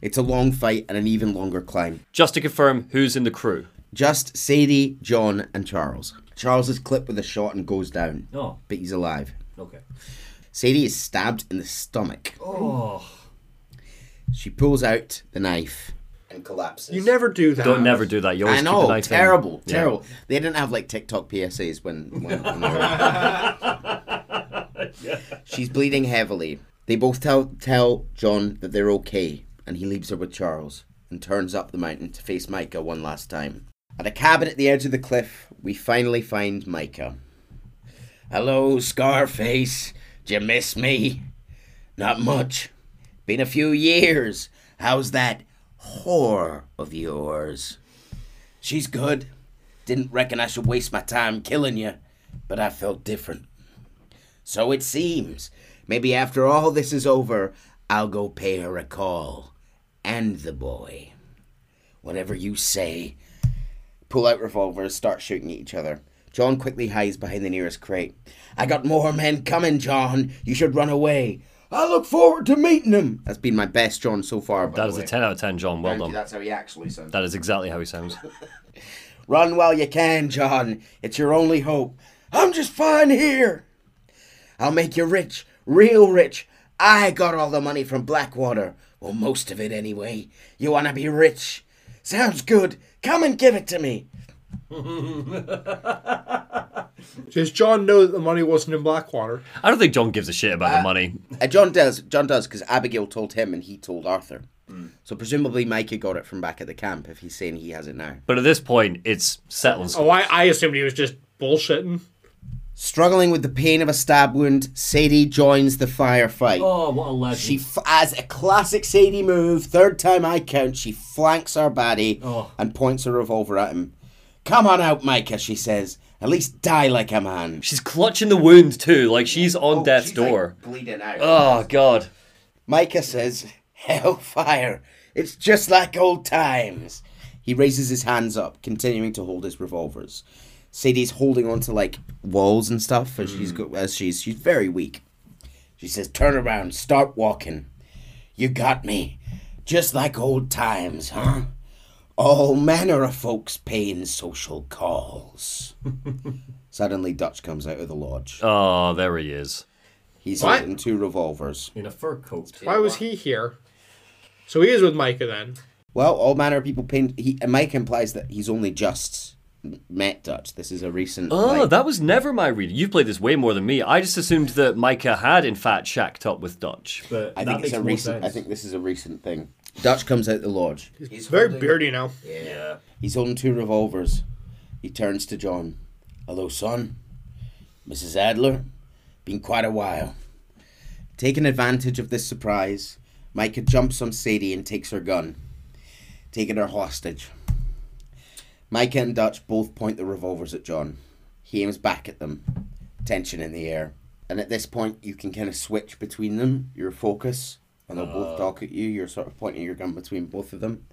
It's a long fight and an even longer climb. Just to confirm, who's in the crew? Just Sadie, John, and Charles. Charles is clipped with a shot and goes down. Oh. But he's alive. Okay. Sadie is stabbed in the stomach. Oh. She pulls out the knife and collapses. You never do that. Don't never do that. You always keep the knife in. Terrible. Yeah. They didn't have, like, TikTok PSAs when they were... Yeah. She's bleeding heavily. They both tell John that they're okay, and he leaves her with Charles and turns up the mountain to face Micah one last time. At a cabin at the edge of the cliff, we finally find Micah. Hello, Scarface. Did you miss me? Not much. Been a few years. How's that whore of yours? She's good. Didn't reckon I should waste my time killing you, but I felt different. So it seems. Maybe after all this is over, I'll go pay her a call. And the boy. Whatever you say. Pull out revolvers, start shooting at each other. John quickly hides behind the nearest crate. "I got more men coming, John. You should run away." "I look forward to meeting them." That's been my best John so far, by the way. That is a 10 out of 10, John. Well done. That's how he actually sounds. That is exactly how he sounds. "Run while you can, John. It's your only hope." "I'm just fine here." "I'll make you rich, real rich. I got all the money from Blackwater. Well, most of it anyway. You want to be rich? Sounds good. Come and give it to me." Does John know that the money wasn't in Blackwater? I don't think John gives a shit about the money. John does, because Abigail told him and he told Arthur. Mm. So presumably Micah got it from back at the camp, if he's saying he has it now. But at this point, it's settling. Oh, I assumed he was just bullshitting. Struggling with the pain of a stab wound, Sadie joins the firefight. Oh, what a legend. She, as a classic Sadie move, third time I count, she flanks our baddie and points her revolver at him. "Come on out, Micah," she says. "At least die like a man." She's clutching the wound too, like she's on death's door. Like bleeding out. Oh, God. Micah says, "Hellfire, it's just like old times." He raises his hands up, continuing to hold his revolvers. Sadie's holding on to, like, walls and stuff, and she's very weak. She says, "Turn around, start walking." "You got me. Just like old times, huh? All manner of folks paying social calls." Suddenly Dutch comes out of the lodge. Oh, there he is. He's holding two revolvers. In a fur coat. Why was he here? So he is with Micah then. Well, all manner of people paying... Micah implies that he's only just... met Dutch. This is a recent... that was never my reading. You've played this way more than me. I just assumed that Micah had, in fact, shacked up with Dutch. But I think I think this is a recent thing. Dutch comes out the lodge. He's very beardy now. Yeah. He's holding two revolvers. He turns to John. "Hello, son. Mrs. Adler. Been quite a while." Taking advantage of this surprise, Micah jumps on Sadie and takes her gun, taking her hostage. Micah and Dutch both point the revolvers at John. He aims back at them, tension in the air. And at this point, you can kind of switch between them, your focus, and they'll both talk at you. You're sort of pointing your gun between both of them.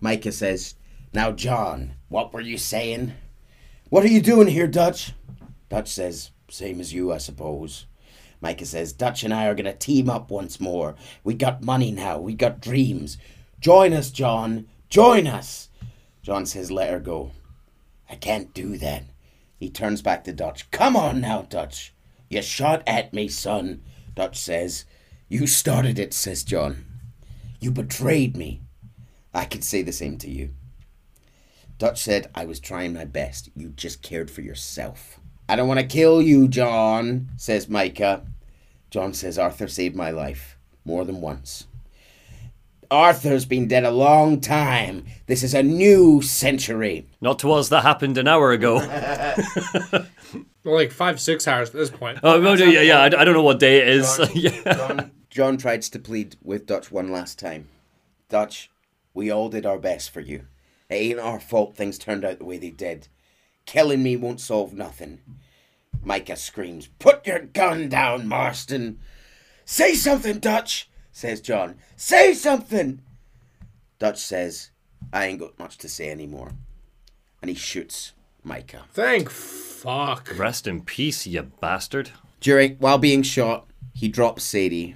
Micah says, "Now, John, what were you saying?" "What are you doing here, Dutch?" Dutch says, "Same as you, I suppose." Micah says, "Dutch and I are going to team up once more. We got money now. We got dreams. Join us, John. Join us." John says, "Let her go." "I can't do that." He turns back to Dutch. "Come on now, Dutch. You shot at me, son." Dutch says, "You started it," says John. "You betrayed me." "I could say the same to you." Dutch said, "I was trying my best. You just cared for yourself." "I don't want to kill you, John," says Micah. John says, "Arthur saved my life more than once. Arthur's been dead a long time. This is a new century." Not to us, that happened an hour ago. Well, like 5-6 hours at this point. Oh, no, yeah. I don't know what day it is. John tries to plead with Dutch one last time. "Dutch, we all did our best for you. It ain't our fault things turned out the way they did. Killing me won't solve nothing." Micah screams, "Put your gun down, Marston." "Say something, Dutch," says John. "Say something!" Dutch says, "I ain't got much to say anymore." And he shoots Micah. Thank fuck. Rest in peace, you bastard. While being shot, he drops Sadie.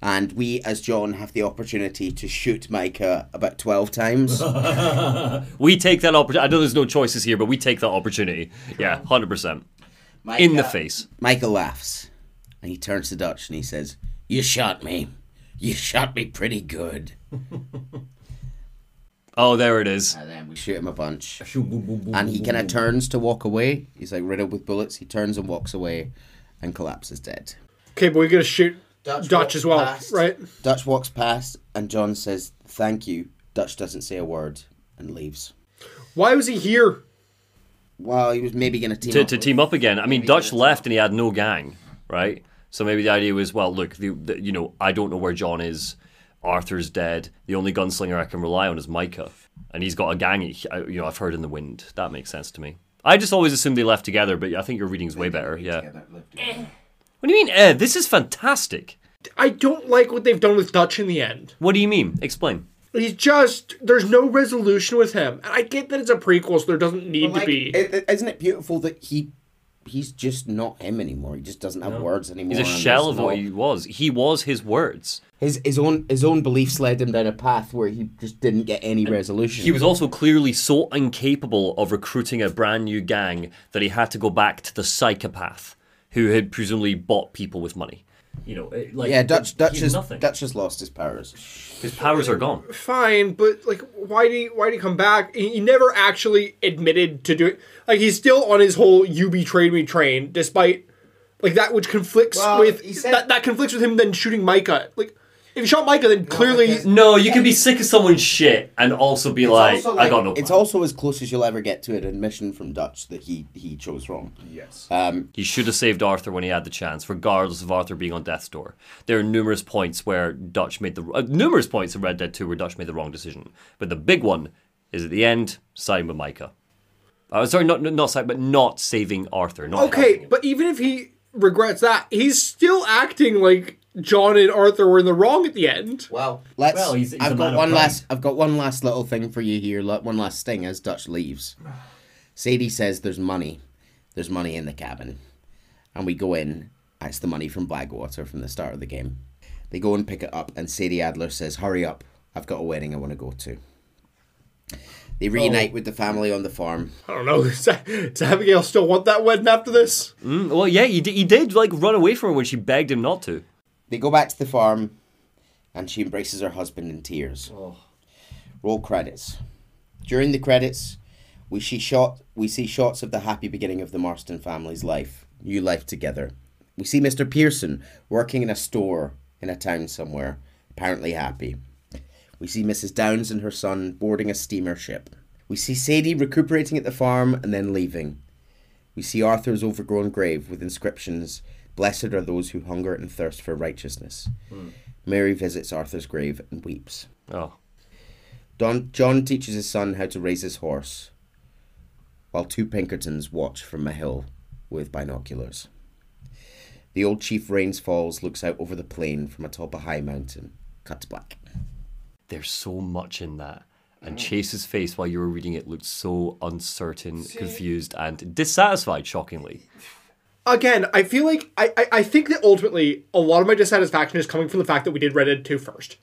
And we, as John, have the opportunity to shoot Micah about 12 times. We take that opportunity. I know there's no choices here, but we take that opportunity. Yeah, 100%. Micah, in the face. Micah laughs. And he turns to Dutch and he says, "You shot me. You shot me pretty good." Oh, there it is. And then we shoot him a bunch. And he kind of turns to walk away. He's like riddled with bullets. He turns and walks away and collapses dead. Okay, but we're going to shoot Dutch as well, right? Dutch walks past and John says, "Thank you." Dutch doesn't say a word and leaves. Why was he here? Well, he was maybe going to team up. To team up again. I mean, Dutch left and he had no gang, right? So maybe the idea was, well, look, I don't know where John is. Arthur's dead. The only gunslinger I can rely on is Micah. And he's got a gang, I've heard in the wind. That makes sense to me. I just always assumed they left together, but I think your reading's way better. Yeah. What do you mean, This is fantastic. I don't like what they've done with Dutch in the end. What do you mean? Explain. He's just, there's no resolution with him. And I get that it's a prequel, so there doesn't need to be. Isn't it beautiful that he's just not him anymore? He just doesn't have words anymore. He's a shell of what he was. He was his words. His own beliefs led him down a path where he just didn't get any resolution. He was also clearly so incapable of recruiting a brand new gang that he had to go back to the psychopath who had presumably bought people with money. You know, Dutch has lost his powers. His powers are gone. Fine, but like, why did he come back? He never actually admitted to doing. Like, he's still on his whole "you betrayed me" train, despite like that, which conflicts that conflicts with him then shooting Micah. Like, if he shot Micah, then clearly you can be sick of someone's shit and also be like, I got no. It's also as close as you'll ever get to an admission from Dutch that he chose wrong. Yes. He should have saved Arthur when he had the chance, regardless of Arthur being on death's door. There are numerous points where Dutch made numerous points in Red Dead 2 where Dutch made the wrong decision, but the big one is at the end, siding with Micah. Not saving Arthur. But even if he regrets that, he's still acting like John and Arthur were in the wrong at the end. Well, I've got one last little thing for you here. One last thing as Dutch leaves. Sadie says there's money. There's money in the cabin. And we go in. It's the money from Blackwater from the start of the game. They go and pick it up, and Sadie Adler says, "Hurry up. I've got a wedding I want to go to." They reunite with the family on the farm. I don't know. Does Abigail still want that wedding after this? Well, yeah, he did like run away from her when she begged him not to. They go back to the farm, and she embraces her husband in tears. Oh. Roll credits. During the credits, we see shots of the happy beginning of the Marston family's life. New life together. We see Mr. Pearson working in a store in a town somewhere, apparently happy. We see Mrs. Downs and her son boarding a steamer ship. We see Sadie recuperating at the farm and then leaving. We see Arthur's overgrown grave with inscriptions, "Blessed are those who hunger and thirst for righteousness." Mm. Mary visits Arthur's grave and weeps. Oh. John teaches his son how to raise his horse, while two Pinkertons watch from a hill with binoculars. The old chief Rain Falls looks out over the plain from atop a high mountain. Cut to black. There's so much in that. And Chase's face while you were reading it looked so uncertain, confused, and dissatisfied, shockingly. Again, I feel like, I think that ultimately a lot of my dissatisfaction is coming from the fact that we did Red Dead 2 first.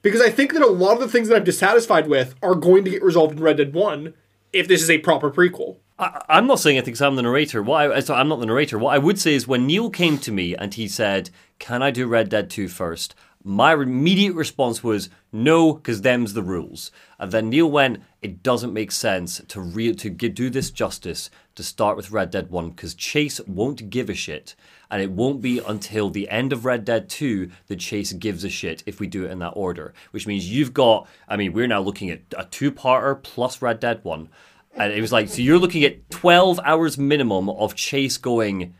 Because I think that a lot of the things that I'm dissatisfied with are going to get resolved in Red Dead 1 if this is a proper prequel. I'm not saying I think I'm the narrator. I'm not the narrator. What I would say is when Neil came to me and he said, "Can I do Red Dead 2 first?" my immediate response was, "No, because them's the rules." And then Neil went, "It doesn't make sense to do this justice to start with Red Dead 1 because Chase won't give a shit, and it won't be until the end of Red Dead 2 that Chase gives a shit if we do it in that order." Which means you've got, I mean, we're now looking at a two-parter plus Red Dead 1. And it was like, so you're looking at 12 hours minimum of Chase going,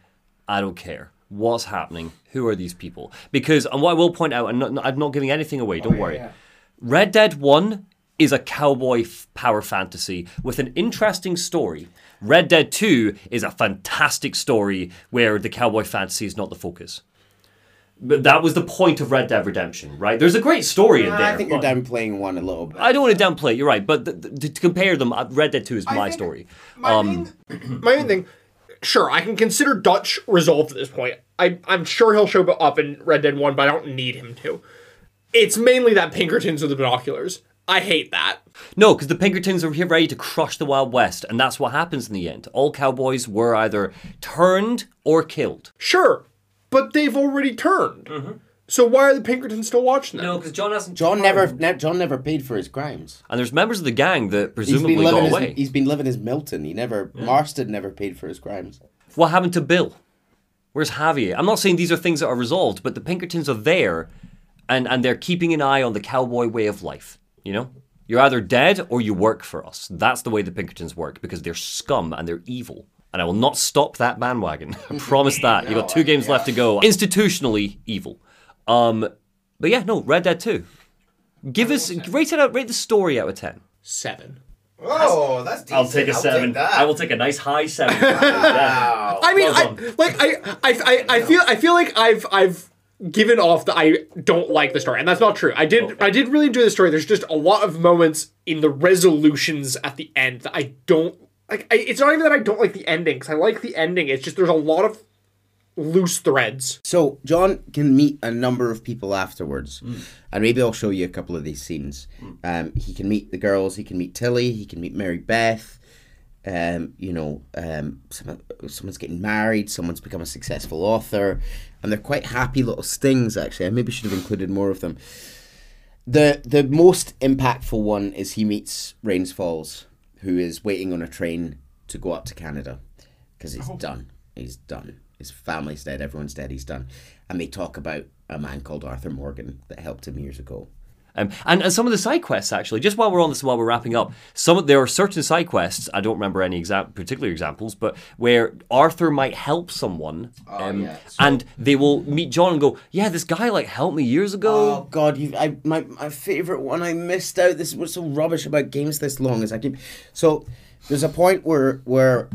"I don't care. What's happening? Who are these people?" Because, and what I will point out, and I'm not giving anything away, don't worry. Yeah. Red Dead 1 is a cowboy power fantasy with an interesting story. Red Dead 2 is a fantastic story where the cowboy fantasy is not the focus. But that was the point of Red Dead Redemption, right? There's a great story in there. I think you're downplaying one a little bit. I don't want to downplay it, you're right. But to compare them, Red Dead 2 is my story. My main thing... Sure, I can consider Dutch resolved at this point. I'm sure he'll show up in Red Dead 1, but I don't need him to. It's mainly that Pinkertons with the binoculars. I hate that. No, because the Pinkertons are here ready to crush the Wild West, and that's what happens in the end. All cowboys were either turned or killed. Sure, but they've already turned. Mm-hmm. So why are the Pinkertons still watching them? No, because John hasn't... John never paid for his crimes. And there's members of the gang that presumably got away. He's been living as Milton. Marston never paid for his crimes. What happened to Bill? Where's Javier? I'm not saying these are things that are resolved, but the Pinkertons are there, and they're keeping an eye on the cowboy way of life, you know? You're either dead or you work for us. That's the way the Pinkertons work, because they're scum and they're evil. And I will not stop that bandwagon. I promise that. No, you've got two games left to go. Institutionally evil. But yeah, no, Red Dead 2. Rate the story out of 10. 7. Oh, that's decent. I'll take a 7. I will take a nice high 7. Wow. I mean, well I feel like I've given off that I don't like the story, and that's not true. I did really enjoy the story. There's just a lot of moments in the resolutions at the end that I don't like. It's not even that I don't like the ending, because I like the ending. It's just there's a lot of loose threads. So John can meet a number of people afterwards, and maybe I'll show you a couple of these scenes. He can meet the girls. He can meet Tilly. He can meet Mary Beth. Someone's getting married. Someone's become a successful author. And they're quite happy little stings, actually. I maybe should have included more of them. The most impactful one is he meets Rain Falls, who is waiting on a train to go up to Canada. Because he's done. He's done. His family's dead. Everyone's dead. He's done. And they talk about a man called Arthur Morgan that helped him years ago. And some of the side quests, actually, just while we're on this, while we're wrapping up, there are certain side quests, I don't remember any particular examples, but where Arthur might help someone, and they will meet John and go, yeah, this guy, like, helped me years ago. Oh, God, my favourite one I missed out. This is what's so rubbish about games this long is I keep... So there's a point where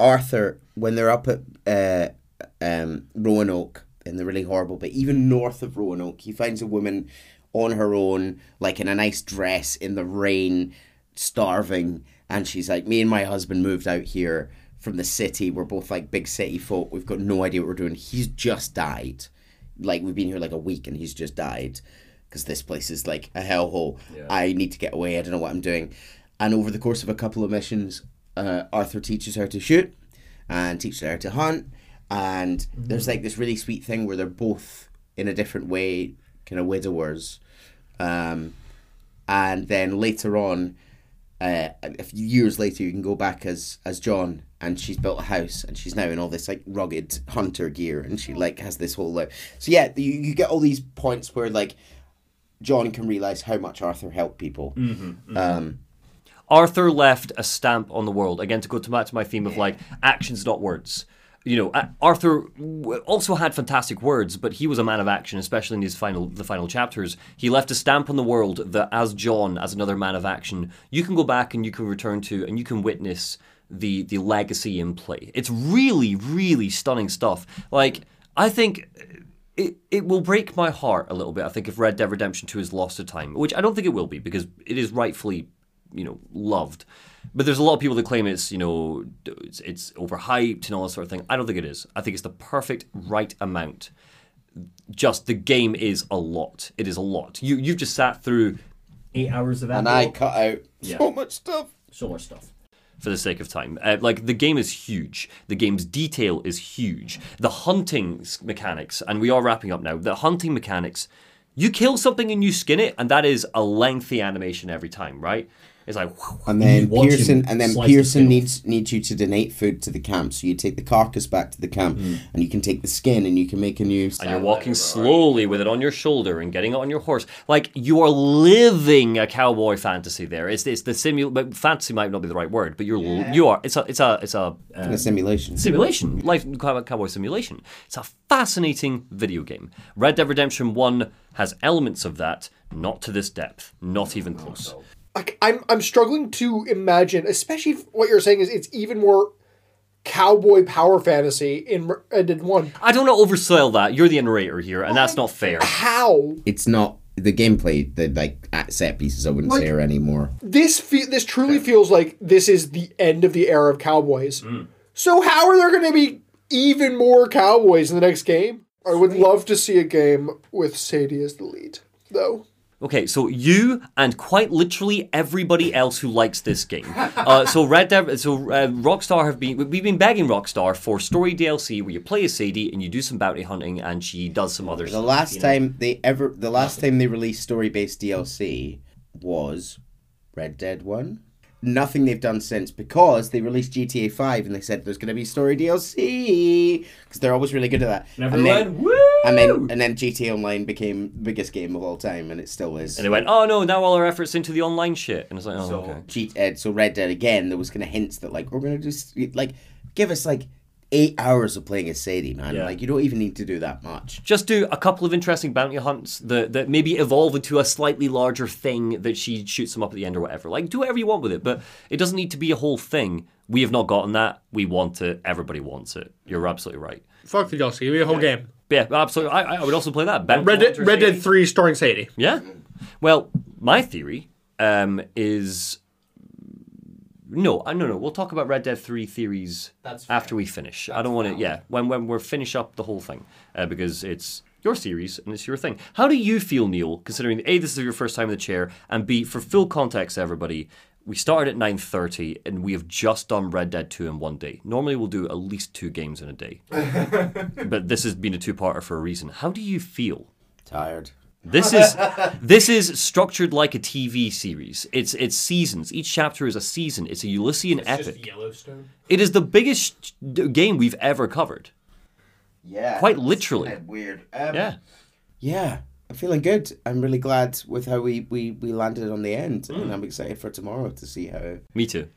Arthur, when they're up at Roanoke, and they're really horrible, but even north of Roanoke, he finds a woman... on her own, like in a nice dress, in the rain, starving. And she's like, me and my husband moved out here from the city. We're both like big city folk. We've got no idea what we're doing. He's just died. Like, we've been here like a week and he's just died because this place is like a hellhole. Yeah. I need to get away. I don't know what I'm doing. And over the course of a couple of missions, Arthur teaches her to shoot and teaches her to hunt. And there's like this really sweet thing where they're both in a different way kind of widowers, and then later on, a few years later, you can go back as John, and she's built a house, and she's now in all this like rugged hunter gear, and she like has this whole life. So yeah, you get all these points where like John can realize how much Arthur helped people. Arthur left a stamp on the world, again, to go back to my theme of like actions, not words. You know, Arthur also had fantastic words, but he was a man of action, especially in the final chapters. He left a stamp on the world that, as John, as another man of action, you can go back and you can return to, and you can witness the legacy in play. It's really, really stunning stuff. Like, I think it will break my heart a little bit, I think, if Red Dead Redemption 2 is lost to time, which I don't think it will be, because it is rightfully, you know, loved. But there's a lot of people that claim it's, you know, it's overhyped and all that sort of thing. I don't think it is. I think it's the perfect right amount. Just the game is a lot. It is a lot. You've just sat through 8 hours of that. And I cut out so much stuff. So much stuff. For the sake of time. Like, the game is huge. The game's detail is huge. The hunting mechanics, and we are wrapping up now, the hunting mechanics, you kill something and you skin it, and that is a lengthy animation every time, right? It's like, and then Pearson needs you to donate food to the camp, so you take the carcass back to the camp, and you can take the skin and you can make a new. And you're walking slowly with it on your shoulder and getting it on your horse, like you are living a cowboy fantasy. There, it's the simulation. Fantasy might not be the right word, but you are. It's a simulation, life cowboy simulation. It's a fascinating video game. Red Dead Redemption 1 has elements of that, not to this depth, not even close. Like, I'm struggling to imagine, especially if what you're saying is it's even more cowboy power fantasy in Red Dead 1. I don't want to oversell that. You're the narrator here, and that's not fair. How? It's not the gameplay, the like set pieces. I wouldn't say are anymore. This truly feels like this is the end of the era of cowboys. So how are there going to be even more cowboys in the next game? I would love to see a game with Sadie as the lead, though. Okay, so you and quite literally everybody else who likes this game. Rockstar we've been begging Rockstar for story DLC where you play as Sadie and you do some bounty hunting and she does some other stuff. The last time they released story-based DLC was Red Dead 1. Nothing they've done since, because they released GTA 5 and they said there's going to be story DLC, because they're always really good at that. And then GTA Online became the biggest game of all time, and it still is. And they went, oh no, now all our efforts into the online shit. And it's like, So Red Dead again, there was kind of hints that like, we're going to just like give us like 8 hours of playing as Sadie, man. Yeah. Like, you don't even need to do that much. Just do a couple of interesting bounty hunts that maybe evolve into a slightly larger thing that she shoots them up at the end or whatever. Like, do whatever you want with it, but it doesn't need to be a whole thing. We have not gotten that. We want it. Everybody wants it. You're absolutely right. Fuck the DLC. Give me a whole game. Yeah, absolutely. I would also play that. Red Dead 3 starring Sadie. Yeah. Well, my theory is... No. We'll talk about Red Dead 3 theories after we finish. I don't want to... Yeah, when we're finish up the whole thing. Because it's your series and it's your thing. How do you feel, Neil, considering, A, this is your first time in the chair, and B, for full context, everybody... We started at 9:30, and we have just done Red Dead 2 in one day. Normally, we'll do at least 2 games in a day. But this has been a two-parter for a reason. How do you feel? Tired. This is structured like a TV series. It's seasons. Each chapter is a season. It's a Ulyssean epic. Just Yellowstone. It is the biggest game we've ever covered. Yeah. Quite literally. Kind of weird. Yeah. Yeah. I'm feeling good. I'm really glad with how we landed on the end, and I'm excited for tomorrow to see how... Me too.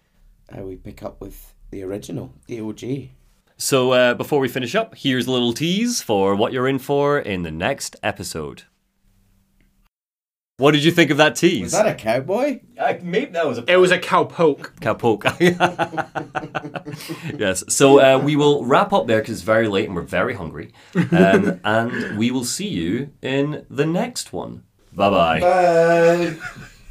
...how we pick up with the original, the OG. So before we finish up, here's a little tease for what you're in for in the next episode. What did you think of that tease? Was that a cowboy? Maybe that was a... It was a cowpoke. Cowpoke. Yes. So we will wrap up there because it's very late and we're very hungry. And we will see you in the next one. Bye-bye. Bye.